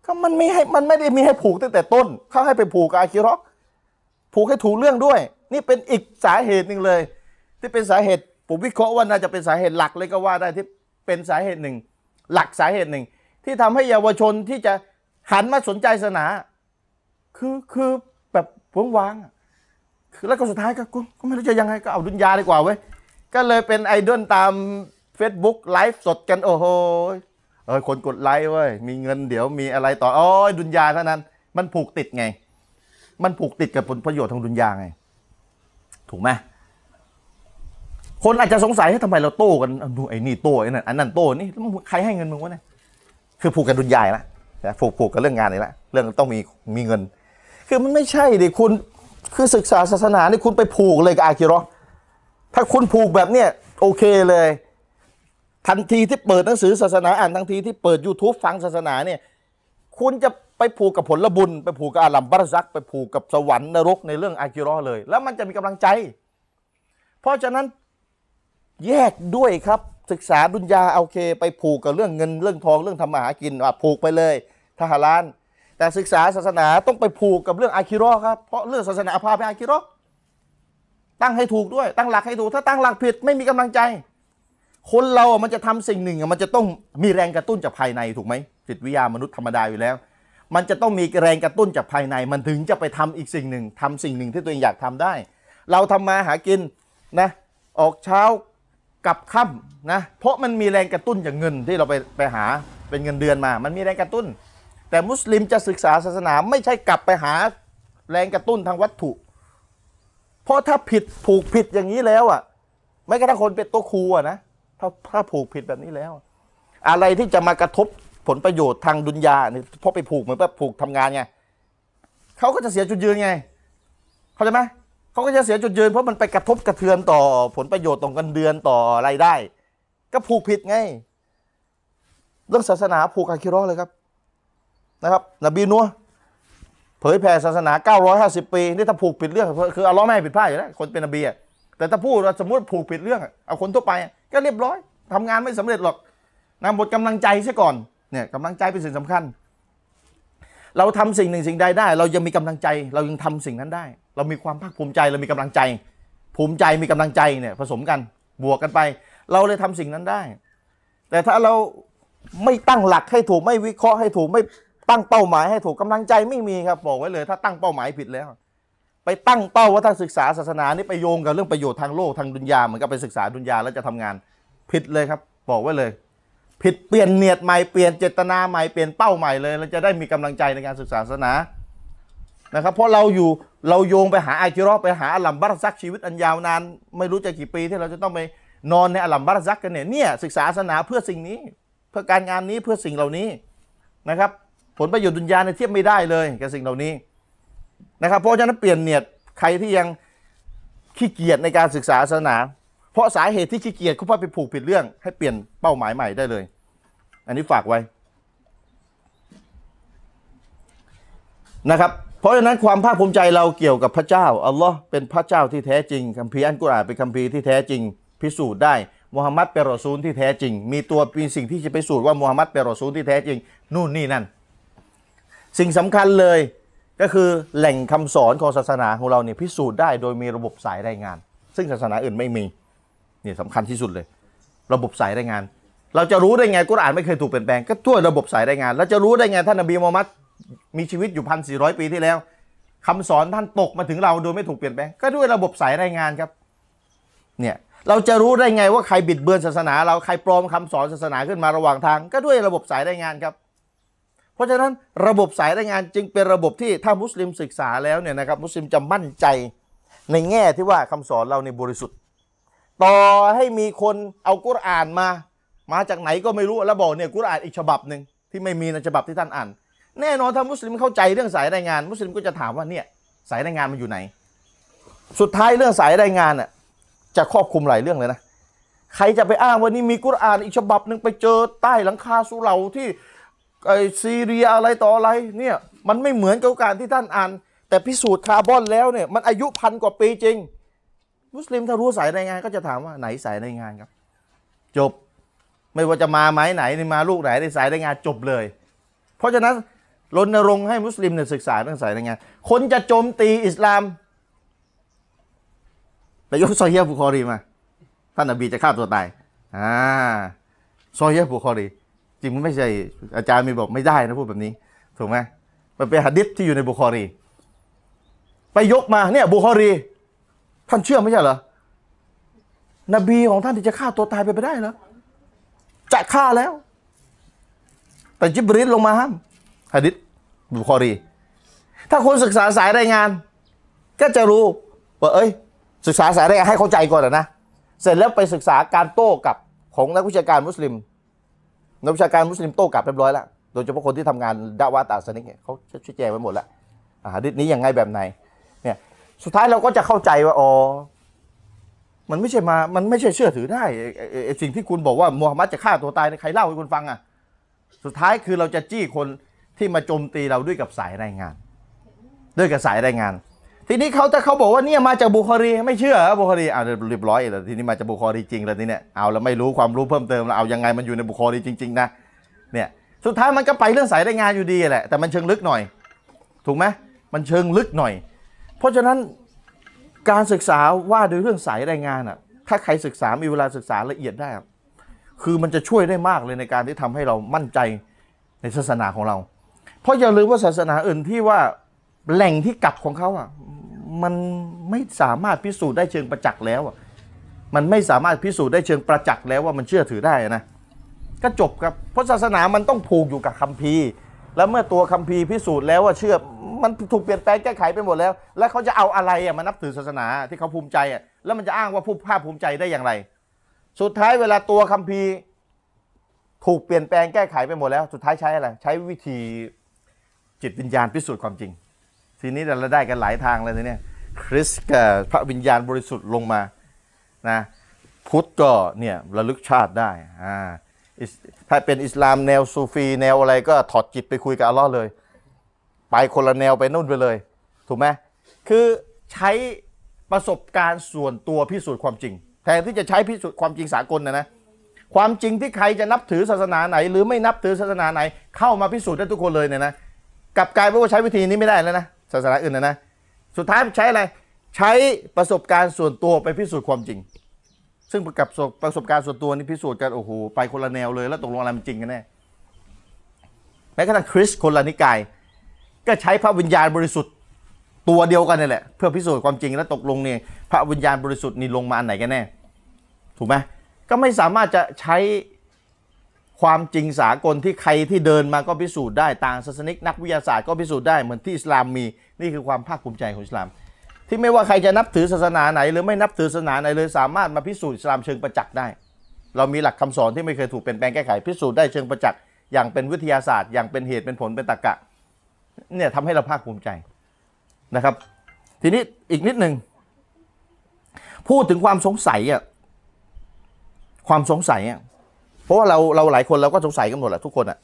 ก็มันไม่ให้มันไม่ได้มีให้ผูกตั้งแต่ต้นเขาให้ไปผูกกับอาคิเราะห์ผูกให้ถูกเรื่องด้วยนี่เป็นอีกสาเหตุหนึ่งเลยที่เป็นสาเหตุผมวิเคราะห์ว่าน่าจะเป็นสาเหตุหลักเลยก็ว่าได้ที่เป็นสาเหตุหนึ่ง หลักสาเหตุหนึ่งที่ทำให้เยาวชนที่จะหันมาสนใจศาสนาคือคือแบบผวงวางแล้วก็สุดท้ายก็ก็ไม่รู้จะยังไงก็เอาดุนยาดีกว่าเว้ยก็เลยเป็นไอดอลตาม Facebook ไลฟ์สดกันโอ้โหเออคนกดไลค์เว้ยมีเงินเดี๋ยวมีอะไรต่อโอ้ยดุนยาเท่านั้นมันผูกติดไงมันผูกติดกับผลประโยชน์ทางดุนยาไงถูกไหมคนอาจจะสงสัยให้ทำไมเราโต้กันดูไอ้นี่โต้ไอ้นั่นอันนั้นโต้นี่ใครให้เงินมึงวะเนี่ยคือผูกกับดุนยาละผูกผูกกับเรื่องงานนี่ละเรื่องต้องมีมีเงินคือมันไม่ใช่ดิคุณคือศึกษาศาสนานี่คุณไปผูกเลยกับอาคิเราะห์ถ้าคุณผูกแบบเนี้ยโอเคเลยทันทีที่เปิดหนังสือศาสนาอ่านทันทีที่เปิด ยูทูบ ฟังศาสนาเนี่ยคุณจะไปผูกกับผลบุญไปผูกกับอาลัมบารซักไปผูกกับสวรรค์นรกในเรื่องอาคิเราะห์เลยแล้วมันจะมีกำลังใจเพราะฉะนั้นแยกด้วยครับศึกษาดุนยาโอเคไปผูกกับเรื่องเงินเรื่องทองเรื่องทำมาหากินอ่ะผูกไปเลยถ้าฮาลาลแต่ศึกษาศาสนาต้องไปผูกกับเรื่องอาคิเราะห์ครับเพราะเรื่องศาสนาพาไปอาคิเราะห์ตั้งให้ถูกด้วยตั้งหลักให้ถูกถ้าตั้งหลักผิดไม่มีกำลังใจคนเรามันจะทำสิ่งหนึ่งมันจะต้องมีแรงกระตุ้นจากภายในถูกไหมจิตวิทยามนุษย์ธรรมดาอยู่แล้วมันจะต้องมีแรงกระตุ้นจากภายในมันถึงจะไปทำอีกสิ่งหนึ่งทำสิ่งหนึ่งที่ตัวเองอยากทำได้เราทำมาหากินนะออกเช้ากลับค่ำนะเพราะมันมีแรงกระตุ้นจากเงินที่เราไปไปหาเป็นเงินเดือนมามันมีแรงกระตุ้นแต่มุสลิมจะศึกษาศาสนาไม่ใช่กลับไปหาแรงกระตุ้นทางวัตถุเพราะถ้าผิดผูกผิดอย่างนี้แล้วอ่ะไม่กระทั่งคนเป็นตัวครูอ่ะนะถ้าถ้าผูกผิดแบบนี้แล้วอะไรที่จะมากระทบผลประโยชน์ทางดุนยาเนี่ยเพราะไปผูกเหมือนแบบผูกทำงานไงเขาก็จะเสียจุดยืนไงเข้าใจไหมเขาก็จะเสียจุดยืนเพราะมันไปกระทบกระเทือนต่อผลประโยชน์ต่อเงินเดือนต่อรายได้ก็ผูกผิดไงเรื่องศาสนาผูกอาคิเราะห์เลยครับนะครับนบีนัวเผยแผ่ศาสนาเก้าร้อยห้าสิบปีนี่ถ้าผูกผิดเรื่องคืออัลเลาะห์ไม่ให้ผิดพลาดอยู่แล้วคนเป็นนบีอ่ะแต่ถ้าพูดสมมติผูกผิดเรื่องเอาคนทั่วไปก็เรียบร้อยทำงานไม่สำเร็จหรอกนะบทกำลังใจซะก่อนเนี่ยกำลังใจเป็นสิ่งสำคัญเราทำสิ่งหนึ่งสิ่งใดได้เรายังมีกำลังใจเรายังทำสิ่งนั้นได้เรามีความภาคภูมิใจเรามีกำลังใจภูมิใจมีกำลังใจเนี่ยผสมกันบวกกันไปเราเลยทำสิ่งนั้นได้แต่ถ้าเราไม่ตั้งหลักให้ถูกไม่วิเคราะห์ให้ถูกไม่ตั้งเป้าหมายให้ถูกกำลังใจไม่มีครับบอกไว้เลยถ้าตั้งเป้าหมายผิดแล้วไปตั้งเป้าว่าถ้าศึกษาศาสนานี่ไปโยงกับเรื่องประโยชน์ทางโลกทางดุนยาเหมือนกับไปศึกษาดุนยาแล้วจะทำงานผิดเลยครับบอกไว้เลยผิดเปลี่ยนเนียดใหม่เปลี่ยนเจตนาใหม่เปลี่ยนเป้าใหม่เลยเราจะได้มีกำลังใจในการศึกษาศาสนานะครับเพราะเราอยู่เราโยงไปหาอาคิเราะห์ไปหาอาลัมบารซักชีวิตอันยาวนานไม่รู้จะกี่ปีที่เราจะต้องไปนอนในอาลัมบารซักกันเนี่ยเนี่ยศึกษาศาสนาเพื่อสิ่งนี้เพื่อการงานนี้เพื่อสิ่งเหล่านี้นะครับผลประโยชน์ดุนยาเนี่ยเทียบไม่ได้เลยกับสิ่งเหล่านี้นะครับเพราะฉะนั้นเปลี่ยนเนียดใครที่ยังขี้เกียจในการศึกษาศาสนาเพราะสาเหตุที่ขี้เกียจเขาไปผูกผิดเรื่องให้เปลี่ยนเป้าหมายใหม่ได้เลยอันนี้ฝากไว้นะครับเพราะฉะนั้นความภาคภูมิใจเราเกี่ยวกับพระเจ้าอัลลอฮ์เป็นพระเจ้าที่แท้จริงคัมภีร์อัลกุรอานเป็นคัมภีร์ที่แท้จริงพิสูจน์ได้มูฮัมหมัดเป็นรอซูลที่แท้จริงมีตัวมีสิ่งที่จะพิสูจน์ว่ามูฮัมหมัดเป็นรอซูลที่แท้จริงนู่นนี่นั่นสิ่งสำคัญเลยก็คือแหล่งคำสอนของศาสนาของเราเนี่ยพิสูจน์ได้โดยมีระบบสายรายงานซึ่งศาสนาอื่นไม่มีนี่สำคัญที่สุดเลยระบบสายรายงานเราจะรู้ได้ไงกุรอานไม่เคยถูกเปลี่ยนแปลงก็ทั่วระบบสายรายงานเราจะรู้ได้ไงท่านนบีมูฮัมมัดมีชีวิตอยู่พันสี่ร้อยปีที่แล้วคำสอนท่านตกมาถึงเราโดยไม่ถูกเปลี่ยนแปลงก็ด้วยระบบสายรายงานครับเนี่ยเราจะรู้ได้ไงว่าใครบิดเบือนศาสนาเราใครปลอมคำสอนศาสนาขึ้นมาระหว่างทางก็ด้วยระบบสายรายงานครับเพราะฉะนั้นระบบสายรายงานจึงเป็นระบบที่ถ้ามุสลิมศึกษาแล้วเนี่ยนะครับมุสลิมจะมั่นใจในแง่ที่ว่าคำสอนเราในบริสุทธิ์ต่อให้มีคนเอากุรอานมามาจากไหนก็ไม่รู้แล้วบอกเนี่ยกุรอานอีกฉบับหนึ่งที่ไม่มีในฉบับที่ท่านอ่านแน่นอนถ้ามุสลิมเข้าใจเรื่องสายรายงานมุสลิมก็จะถามว่าเนี่ยสายรายงานมันอยู่ไหนสุดท้ายเรื่องสายรายงานน่ะจะครอบคลุมหลายเรื่องเลยนะใครจะไปอ้างว่านี่มีกุรอานอีกฉบับหนึ่งไปเจอใต้หลังคาสุเหร่าที่ไอซีเรียอะไรต่ออะไรเนี่ยมันไม่เหมือนกับการที่ท่านอ่านแต่พิสูจน์คาร์บอนแล้วเนี่ยมันอายุพันกว่าปีจริงมุสลิมถ้ารู้สายรายงานก็จะถามว่าไหนสายรายงานครับจบไม่ว่าจะมาไม้ไหนมาลูกไหนในสายรายงานจบเลยเพราะฉะนั้นรณรงค์ให้มุสลิมเนี่ยศึกษาเรื่องสายรายงานคนจะโจมตีอิสลามไปยกซอฮีฮ์บุคอรีมาท่านนบีจะฆ่าตัวตายอ่าซอฮีฮ์บุคอรี จริงมันไม่ใช่อาจารย์มีบอกไม่ได้นะพูดแบบนี้ถูกไหมมันเป็นหะดีษที่อยู่ในบุคอรีไปยกมาเนี่ยบุคอรีท่านเชื่อไม่ใช่เหรอนบีของท่านที่จะฆ่าตัวตายไปไปได้เหรอจะฆ่าแล้วแต่จิบรีลลงมาห้ามหะดีษบุคอรีถ้าคนศึกษาสายรายงานก็จะรู้ว่าเอ้ยศึกษาสายรายงานให้เข้าใจก่อนนะเสร็จแล้วไปศึกษาการโต้กลับของนักวิชาการมุสลิมนักวิชาการมุสลิมโต้กลับเรียบร้อยแล้วโดยเฉพาะคนที่ทำงานดะวะห์ตะสนิกเนี่ยเขาชี้แจงไปหมดแล้วหะดีษนี้ยังไงแบบไหนเนี่ยสุดท้ายเราก็จะเข้าใจว่าอ๋อมันไม่ใช่มามันไม่ใช่เชื่อถือได้สิ่งที่คุณบอกว่ามูฮัมหมัดจะฆ่าตัวตายในใครเล่าให้คุณฟังอ่ะสุดท้ายคือเราจะจี้คนที่มาโจมตีเราด้วยกับสายรายงานด้วยกับสายรายงานทีนี้เขาแต่เขาบอกว่าเนี่ยมาจากบุคอรีไม่เชื่อบุคอรีเอาเรียบร้อยแล้วทีนี้มาจากบุคอรีจริงแล้วทีเนี้ยเอาแล้วไม่รู้ความรู้เพิ่มเติมแล้วเอายังไงมันอยู่ในบุคอรีจริงๆนะเนี่ยสุดท้ายมันก็ไปเรื่องสายรายงานอยู่ดีแหละแต่มันเชิงลึกหน่อยถูกไหมมันเชิงลึกหน่อยเพราะฉะนั้นการศึกษาว่าโดยเรื่องสายรายงานอ่ะถ้าใครศึกษามีเวลาศึกษาละเอียดได้คือมันจะช่วยได้มากเลยในการที่ทำให้เรามั่นใจในศาสนาของเราเพราะอย่าลืมว่าศาสนาอื่นที่ว่าแหล่งที่กลับของเขาอ่ะมันไม่สามารถพิสูจน์ได้เชิงประจักษ์แล้วอ่ะมันไม่สามารถพิสูจน์ได้เชิงประจักษ์แล้วว่ามันเชื่อถือได้นะก็จบครับเพราะศาสนามันต้องผูกอยู่กับคัมภีร์แล้วเมื่อตัวคัมภีร์พิสูจน์แล้วว่าเชื่อมันถูกเปลี่ยนแปลงแก้ไขไปหมดแล้วแล้วเขาจะเอาอะไรอ่ะมานับถือศาสนาที่เขาภูมิใจอ่ะแล้วมันจะอ้างว่าผู้ภาคภูมิใจได้อย่างไรสุดท้ายเวลาตัวคัมภีร์ถูกเปลี่ยนแปลงแก้ไขไปหมดแล้วสุดท้ายใช้อะไรใช้วิธีจิตวิญญาณพิสูจน์ความจริงทีนี้เราได้กันหลายทางเลยเนี่ยคริสต์กับพระวิญญาณบริสุทธิ์ลงมานะพุทธก็เนี่ยระลึกชาติได้อ่าถ้าเป็นอิสลามแนวซูฟีแนวอะไรก็ถอดจิตไปคุยกับอัลเลาะห์เลยไปคนละแนวไปนู่นไปเลยถูกไหมคือใช้ประสบการณ์ส่วนตัวพิสูจน์ความจริงแทนที่จะใช้พิสูจน์ความจริงสากลนะนะความจริงที่ใครจะนับถือศาสนาไหนหรือไม่นับถือศาสนาไหนเข้ามาพิสูจน์ได้ทุกคนเลยเนี่ยนะกลับกลายเป็นว่าใช้วิธีนี้ไม่ได้แล้วนะศาสนาอื่นนะนะสุดท้ายใช้อะไรใช้ประสบการณ์ส่วนตัวไปพิสูจน์ความจริงซึ่งกับประสบการณ์ส่วนตัวนี่พิสูจน์กันโอ้โหไปคนละแนวเลยแล้วตกลงอะไรมันจริงกันแน่แม้กระทั่งคริสต์คนละนิกายก็ใช้พระวิญญาณบริสุทธิ์ตัวเดียวกันนี่แหละเพื่อพิสูจน์ความจริงแล้วตกลงเนี่ยพระวิญญาณบริสุทธิ์นี่ลงมาอันไหนกันแน่ถูกไหมก็ไม่สามารถจะใช้ความจริงสากลที่ใครที่เดินมาก็พิสูจน์ได้ต่างศาสนิกนักวิทยาศาสตร์ก็พิสูจน์ได้เหมือนที่อิสลามมีนี่คือความภาคภูมิใจของอิสลามที่ไม่ว่าใครจะนับถือศาสนาไหนหรือไม่นับถือศาสนาไหนเลยสามารถมาพิสูจน์อิสลามเชิงประจักษ์ได้เรามีหลักคำสอนที่ไม่เคยถูกเปลี่ยนแปลงแก้ไขพิสูจน์ได้เชิงประจักษ์อย่างเป็นวิทยาศาสตร์อย่างเป็นเหตุเป็นผลเป็นตรรกะเนี่ยทำให้เราภาคภูมิใจนะครับทีนี้อีกนิดหนึ่งพูดถึงความสงสัยอ่ะความสงสัยอ่ะเพราะว่าเราเราหลายคนเราก็สงสัยกันหมดแหละทุกคนอ่ะ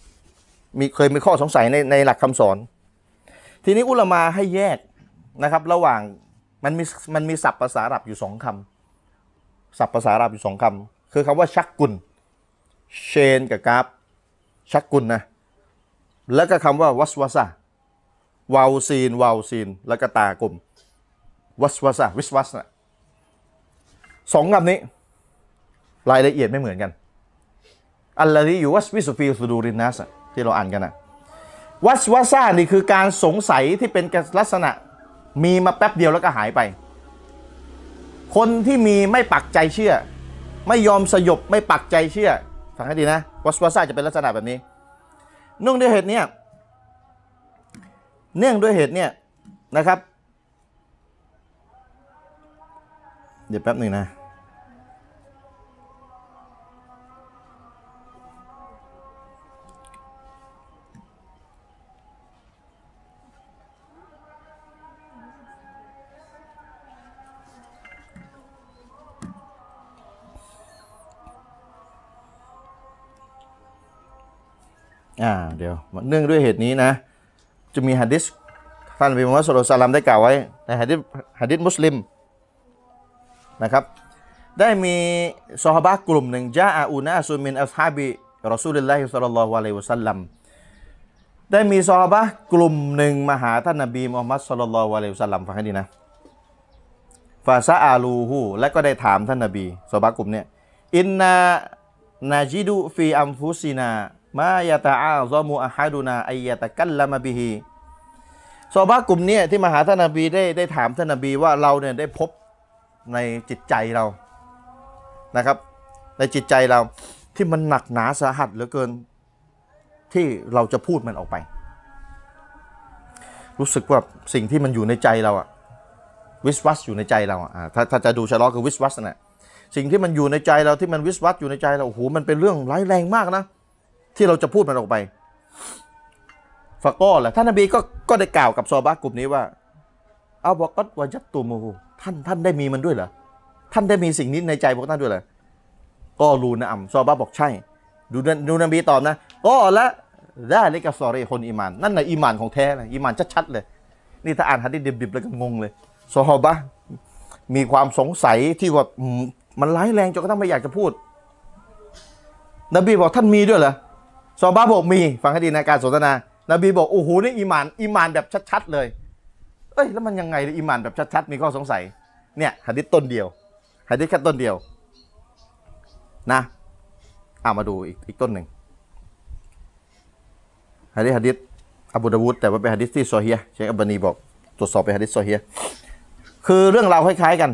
มีเคยมีข้อสงสัยในในหลักคำสอนทีนี้อุลามาให้แยกนะครับระหว่างมันมีมันมีศัพท์ภาษาอาหรับอยู่สองคำศัพท์ภาษาอาหรับอยู่สองคำคือคำว่าชักกุลเชนกับกาบชักกุลนะแล้วก็คำว่าวัสวาสะวาวซีนวาวซีนแล้วก็ตากลมวัสวาสะวิสวัสนะสองคำนี้รายละเอียดไม่เหมือนกันอัลลอฮิอยู่วัสวิสุฟีสุดูรินนัสที่เราอ่านกันนะวัสวาสะนี่คือการสงสัยที่เป็นลักษณะมีมาแป๊บเดียวแล้วก็หายไปคนที่มีไม่ปักใจเชื่อไม่ยอมสยบไม่ปักใจเชื่อฟังให้ดีนะวัสวาสะจะเป็นลักษณะแบบนี้เนื่องด้วยเหตุเนี้ยเนื่องด้วยเหตุเนี่ยนะครับเดี๋ยวแป๊บหนึ่งนะอ่าเดี๋ยวเนื่องด้วยเหตุนี้นะจะมีหะดีษท่านนบีมุฮัมมัดศ็อลลัลลอฮุอะลัยฮิวะซัลลัมได้กล่าวไว้ในหะดีษหะดีษมุสลิมนะครับได้มีซอฮาบะห์กลุ่มหนึ่งญาอาอูนาซุมินอัศฮาบิรอซูลิลลาฮิศ็อลลัลลอฮุอะลัยฮิวะซัลลัมได้มีซอฮาบะห์กลุ่มหนึ่งมาหาท่านนบีมุฮัมมัดศ็อลลัลลอฮุอะลัยฮิวะซัลลัมฟังให้ดีนะฟาซาอาลูฮูและก็ได้ถามท่านนบีซอฮาบะห์กลุ่มเนี้ยอินนานาจิดูฟีอัมฟุซินา มายาตาอาซอมูอาฮาดูนาไอยาตะกัลละมาบิฮีซอฮาบะกลุ่มนี้ที่มาหาท่านนบีได้ได้ถามท่านนบีว่าเราเนี่ยได้พบในจิตใจเรานะครับในจิตใจเราที่มันหนักหนาสาหัสเหลือเกินที่เราจะพูดมันออกไปรู้สึกว่าสิ่งที่มันอยู่ในใจเราอะวิสวัสอยู่ในใจเราอะถ้าถ้าจะดูชะลอคือวิสวัสนะสิ่งที่มันอยู่ในใจเราที่มันวิสวัสอยู่ในใจเราโอ้โหมันเป็นเรื่องร้ายแรงมากนะที่เราจะพูดมันออกไปฟะกอละท่านนบีก็ก็ได้กล่าวกับซอฮาบะห์กลุ่มนี้ว่าเอาวะกัดวะญัดตุมูท่านท่านได้มีมันด้วยเหรอท่านได้มีสิ่งนี้ในใจพวกท่านด้วยเหรอก็รูนะอัมซอฮาบะห์บอกใช่ดูดูนบีตอบนะก็ละได้เลยกับซอรีคนอิมานนั่นแหละอิมานของแท้เลยอิมานชัดๆเลยนี่ถ้าอ่านหะดีษดิบๆแล้วก็งงเลยซอฮาบะห์มีความสงสัยที่ว่ามันร้ายแรงจนกระทั่งไม่อยากจะพูดนบีบอกท่านมีด้วยเหรอซอฮาบะห์บอกมีฟังให้ดีในการสนทนานบีบอกโอ้โหนี่อิมานอิมานแบบชัดๆเลยเอ้ยแล้วมันยังไงอิมานแบบชัดๆมีข้อสงสัยเนี่ยหะดีษต้นเดียวหะดีษแค่ต้นเดียวนะเอามาดูอีกอีกต้นหนึ่งหะดีษหะดีษอบูดาวูดแต่ว่าเป็นหะดีษที่ซอฮีฮ์เชคอัลบานีบอกตรวจสอบเป็นหะดีษซอฮีฮ์คือเรื่องราวคล้ายๆกัน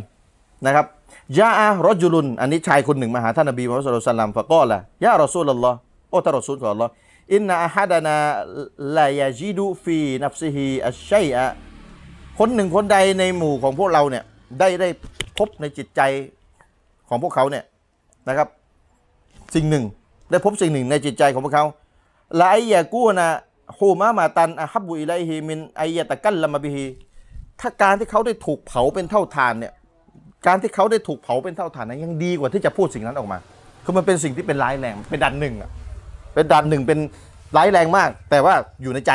นะครับยาอะรอจุลุนอันนี้ชายคนหนึ่งมาหาท่านนบีมุฮัมมัดศ็อลลัลลอฮุอะลัยฮิวะซัลลัมฟะกอละยารอซูลุลลอฮ์โอ้ท่านรอซูลของอัลลอฮ์อินนะอะฮะดะนาลายะจิดุฟีนัฟซิฮิอัชชัยอะคนหนึ่งคนใดในหมู่ของพวกเราเนี่ยได้ได้พบในจิตใจของพวกเขาเนี่ยนะครับสิ่งหนึ่งได้พบสิ่งหนึ่งในจิตใจของพวกเขาลายยากูนะฮูมามาตันอะฮับบุอิลัยฮิมินอัยยะตะกัลละมะบิฮิถ้าการที่เขาได้ถูกเผาเป็นเท่าทานเนี่ยการที่เขาได้ถูกเผาเป็นเท่าฐานนั้นยังดีกว่าที่จะพูดสิ่งนั้นออกมาคือมันเป็นสิ่งที่เป็นร้ายแรงเป็นดันหนึ่งอ่ะเป็นดันหนึ่งเป็นร้ายแรงมากแต่ว่าอยู่ในใจ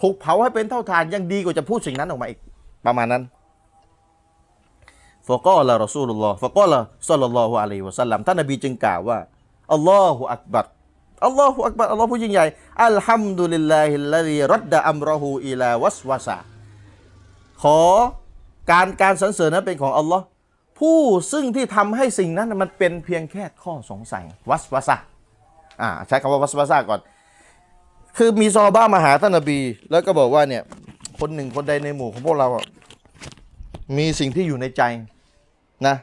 ถูกเผาให้เป็นเท่าฐานยังดีกว่าจะพูดสิ่งนั้นออกมาอีกประมาณนั้นฟะกอละรอซูลุลลอฮ์ฟะกอละศ็อลลัลลอฮุอะลัยฮิวะซัลลัมท่านนบีจึงกล่าวว่าอัลลอฮุอักบัรอัลลอฮุอักบัรอัลลอฮ์ผู้ยิ่งใหญ่อัลฮัมดุลิลลาฮิลลาซีรัดดะอัมรอฮูอิลาวัสวะซะขอการการสรรเสริญนั้นเป็นของอัลลอฮ์ผู้ซึ่งที่ทำให้สิ่งนั้นมันเป็นเพียงแค่ข้อสงสัยวัสวาสะอ่าใช้คำว่าวัสวาสะก่อนคือมีซอฮาบะห์มาหาท่านนบีแล้วก็บอกว่าเนี่ยคนหนึ่งคนใดในหมู่ของพวกเราอ่ะมีสิ่งที่อยู่ในใจนะ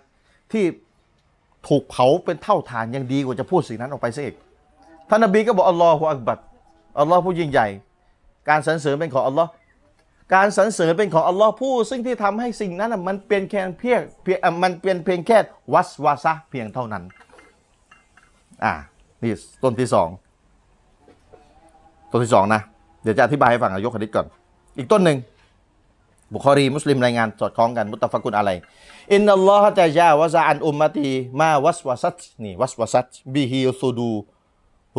ที่ถูกเผาเป็นเท่าฐานยังดีกว่าจะพูดสิ่งนั้นออกไปซะอีกท่านนบีก็บอกอัลลอฮฺอักบัรอัลลอฮ์ผู้ยิ่งใหญ่การสรรเสริญเป็นของอัลลอฮ์การสรรเสริญเป็นของอัลลอฮ์ผู้ซึ่งที่ทำให้สิ่งนั้นมันเป็นแค่เพียงเพียงมันเป็นเพียงแค่วัสวาสะเพียงเท่านั้นอ่านี่ต้นที่สองต้นที่สองนะเดี๋ยวจะอธิบายให้ฟังยกหะดีษก่อนอีกต้นหนึ่งบุคอรีมุสลิมรายงานสอดคล้องกันมุตตะฟักุนอะไรอินนัลลอฮะตะญาวะซะอันอุมมะตีมาวัสวาสัตนี่วัสวาสัตบิฮิซูดู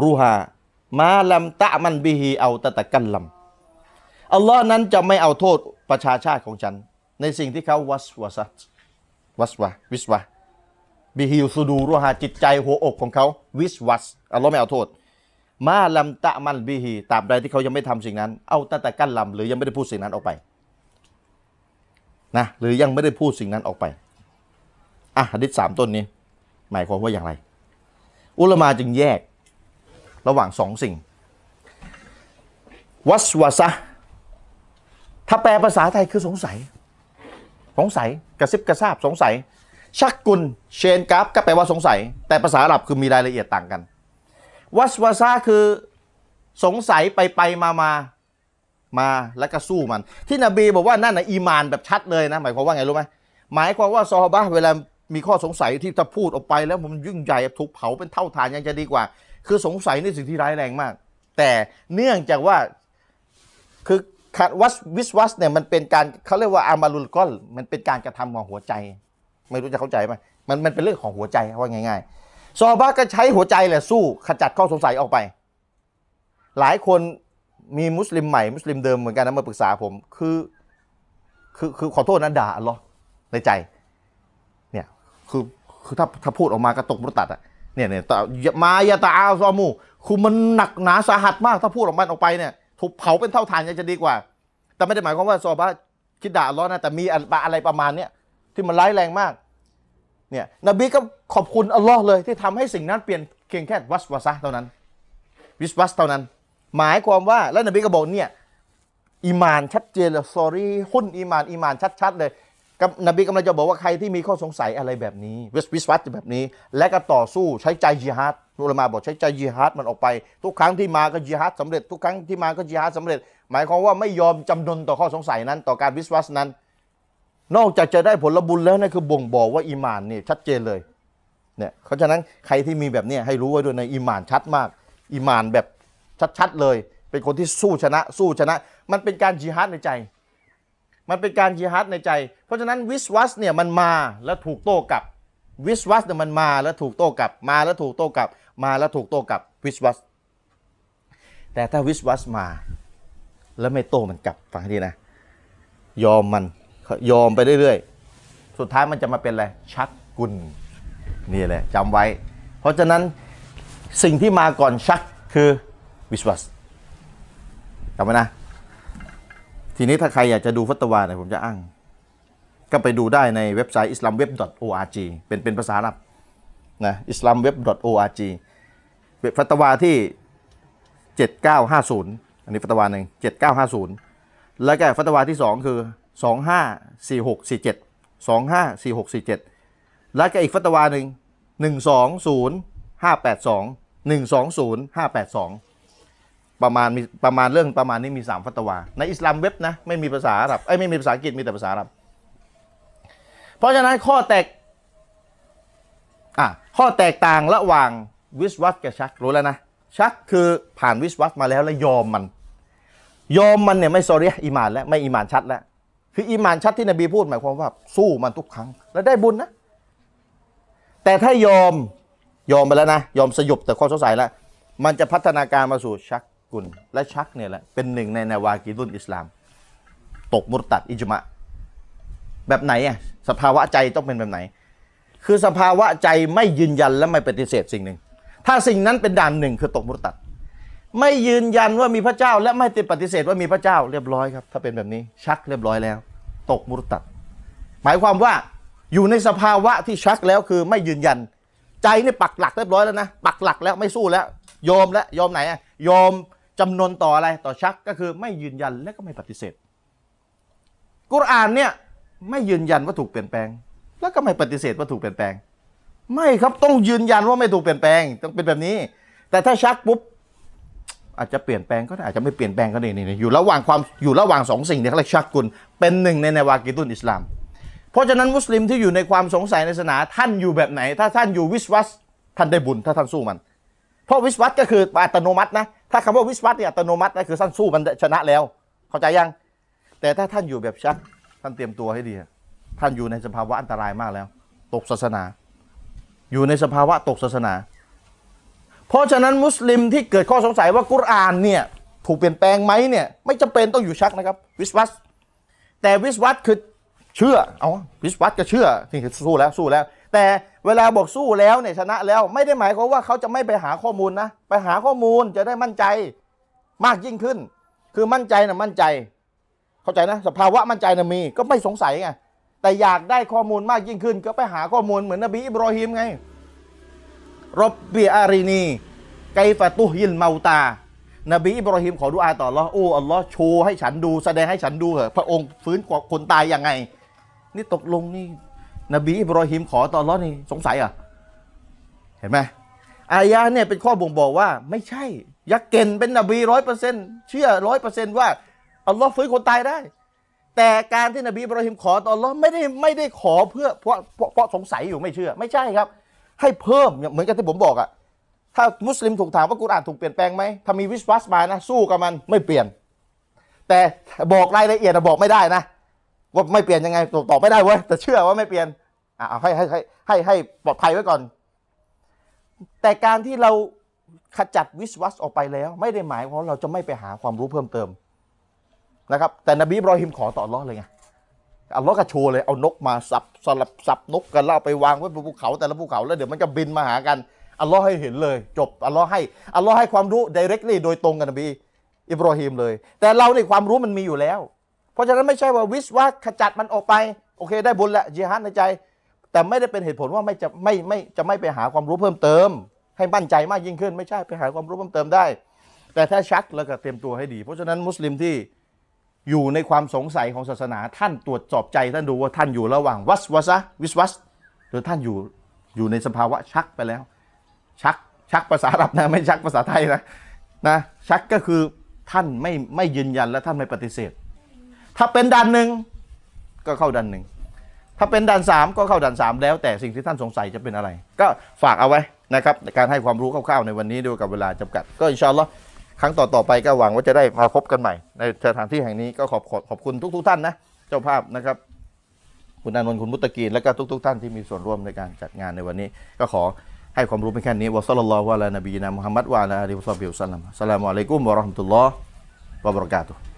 รูฮามาลัมตะมันบิฮิเอาตะตะกันลัมอัลลอฮ์นั้นจะไม่เอาโทษประชาชาติของฉันในสิ่งที่เขาวัสวาสัตวัสวะวิสวะบิฮิวซูดูรุฮาจิตใจหัวอกของเขาวิสวัสอัลลอฮ์ไม่เอาโทษมาลัมตะมันบิฮิตราบใดที่เขายังไม่ทำสิ่งนั้นเอาตะตะกันลัมหรือยังไม่ได้พูดสิ่งนั้นออกไปนะหรือยังไม่ได้พูดสิ่งนั้นออกไปอ่ะหะดีษสามต้นนี้หมายความว่าอย่างไรอุลามะจึงแยกระหว่างสองสิ่งวัสวาสะถ้าแปลภาษาไทยคือสงสัยสงสัยกระซิบกระซาบสงสัยชักกุลเชนกราฟก็แปลว่าสงสัยแต่ภาษาอาหรับคือมีรายละเอียดต่างกันวัสวาซาคือสงสัยไปไปมามามาแล้วก็สู้มันที่นบีบอกว่านั่นนะอีมานแบบชัดเลยนะหมายความว่าไงรู้ไหมหมายความว่าซอฮาบะห์เวลามีข้อสงสัยที่จะพูดออกไปแล้วมันยิ่งใหญ่ถูกเผาเป็นเท่าฐานยังจะดีกว่าคือสงสัยในสิ่งที่ร้ายแรงมากแต่เนื่องจากว่าคือวัสวิสวัสเนี่ยมันเป็นการเขาเรียกว่าอามาลุลก้อนมันเป็นการกระทำของหัวใจไม่รู้จะเข้าใจไหมมันมันเป็นเรื่องของหัวใจว่าง่ายๆซอฮาบะห์ก็ใช้หัวใจแหละสู้ขจัดข้อสงสัยออกไปหลายคนมีมุสลิมใหม่มุสลิมเดิมเหมือนกันนะมาปรึกษาผมคือคือคือขอโทษนะด่าอัลลอฮ์ในใจเนี่ยคือคือถ้าถ้าพูดออกมากระตกมุตัดอะเนี่ยเนี่ยมายาตาอาซอมูคือมันหนักหนาสาหัสมากถ้าพูดออกมาออกไปเนี่ยถูกเผาเป็นเท่าฐานยังจะดีกว่าแต่ไม่ได้หมายความว่าซอฮาบะห์คิดด่าอัลลอฮ์นะแต่มีอะไรประมาณนี้ที่มันร้ายแรงมากเนี่ยนบีก็ขอบคุณอัลลอฮ์เลยที่ทำให้สิ่งนั้นเปลี่ยนเพียงแค่วัสวาสะเท่านั้น วิสวัสเท่านั้นหมายความว่าแล้วนบีก็บอกเนี่ยอีมานชัดเจนเลยซอรี่หุ้นอีมานอีมานชัดๆเลยกับนบีกำลังจะบอกว่าใครที่มีข้อสงสัยอะไรแบบนี้วิสวิสวัสแบบนี้และก็ต่อสู้ใช้ใจญิฮาดอุลามะบอกใช้ใจญิฮาดมันออกไปทุกครั้งที่มาก็ญิฮาดสำเร็จทุกครั้งที่มาก็ญิฮาดสำเร็จหมายความว่าไม่ยอมจำนนต่อข้อสงสัยนั้นต่อการวิสวัสนั้นนอกจากจะได้ผลบุญแล้วนั่นคือบ่งบอกว่าอีมานนี่ชัดเจนเลยเนี่ยเพราะฉะนั้นใครที่มีแบบนี้ให้รู้ไว้ด้วยในอีมานชัดมากอีมานแบบชัดๆเลยเป็นคนที่สู้ชนะสู้ชนะมันเป็นการญิฮาดในใจมันเป็นการญิฮาดในใจเพราะฉะนั้นวิสวัสเนี่ยมันมาแล้วถูกโต้กลับวิสวัสเนี่ยมันมาแล้วถูกโต้กลับมาแล้วถูกโต้กลับมาแล้วถูกโต้กลับวิสวัสแต่ถ้าวิสวัสมาแล้วไม่โต้มันกลับฟังให้ดีนะยอมมันยอมไปเรื่อยๆสุดท้ายมันจะมาเป็นอะไรชักกุลนี่แหละจำไว้เพราะฉะนั้นสิ่งที่มาก่อนชักคือวิสวัสจำไว้นะทีนี้ถ้าใครอยากจะดูฟัตวาเนี่ยผมจะอ้างก็ไปดูได้ในเว็บไซต์ islamweb ดอท โอ อาร์ จี เป็นเป็นภาษาอาหรับนะ islamweb ดอท โอ อาร์ จี ฟัตวาที่เจ็ดเก้าห้าศูนย์อันนี้ฟัตวาหนึ่งเจ็ดเก้าห้าศูนย์แล้วก็ฟัตวาที่สองคือสองห้าสี่หกสี่เจ็ด สองห้าสี่หกสี่เจ็ดแล้วก็อีกฟัตวาหนึ่งหนึ่งสองศูนย์ห้าแปดสอง หนึ่งสองศูนย์ห้าแปดสองประมาณมีประมาณเรื่องประมาณนี้มีสามฟัตวาในอิสลามเว็บนะไม่มีภาษาอาหรับไอ้ไม่มีภาษาอังกฤษมีแต่ภาษาอาหรับเพราะฉะนั้นข้อแตกอ่ะข้อแตกต่างระหว่างวิสวัสกับชักรู้แล้วนะชักคือผ่านวิสวัสมาแล้วแล้วยอมมันยอมมันเนี่ยไม่ซอรีฮ์อีหม่านแล้วไม่อีหม่านชัดแล้วคืออีหม่านชัดที่นบีพูดหมายความว่าสู้มันทุกครั้งแล้วได้บุญนะแต่ถ้ายอมยอมไปแล้วนะยอมสยบแต่ข้อสงสัยแล้วมันจะพัฒนาการมาสู่ชักและชักเนี่ยแหละเป็นหนึ่งในแนววากีดุลอิสลามตกมุรตัดอิจมะแบบไหนอ่ะสภาวะใจต้องเป็นแบบไหนคือสภาวะใจไม่ยืนยันและไม่ปฏิเสธสิ่งหนึ่งถ้าสิ่งนั้นเป็นด่านหนึ่งคือตกมุรตัดไม่ยืนยันว่ามีพระเจ้าและไม่ปฏิเสธว่ามีพระเจ้าเรียบร้อยครับถ้าเป็นแบบนี้ชักเรียบร้อยแล้วตกมุรตัดหมายความว่าอยู่ในสภาวะที่ชักแล้วคือไม่ยืนยันใจนี่ปักหลักเรียบร้อยแล้วนะปักหลักแล้วไม่สู้แล้วยอมแล้วยอมไหนอ่ะยอมจำนนต่ออะไรต่อชักก็คือไม่ยืนยันและก็ไม่ปฏิเสธกุรอานเนี่ยไม่ยืนยันว่าถูกเปลี่ยนแปลงแล้วก็ไม่ปฏิเสธว่าถูกเปลี่ยนแปลงไม่ครับต้องยืนยันว่าไม่ถูกเปลี่ยนแปลงต้องเป็นแบบนี้แต่ถ้าชักปุ๊บอาจจะเปลี่ยนแปลงก็ได้อาจจะไม่เปลี่ยนแปลงก็ได้นี่อยู่ระหว่างความอยู่ระหว่างสองสิ่งเนี่ยเขาเรียกชักกุลเป็นหนึ่งในแนววากีดุลอิสลามเพราะฉะนั้นมุสลิมที่อยู่ในความสงสัยในศาสนาท่านอยู่แบบไหนถ้าท่านอยู่วิสวัสท่านได้บุญถ้าท่านสู้มันเพราะวิสวัสก็คืออัตโนมัตินะถ้าคำว่าวิสวัสเนี่ยอัตโนมัตินะคือท่านสู้มันชนะแล้วเข้าใจยังแต่ถ้าท่านอยู่แบบชักท่านเตรียมตัวให้ดีท่านอยู่ในสภาวะอันตรายมากแล้วตกศาสนาอยู่ในสภาวะตกศาสนาเพราะฉะนั้นมุสลิมที่เกิดข้อสงสัยว่ากุรอานเนี่ยถูกเปลี่ยนแปลงไหมเนี่ยไม่จำเป็นต้องอยู่ชักนะครับวิสวัสแต่วิสวัสคือเชื่อเอาวิสวัสก็เชื่อที่สู้แล้วสู้แล้วแต่เวลาบอกสู้แล้วเนี่ยชนะแล้วไม่ได้หมายความว่าเขาจะไม่ไปหาข้อมูลนะไปหาข้อมูลจะได้มั่นใจมากยิ่งขึ้นคือมั่นใจนะมั่นใจเข้าใจนะสภาวะมั่นใจนะมีก็ไม่สงสัยไงแต่อยากได้ข้อมูลมากยิ่งขึ้นก็ไปหาข้อมูลเหมือนนบีอิบรอฮีมไงร็อบบิอารินีไกฟะตุฮิลเมาตานบีอิบรอฮีมขอดุอาต่ออัลเลาะห์โอ้อัลเลาะห์โชว์ให้ฉันดูแสดงให้ฉันดูเถอะพระองค์ฟื้นคนตายยังไงนี่ตกลงนี่นบีอิบรอฮิมขอต่ออัลเลาะห์นี่สงสัยเหรอเห็นไหมอายะห์เนี่ยเป็นข้อบ่งบอกว่าไม่ใช่ยักษ์เก่นเป็นนบีร้อยเปอร์เซ็นต์เชื่อร้อยเปอร์เซ็นต์ว่าอัลเลาะห์ฟื้นคนตายได้แต่การที่นบีอิบรอฮิมขอต่ออัลเลาะห์ไม่ได้ไม่ได้ขอเพื่อเพราะเพราะสงสัยอยู่ไม่เชื่อไม่ใช่ครับให้เพิ่มเหมือนกับที่ผมบอกอะถ้ามุสลิมถูกถามว่ากุรอานถูกเปลี่ยนแปลงไหมถ้ามีวิสวัสมานะสู้กับมันไม่เปลี่ยนแต่บอกรายละเอียดบอกไม่ได้นะว่าไม่เปลี่ยนยังไงตอบไม่ได้เว้ยแต่เชื่อว่าไม่เปลี่ยนอ่ะให้ให้ให้ให้ให้ปลอดภัยไว้ก่อนแต่การที่เราขจัดวิสวัสออกไปแล้วไม่ได้หมายความเราจะไม่ไปหาความรู้เพิ่มเติมนะครับแต่นบีอิบรอฮีมขอต่ออัลเลาะห์เลยไงอัลเลาะห์ก็โชว์เลยเอานกมาสับสลับสับนกกันแล้วไปวางไว้บนภูเขาแต่ละภูเขาแล้วเดี๋ยวมันจะบินมาหากันอัลเลาะห์ให้เห็นเลยจบอัลเลาะห์ให้อัลเลาะห์ให้ความรู้ directly โดยตรงกับนบีอิบรอฮีมเลยแต่เราในความรู้มันมีอยู่แล้วเพราะฉะนั้นไม่ใช่ว่าวิสวัสขจัดมันออกไปโอเคได้บุญละญิฮาดในใจแต่ไม่ได้เป็นเหตุผลว่าไม่จะไม่ไม่จะไม่ไปหาความรู้เพิ่มเติมให้มั่นใจมากยิ่งขึ้นไม่ใช่ไปหาความรู้เพิ่มเติมได้ แต่ถ้าชักแล้วก็เตรียมตัวให้ดีเพราะฉะนั้นมุสลิมที่อยู่ในความสงสัยของศาสนาท่านตรวจสอบใจท่านดูว่าท่านอยู่ระหว่างวัสวะซะวิสวัสหรือท่านอยู่อยู่ในสภาวะชักไปแล้วชักชักภาษาอาหรับนะไม่ชักภาษาไทยนะนะชักก็คือท่านไม่ไม่ยืนยันและท่านไม่ปฏิเสธถ้าเป็นด่านหนึ่งก็เข้าด่านหนึ่งถ้าเป็นด่านสามก็เข้าด่านสามแล้วแต่สิ่งที่ท่านสงสัยจะเป็นอะไรก็ฝากเอาไว้นะครับในการให้ความรู้คร่าวๆในวันนี้ด้วยกับเวลาจำกัดก็อินชาอัลลอฮ์ครั้งต่อๆไปก็หวังว่าจะได้มาพบกันใหม่ในสถานที่แห่งนี้ก็ขอบขอบคุณทุกๆท่านนะเจ้าภาพนะครับคุณอานนท์คุณมุตตะกีนและก็ทุกๆท่านที่มีส่วนร่วมในการจัดงานในวันนี้ก็ขอให้ความรู้เป็นแค่นี้วะซัลลัลลอฮุอะลานบีนามุฮัมมัดวะอะลาอาลิฮิวะซัลลัมอัสสลามุอะลัยกุมวะเราะห์มะตุลลอฮ์วะบะเราะกาตุฮ์